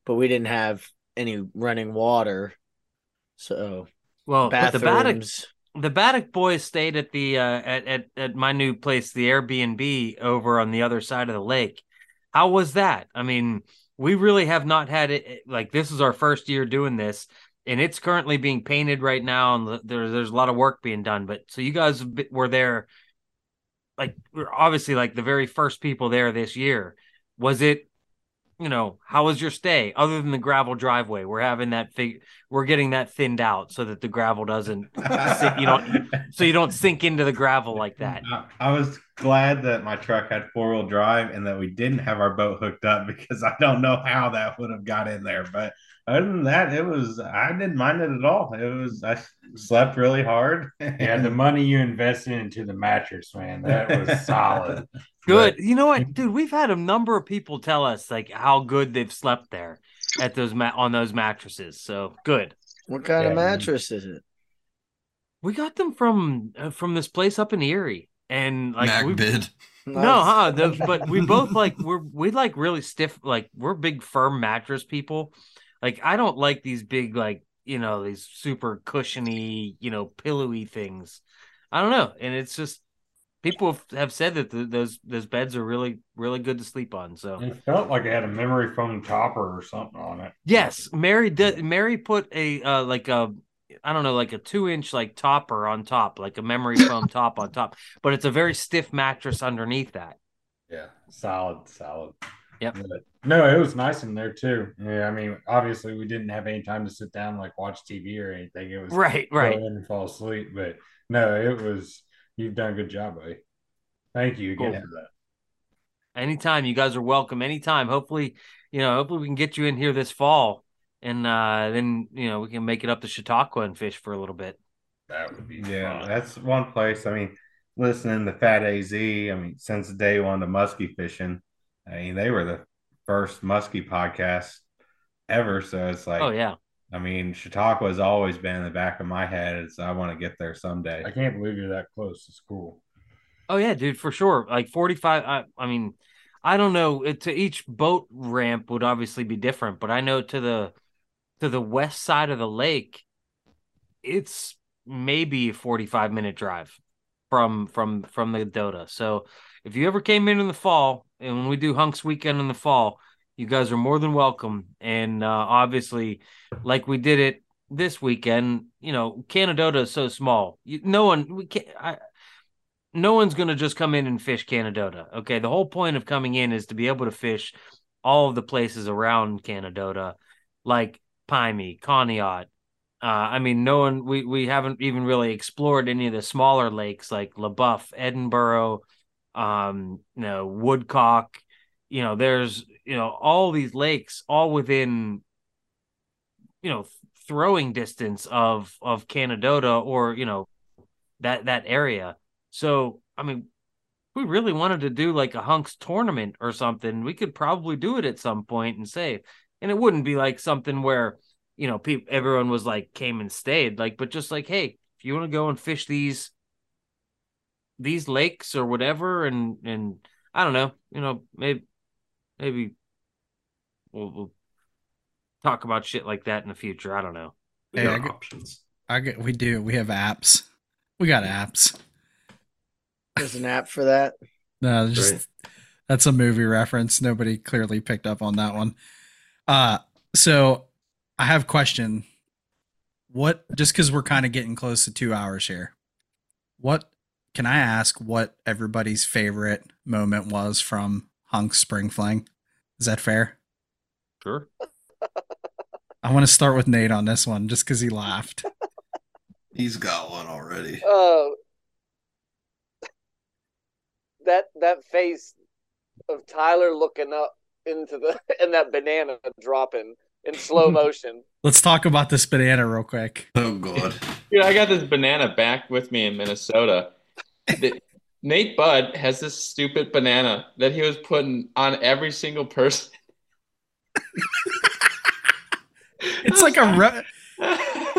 but we didn't have any running water. So, well, bathrooms. But the Batic, the Batic boys stayed at the uh, at at at my new place, the Airbnb over on the other side of the lake. How was that? I mean, we really have not had it. Like, this is our first year doing this. And it's currently being painted right now, and there, there's a lot of work being done. But so you guys were there, like, we're obviously like the very first people there this year. Was it, you know, how was your stay? Other than the gravel driveway, we're having that fig- we're getting that thinned out so that the gravel doesn't, sit, you don't, so you don't sink into the gravel like that. I was glad that my truck had four wheel drive and that we didn't have our boat hooked up, because I don't know how that would have got in there, but. Other than that, it was, I didn't mind it at all. It was, I slept really hard. Yeah, the money you invested into the mattress, man, that was solid. Good. But, you know what, dude, we've had a number of people tell us like how good they've slept there at those ma- on those mattresses. So good. What kind yeah. of mattress is it? We got them from, uh, from this place up in Erie, and like MacBid. No, huh? Those, but we both like, we're, we like really stiff. Like, we're big firm mattress people. Like, I don't like these big, like, you know, these super cushiony, you know, pillowy things. I don't know. And it's just, people have said that the, those those beds are really, really good to sleep on. So it felt like it had a memory foam topper or something on it. Yes. Mary did. Mary put a, uh, like a, I don't know, like a two inch, like topper on top, like a memory foam top on top. But it's a very stiff mattress underneath that. Yeah. Solid, solid. Yep. No, it was nice in there too. Yeah, I mean, obviously we didn't have any time to sit down and, like, watch T V or anything. It was right, right. Go in and fall asleep, but no, it was. You've done a good job, buddy. Thank you again cool. for that. Anytime, you guys are welcome. Anytime. Hopefully, you know, hopefully we can get you in here this fall, and uh, then you know we can make it up to Chautauqua and fish for a little bit. That would be yeah. Fun. That's one place. I mean, listening to Fat A Z. I mean, since day one to musky fishing. I mean, they were the first muskie podcast ever, so it's like, oh yeah. I mean, Chautauqua has always been in the back of my head. It's, I want to get there someday. I can't believe you're that close. It's cool. Oh yeah, dude, for sure. Like forty-five. I, I mean, I don't know. It, to each boat ramp would obviously be different, but I know to the to the west side of the lake, it's maybe a forty-five minute drive from from from the Dota. So if you ever came in in the fall. And when we do Hunks Weekend in the fall, you guys are more than welcome. And uh, obviously, like we did it this weekend, you know, Canandota is so small. You, no one, we can't. I, no one's going to just come in and fish Canandota. Okay, the whole point of coming in is to be able to fish all of the places around Canandota, like Pymatuning, Conneaut. Uh, I mean, no one. We we haven't even really explored any of the smaller lakes like LaBeouf, Edinburgh. Um, you know, Woodcock, you know, there's, you know, all these lakes all within, you know, throwing distance of, of Canandota or, you know, that, that area. So, I mean, we really wanted to do like a Hunks tournament or something. We could probably do it at some point and save, and it wouldn't be like something where, you know, people, everyone was like, came and stayed like, but just like, hey, if you want to go and fish these, these lakes or whatever, and and I don't know, you know, maybe maybe we'll, we'll talk about shit like that in the future. I don't know. We hey, got I get, options. I get we do. We have apps. We got apps. There's an app for that. No, just right. That's a movie reference. Nobody clearly picked up on that one. Uh so I have a question. What, just because we're kind of getting close to two hours here, what can I ask what everybody's favorite moment was from Hunk's Spring Fling? Is that fair? Sure. I want to start with Nate on this one just because he laughed. He's got one already. Oh. that that face of Tyler looking up into the and that banana dropping in slow motion. Let's talk about this banana real quick. Oh god, dude! I got this banana back with me in Minnesota. The, Nate Bud has this stupid banana that he was putting on every single person. It's like a ru-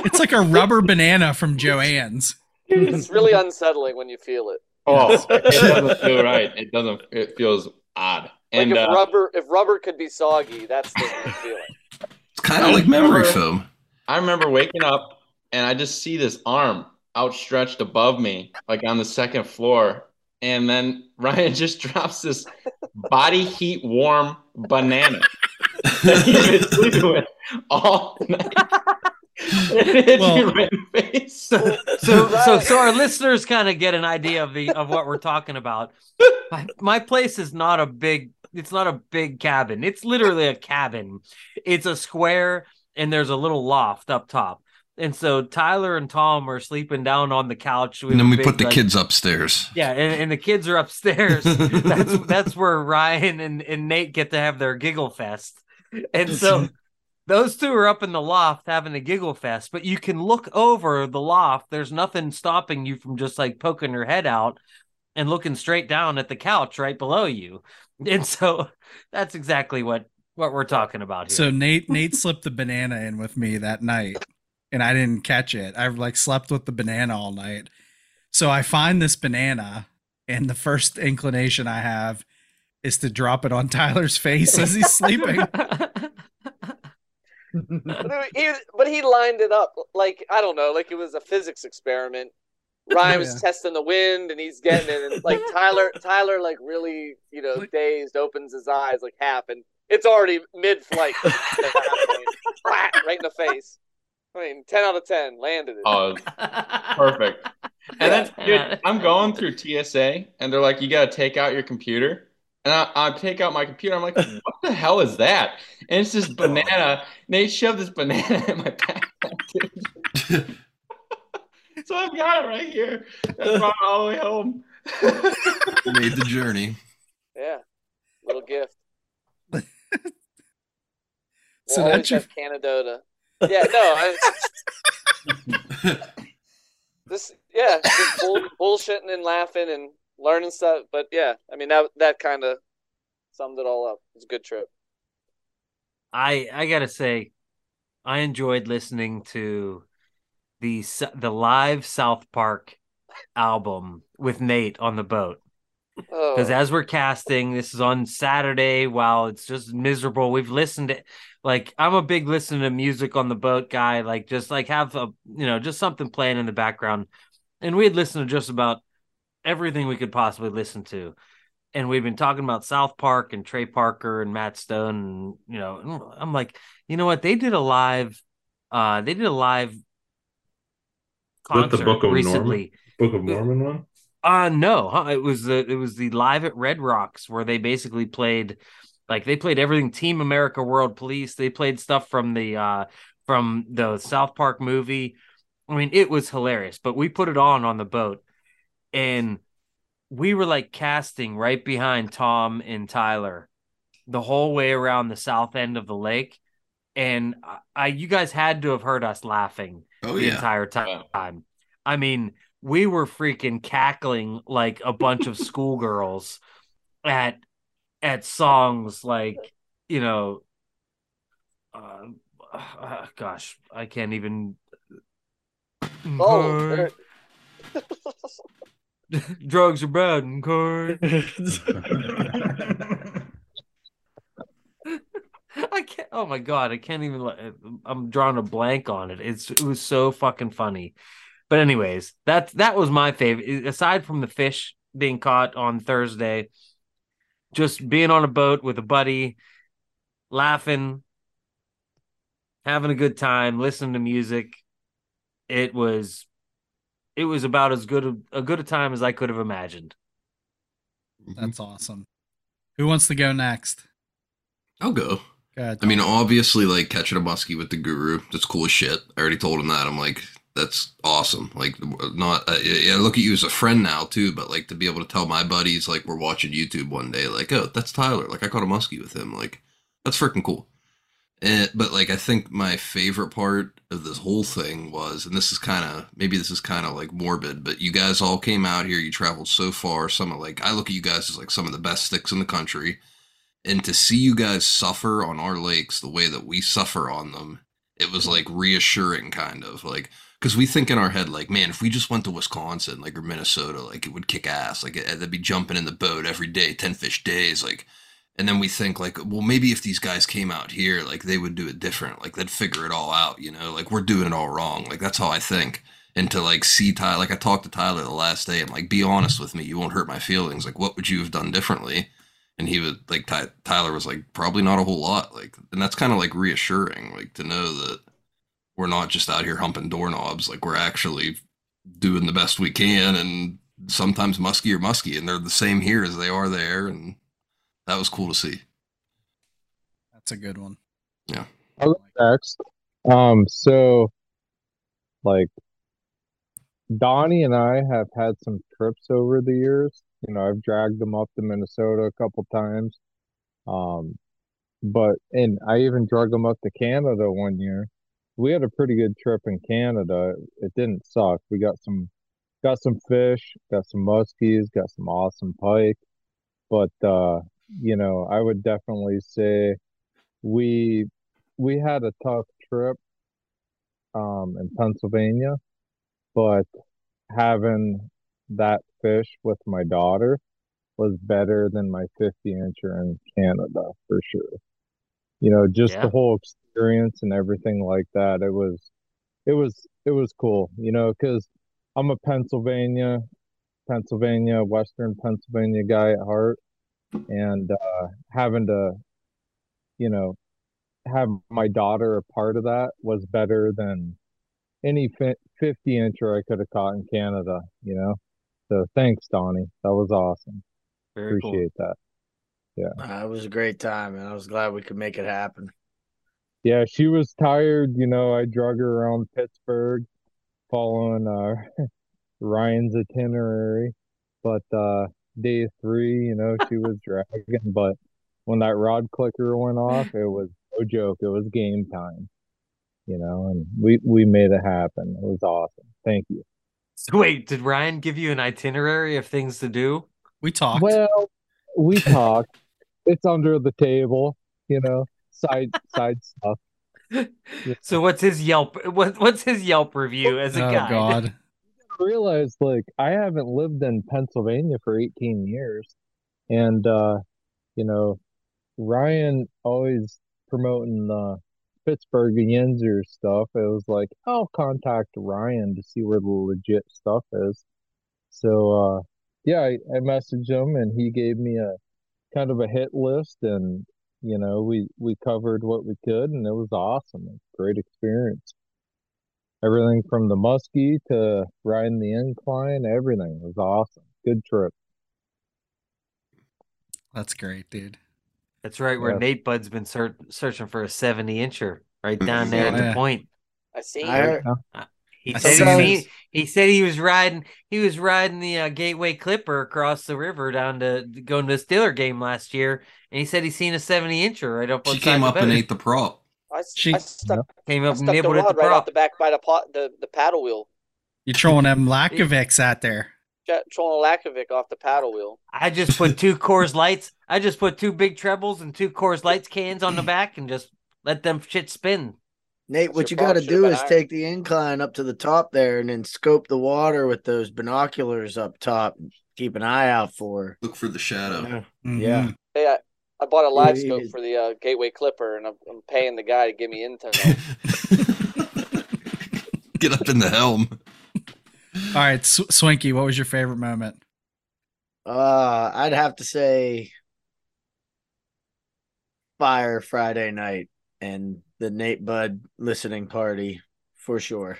it's like a rubber banana from Joanne's. It's really unsettling when you feel it. Oh, it doesn't feel right. It doesn't. It feels odd. Like and if uh, rubber, if rubber could be soggy, that's the feeling. It's kind of like memory remember, foam. I remember waking up and I just see this arm outstretched above me, like on the second floor, and then Ryan just drops this body heat warm banana that he's been doing all night. Well, so, so, so, so our listeners kind of get an idea of the of what we're talking about. My, my place is not a big. It's not a big cabin. It's literally a cabin. It's a square, and there's a little loft up top. And so Tyler and Tom are sleeping down on the couch. We and then we big, put the like, kids upstairs. Yeah, and, and the kids are upstairs. that's that's where Ryan and, and Nate get to have their giggle fest. And so. Those two are up in the loft having a giggle fest, but you can look over the loft. There's nothing stopping you from just like poking your head out and looking straight down at the couch right below you. And so that's exactly what, what we're talking about here. So Nate, Nate slipped the banana in with me that night and I didn't catch it. I've like slept with the banana all night. So I find this banana and the first inclination I have is to drop it on Tyler's face as he's sleeping. he, but he lined it up like I don't know, like it was a physics experiment. Ryan was yeah. testing the wind, and he's getting it. And like Tyler, Tyler, like really, you know, like, dazed, opens his eyes, like half, and it's already mid-flight, right in the face. I mean, ten out of ten landed it. Oh, perfect. And then, dude, I'm going through T S A, and they're like, "You got to take out your computer." And I, I take out my computer. I'm like, what the hell is that? And it's this banana. Nate shoved this banana in my backpack. So I've got it right here. That's brought it all the way home. Made the journey. Yeah. Little gift. We'll so that's your... Canandota. Yeah, no. I... this, yeah, just bull, bullshitting and laughing and learning stuff, but yeah, I mean that that kind of summed it all up. It's a good trip. I I gotta say, I enjoyed listening to the the live South Park album with Nate on the boat. Because oh. as we're casting, this is on Saturday. While it's just miserable, we've listened to like I'm a big listener to music on the boat guy. Like just like have a you know just something playing in the background, and we had listened to just about everything we could possibly listen to, and we've been talking about South Park and Trey Parker and Matt Stone, and, you know, I'm like, you know what, they did a live uh they did a live concert the Book of recently Norman? Book of Mormon one uh no huh? it was the it was the live at Red Rocks where they basically played like they played everything Team America World Police, they played stuff from the uh from the South Park movie. I mean it was hilarious, but we put it on on the boat. And we were like casting right behind Tom and Tyler the whole way around the south end of the lake. And I, you guys had to have heard us laughing oh, the yeah. entire time. Yeah. I mean, we were freaking cackling like a bunch of schoolgirls at, at songs like, you know, uh, uh, gosh, I can't even. Oh, drugs are bad and corn. I can't. Oh my god! I can't even. I'm drawing a blank on it. It's it was so fucking funny. But anyways, that that was my favorite. Aside from the fish being caught on Thursday, just being on a boat with a buddy, laughing, having a good time, listening to music. It was. It was about as good a, a good a time as I could have imagined. That's awesome. Who wants to go next? I'll go. go ahead, I mean, obviously, like, catching a muskie with the guru, that's cool as shit. I already told him that. I'm like, that's awesome. Like, not uh, yeah, I look at you as a friend now too, but like to be able to tell my buddies, like, we're watching YouTube one day, like, oh, that's Tyler. Like, I caught a muskie with him. Like, that's freaking cool. And, but like, I think my favorite part of this whole thing was, and this is kind of, maybe this is kind of like morbid, but you guys all came out here, you traveled so far. Some of like, I look at you guys as like some of the best sticks in the country, and to see you guys suffer on our lakes the way that we suffer on them, it was like reassuring, kind of like, because we think in our head, like, man, if we just went to Wisconsin, like, or Minnesota, like, it would kick ass. Like, it, they'd be jumping in the boat every day, ten fish days. Like, and then we think, like, well, maybe if these guys came out here, like, they would do it different. Like, they'd figure it all out, you know? Like, we're doing it all wrong. Like, that's how I think. And to, like, see Tyler, like, I talked to Tyler the last day. I'm like, be honest with me. You won't hurt my feelings. Like, what would you have done differently? And he was, like, Ty- Tyler was like, probably not a whole lot. Like, and that's kind of, like, reassuring, like, to know that we're not just out here humping doorknobs. Like, we're actually doing the best we can, and sometimes musky or musky, and they're the same here as they are there, and that was cool to see. That's a good one. Yeah. I was next. Um, so, like, Donnie and I have had some trips over the years. You know, I've dragged them up to Minnesota a couple times. Um, but, and I even dragged them up to Canada one year. We had a pretty good trip in Canada. It didn't suck. We got some, got some fish, got some muskies, got some awesome pike. But uh, you know, I would definitely say we we had a tough trip um, in Pennsylvania. But having that fish with my daughter was better than my fifty incher in Canada for sure. You know, just yeah. the whole experience. experience and everything like that, it was it was it was cool, you know, because I'm a Pennsylvania Pennsylvania Western Pennsylvania guy at heart, and uh having to, you know, have my daughter a part of that was better than any fifty incher I could have caught in Canada, you know. So thanks, Donnie, that was awesome. Very appreciate cool. that yeah uh, it was a great time, and I was glad we could make it happen. Yeah, she was tired. You know, I drug her around Pittsburgh following uh, Ryan's itinerary. But uh, day three, you know, she was dragging. But when that rod clicker went off, it was no joke. It was game time, you know, and we, we made it happen. It was awesome. Thank you. So wait, did Ryan give you an itinerary of things to do? We talked. Well, we talked. It's under the table, you know. Side side stuff. Yeah. So what's his Yelp? What what's his Yelp review as a oh, guide? God. I realized, like, I haven't lived in Pennsylvania for eighteen years, and uh, you know, Ryan always promoting the Pittsburgh Yenzer stuff. It was like, I'll contact Ryan to see where the legit stuff is. So uh, yeah, I, I messaged him, and he gave me a kind of a hit list, and you know, we, we covered what we could, and it was awesome. It was a great experience. Everything from the muskie to riding the incline, everything was awesome. Good trip. That's great, dude. That's right. Where yeah. Nate Bud's been ser- searching for a seventy incher right down there yeah. at the point. I see. I, uh, he I said he, was, he said he was riding. He was riding the uh, Gateway Clipper across the river down to going to a Steeler game last year. And he said he's seen a seventy incher right up. She came up and ate the prop. I, she I stuck, came up I and nibbled the at the right prop. Off the back by the, pot, the, the paddle wheel. You're throwing them Lakovics out there. Trolling a Lakovic off the paddle wheel. I just put two Coors Lights. I just put two big trebles and two Coors Lights cans on the back and just let them shit spin. Nate, That's what you got to do is iron. Take the incline up to the top there and then scope the water with those binoculars up top. And keep an eye out for her. Look for the shadow. Yeah. Mm-hmm. yeah. Hey, I, I bought a live scope for the uh, Gateway Clipper, and I'm, I'm paying the guy to give me intel. Get up in the helm. All right, Sw- Swinky, what was your favorite moment? Uh, I'd have to say Fire Friday night and the Nate Bud listening party for sure.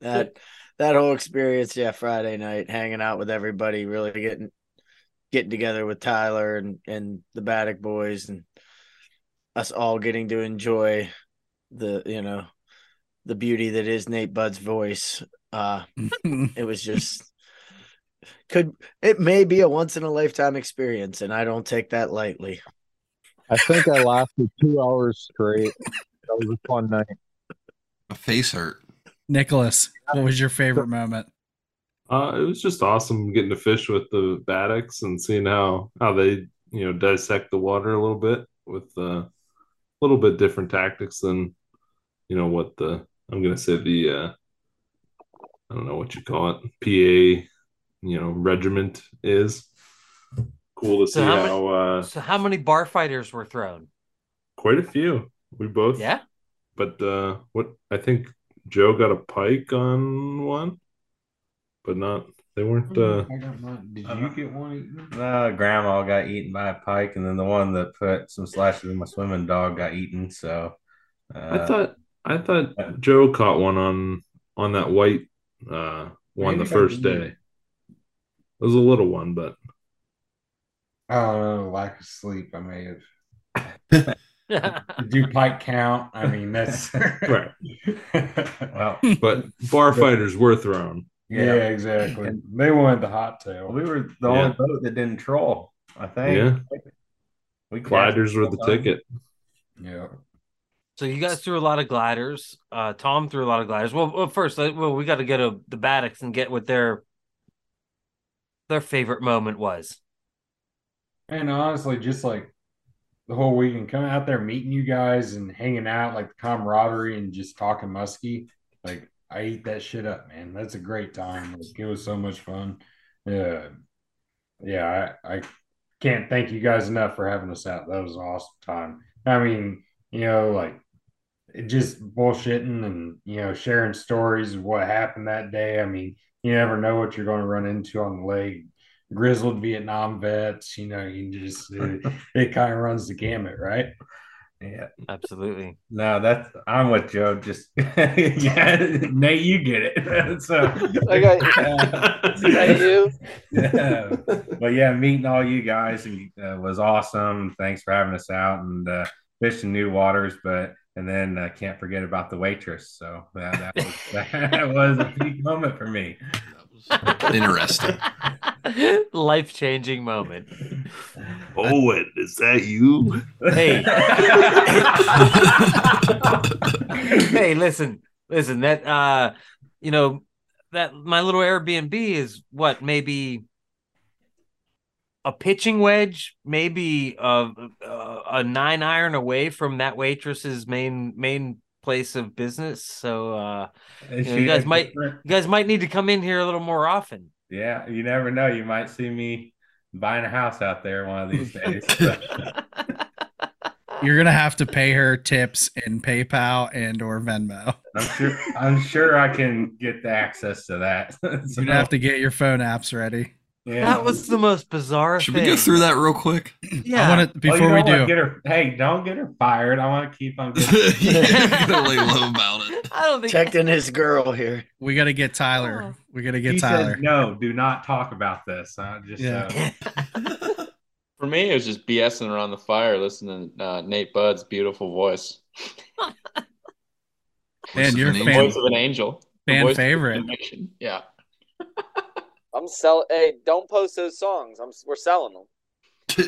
That that whole experience, yeah, Friday night, hanging out with everybody, really getting getting together with Tyler and, and the Batic boys, and us all getting to enjoy the, you know, the beauty that is Nate Bud's voice. Uh, it was just could it may be a once in a lifetime experience, and I don't take that lightly. I think I lasted two hours straight. That was a fun night. My face hurt. Nicholas, what was your favorite moment? Uh, it was just awesome getting to fish with the Batics and seeing how how they you know dissect the water a little bit with a uh, little bit different tactics than you know what the I'm gonna say the uh, I don't know what you call it P A you know regiment is. Cool to see so how. How many, uh, so how many bar fighters were thrown? Quite a few. We both. Yeah. But uh, what I think Joe got a pike on one. But not they weren't. Uh, I don't know. Did you uh, get one eaten? Uh, grandma got eaten by a pike, and then the one that put some slashes in my swimming dog got eaten. So uh, I thought I thought uh, Joe caught one on on that white uh, one the first day. It was a little one, but I don't know. Lack of sleep, I may have. Do pike count? I mean, that's right. Well, but bar fighters were thrown. Yeah, yeah, exactly. And they wanted the hot tail. We were the yeah. only boat that didn't troll, I think. Yeah. We gliders were the time. ticket. Yeah. So you guys threw a lot of gliders. Uh, Tom threw a lot of gliders. Well, well first, well, we got to get a, the Batics and get what their their favorite moment was. And honestly, just like the whole weekend, coming out there, meeting you guys and hanging out, like the camaraderie and just talking muskie, like. I eat that shit up, man. That's a great time. Like, it was so much fun. Yeah. Yeah, I, I can't thank you guys enough for having us out. That was an awesome time. I mean, you know, like, it just bullshitting and, you know, sharing stories of what happened that day. I mean, you never know what you're going to run into on the lake. Grizzled Vietnam vets, you know, you just, it, it kind of runs the gamut, right? Yeah, absolutely. No, that's I'm with Joe. Just yeah, Nate, you get it. So I got uh, you. Yeah, but yeah, meeting all you guys uh, was awesome. Thanks for having us out and uh, fishing new waters. But and then I uh, can't forget about the waitress. So that, that, was, that was a big moment for me. That was interesting. Life-changing moment. Owen, is that you? Hey. Hey, listen. Listen, that, uh, you know, that my little Airbnb is what, maybe a pitching wedge, maybe a, a, a nine iron away from that waitress's main main place of business. So uh, you, know, you guys might you guys might need to come in here a little more often. Yeah, you never know. You might see me buying a house out there one of these days. You're gonna have to pay her tips in PayPal and or Venmo. I'm sure. I'm sure I can get the access to that. So, you'd have to get your phone apps ready. Yeah. That was the most bizarre Should thing. Should we go through that real quick? Yeah. I want to before well, we do. Get her, hey, don't get her fired. I want to keep on. Getting yeah, really low about it. I don't think protecting his girl here. We got to get Tyler. Oh. We got to get he Tyler. Said, no, do not talk about this. I just yeah. uh... For me, it was just BSing around the fire, listening to uh, Nate Bud's beautiful voice. Man, you're the voice of an angel. Fan favorite. Yeah. I'm selling. Hey, don't post those songs. I'm. We're selling them. To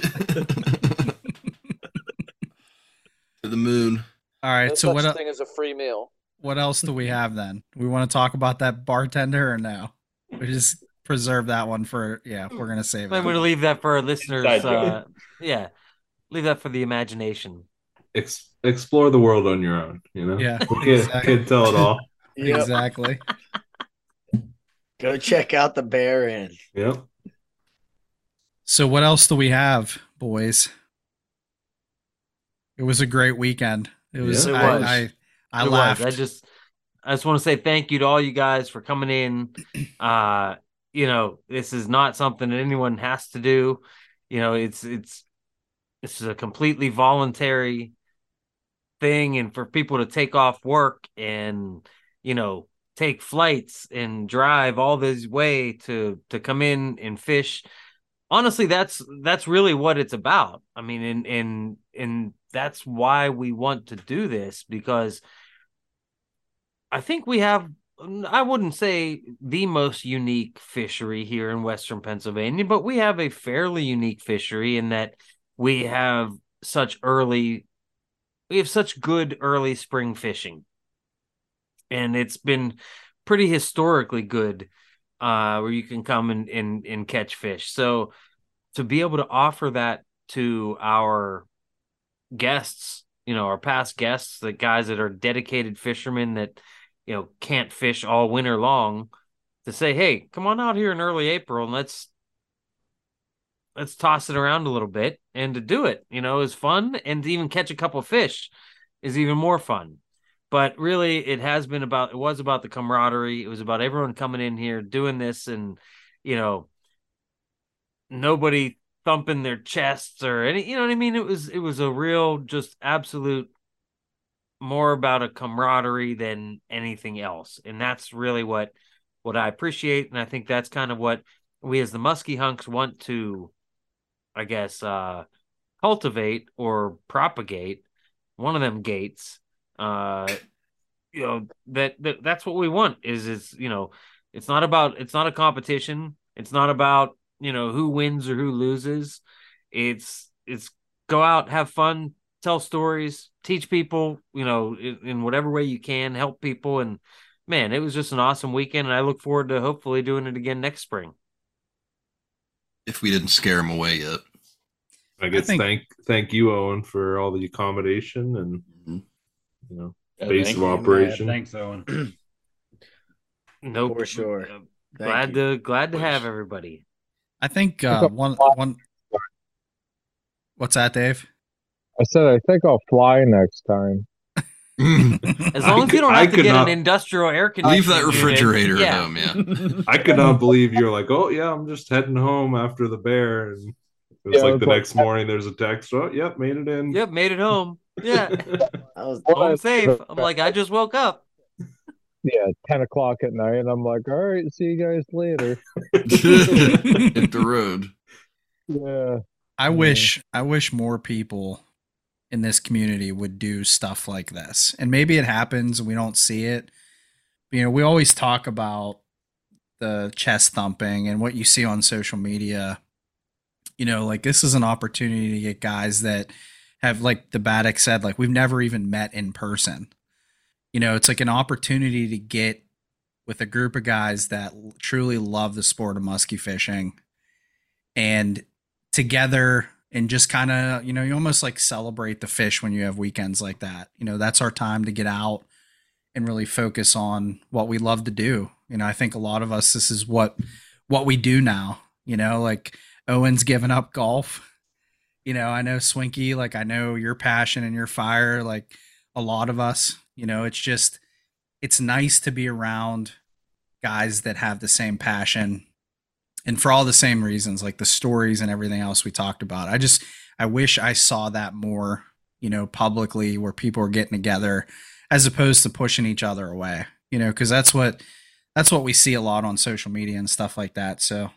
the moon. All right. No so such what? Such thing as a free meal. What else do we have then? We want to talk about that bartender or no? We just preserve that one for. Yeah, we're gonna save it. I'm gonna leave that for our listeners. Uh, yeah, leave that for the imagination. Ex- explore the world on your own. You know. Yeah. We can't, exactly. can't tell it all. Yep. Exactly. Go check out the Bear Inn. Yep. So what else do we have, boys? It was a great weekend. It was. Yeah, it I, was. I, I it laughed. Was. I just, I just want to say thank you to all you guys for coming in. Uh, you know, this is not something that anyone has to do. You know, it's it's this is a completely voluntary thing, and for people to take off work and you know. take flights and drive all this way to to come in and fish. Honestly, that's that's really what it's about. I mean, and and and that's why we want to do this, because I think we have, I wouldn't say the most unique fishery here in Western Pennsylvania, but we have a fairly unique fishery in that we have such early, we have such good early spring fishing. And it's been pretty historically good uh, where you can come and, and, and catch fish. So to be able to offer that to our guests, you know, our past guests, the guys that are dedicated fishermen that, you know, can't fish all winter long, to say, hey, come on out here in early April and let's, let's toss it around a little bit. And to do it, you know, is fun. And to even catch a couple fish is even more fun. But really, it has been about, it was about the camaraderie. It was about everyone coming in here, doing this, and, you know, nobody thumping their chests or any, you know what I mean? It was, it was a real, just absolute, more about a camaraderie than anything else. And that's really what, what I appreciate. And I think that's kind of what we as the Musky Hunks want to, I guess, uh, cultivate or propagate, one of them gates. Uh, you know, that, that that's what we want is, it's, you know, it's not about, it's not a competition. It's not about, you know, who wins or who loses. It's, it's go out, have fun, tell stories, teach people, you know, in, in whatever way you can, help people. And man, it was just an awesome weekend. And I look forward to hopefully doing it again next spring. If we didn't scare them away yet. I guess I think- thank, thank you, Owen, for all the accommodation and, mm-hmm. you know, oh, base of operation. Yeah, thanks, Owen. No, for sure. Uh, glad you. to glad to have everybody. I think uh, one one. What's that, Dave? I said I think I'll fly next time. As long I as could, you don't have I to get not, an industrial air conditioner. Leave that refrigerator at home. Yeah. yeah. I could not believe you're like, oh yeah, I'm just heading home after the Bear. And it was yeah, like it was the like, next morning. There's a text. Oh, yep, made it in. Yep, made it home. Yeah, I was home safe. I'm like, I just woke up. Yeah, ten o'clock at night, and I'm like, all right, see you guys later. Hit the road. Yeah, I yeah. wish, I wish more people in this community would do stuff like this, and maybe it happens and we don't see it. You know, we always talk about the chest thumping and what you see on social media. You know, like this is an opportunity to get guys that have, like the Batic said, like we've never even met in person. You know, it's like an opportunity to get with a group of guys that truly love the sport of musky fishing and together and just kind of, you know, you almost like celebrate the fish when you have weekends like that. You know, that's our time to get out and really focus on what we love to do. You know, I think a lot of us, this is what, what we do now, you know, like Owen's giving up golf. You know, I know Swinky, like I know your passion and your fire, like a lot of us, you know, it's just, it's nice to be around guys that have the same passion and for all the same reasons, like the stories and everything else we talked about. I just, I wish I saw that more, you know, publicly where people are getting together as opposed to pushing each other away, you know, cause that's what, that's what we see a lot on social media and stuff like that. So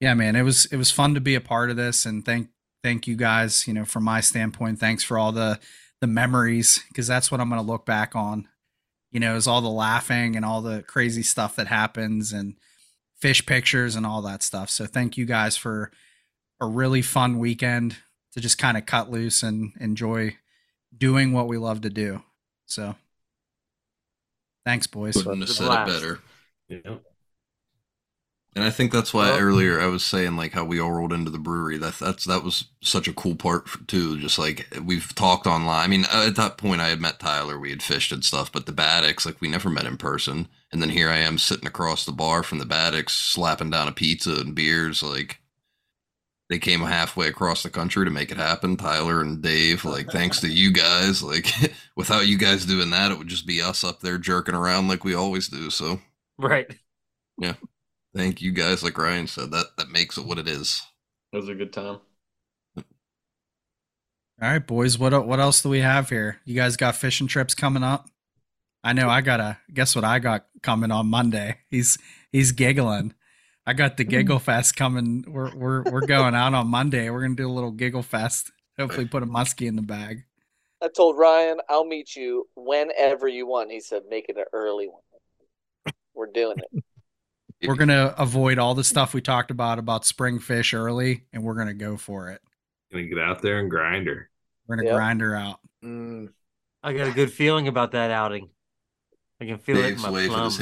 yeah, man, it was, it was fun to be a part of this and thank Thank you guys, you know, from my standpoint, thanks for all the, the memories, because that's what I'm going to look back on, you know, is all the laughing and all the crazy stuff that happens and fish pictures and all that stuff. So thank you guys for a really fun weekend to just kind of cut loose and enjoy doing what we love to do. So thanks, boys. Couldn't have said it better. Yeah. And I think that's why oh. earlier I was saying like how we all rolled into the brewery. That that's that was such a cool part for, too. Just like we've talked online. I mean, at that point I had met Tyler, we had fished and stuff, but the Batics, like we never met in person. And then here I am sitting across the bar from the Batics, slapping down a pizza and beers. Like they came halfway across the country to make it happen. Tyler and Dave, like thanks to you guys. Like without you guys doing that, it would just be us up there jerking around like we always do. So right, yeah. Thank you guys, like Ryan said, that that makes it what it is. It was a good time. All right, boys, what what else do we have here? You guys got fishing trips coming up? I know I got a guess what I got coming on Monday. He's he's giggling. I got the Giggle Fest coming. We're we're we're going out on Monday. We're gonna do a little Giggle Fest. Hopefully, put a muskie in the bag. I told Ryan, I'll meet you whenever you want. He said, make it an early one. We're doing it. We're going to avoid all the stuff we talked about, about spring fish early, and we're going to go for it. Going to get out there and grind her. We're going to yep. grind her out. Mm. I got a good feeling about that outing. I can feel Dave's it in my plums.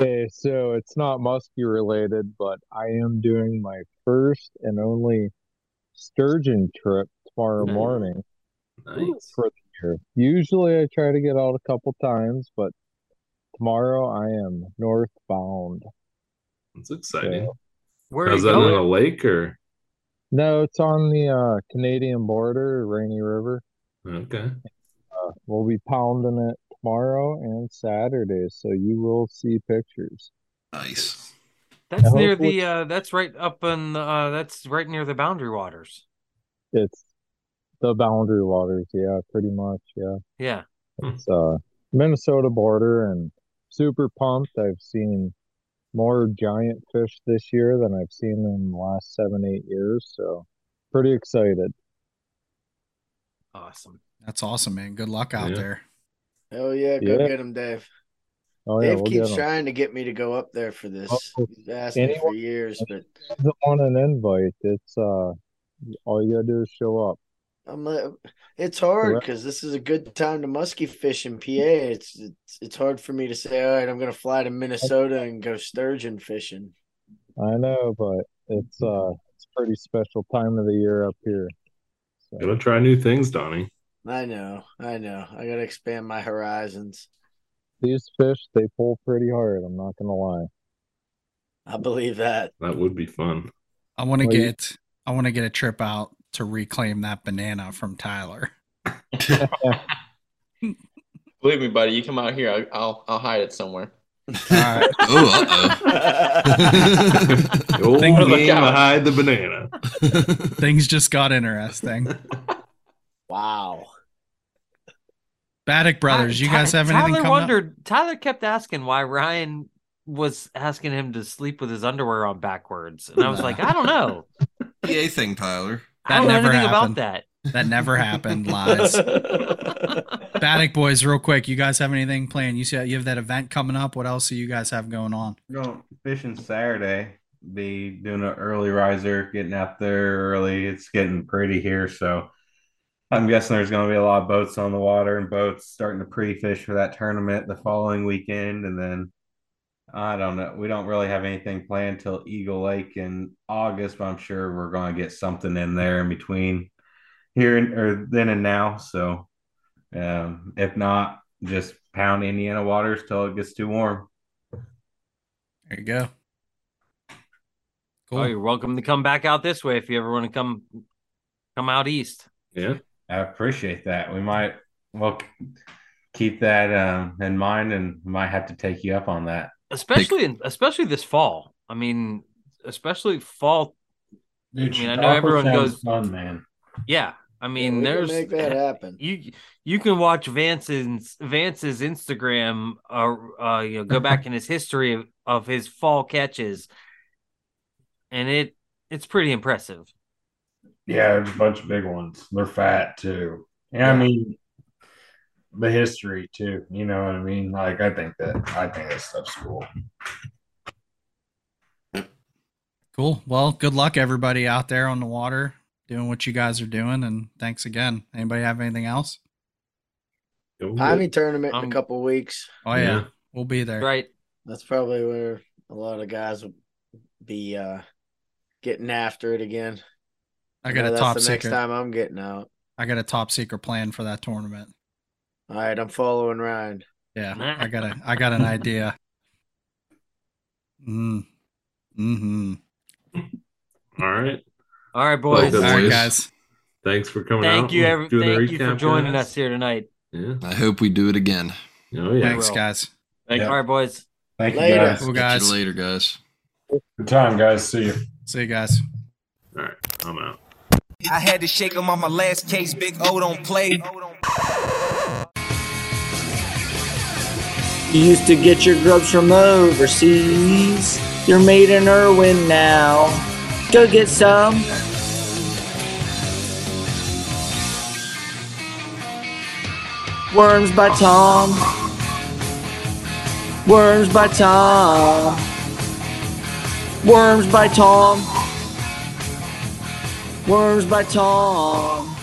Okay, so it's not musky related, but I am doing my first and only sturgeon trip tomorrow nice. morning. Nice. For the year. Usually I try to get out a couple times, but tomorrow I am northbound. That's exciting. So, Where is that going? On a lake or? No, it's on the uh, Canadian border, Rainy River. Okay. Uh, we'll be pounding it tomorrow and Saturday, so you will see pictures. Nice. That's I near the. Uh, that's right up in. The, uh, that's right near the boundary waters. It's the boundary waters, yeah, pretty much, yeah. Yeah. It's uh Minnesota border, and super pumped. I've seen more giant fish this year than I've seen in the last seven, eight years. So pretty excited. Awesome. That's awesome, man. Good luck out yeah. there. Oh, yeah. Go yeah. get him, Dave. Oh, Dave yeah, we'll keeps trying to get me to go up there for this. Oh, He's asked anyone, me for years. But on an invite, it's uh, all you got to do is show up. I'm uh, it's hard because this is a good time to musky fish in P A. It's, it's it's hard for me to say, all right, I'm gonna fly to Minnesota and go sturgeon fishing. I know, but it's uh it's a pretty special time of the year up here. So. Gotta try new things, Donnie. I know, I know. I gotta expand my horizons. These fish, they pull pretty hard. I'm not gonna lie. I believe that. That would be fun. I want to well, get you... I want to get a trip out to reclaim that banana from Tyler. Believe me, buddy. You come out here, I'll I'll, I'll hide it somewhere. All right. Ooh, uh-oh. You'll look out, hide the banana. Things just got interesting. Wow. Batic brothers, I, you guys have Tyler anything coming wondered, up? Tyler kept asking why Ryan was asking him to sleep with his underwear on backwards, and I was like, I don't know. P A thing, Tyler. That I don't never know anything happened. about that. That never happened. Lies. Batic boys, real quick. You guys have anything planned? You see, you have that event coming up. What else do you guys have going on? We're going fishing Saturday. Be doing an early riser, getting out there early. It's getting pretty here, so I'm guessing there's going to be a lot of boats on the water and boats starting to pre-fish for that tournament the following weekend, and then I don't know. We don't really have anything planned till Eagle Lake in August, but I'm sure we're going to get something in there in between here and or then and now. So um, if not, just pound Indiana waters till it gets too warm. There you go. Cool. Oh, you're welcome to come back out this way if you ever want to come come out east. Yeah, I appreciate that. We might well keep that um, in mind, and might have to take you up on that. Especially, in, especially this fall. I mean, especially fall. Dude, I mean, I know everyone goes. Fun, man. Yeah, I mean, yeah, there's make that happen. You you can watch Vance's Vance's Instagram. Uh, uh you know, go back in his history of, of his fall catches, and it it's pretty impressive. Yeah, there's a bunch of big ones. They're fat too. Yeah, I mean. The history too, you know what I mean? Like, I think that I think that stuff's cool. Cool. Well, good luck everybody out there on the water doing what you guys are doing, and thanks again. Anybody have anything else? Ivy tournament um, in a couple weeks. Oh yeah. yeah, we'll be there. Right. That's probably where a lot of guys will be uh, getting after it again. I got you know, a that's top the secret. Next time I'm getting out. I got a top secret plan for that tournament. All right, I'm following Ryan. Yeah, I got a, I got an idea. Mm. Mm-hmm. All right. All right, boys. All right, guys. Thanks for coming thank out. You every, thank you for joining for us. us here tonight. Yeah. I hope we do it again. Oh, yeah. Thanks, guys. Thank yeah. you. All right, boys. Thank later. you, guys. Cool, guys. Catch you later, guys. Good time, guys. See you. See you, guys. All right, I'm out. I had to shake him on my last case. Big O don't play. O don't play. You used to get your grubs from overseas. You're made in Irwin now. Go get some. Worms by Tom. Worms by Tom. Worms by Tom. Worms by Tom.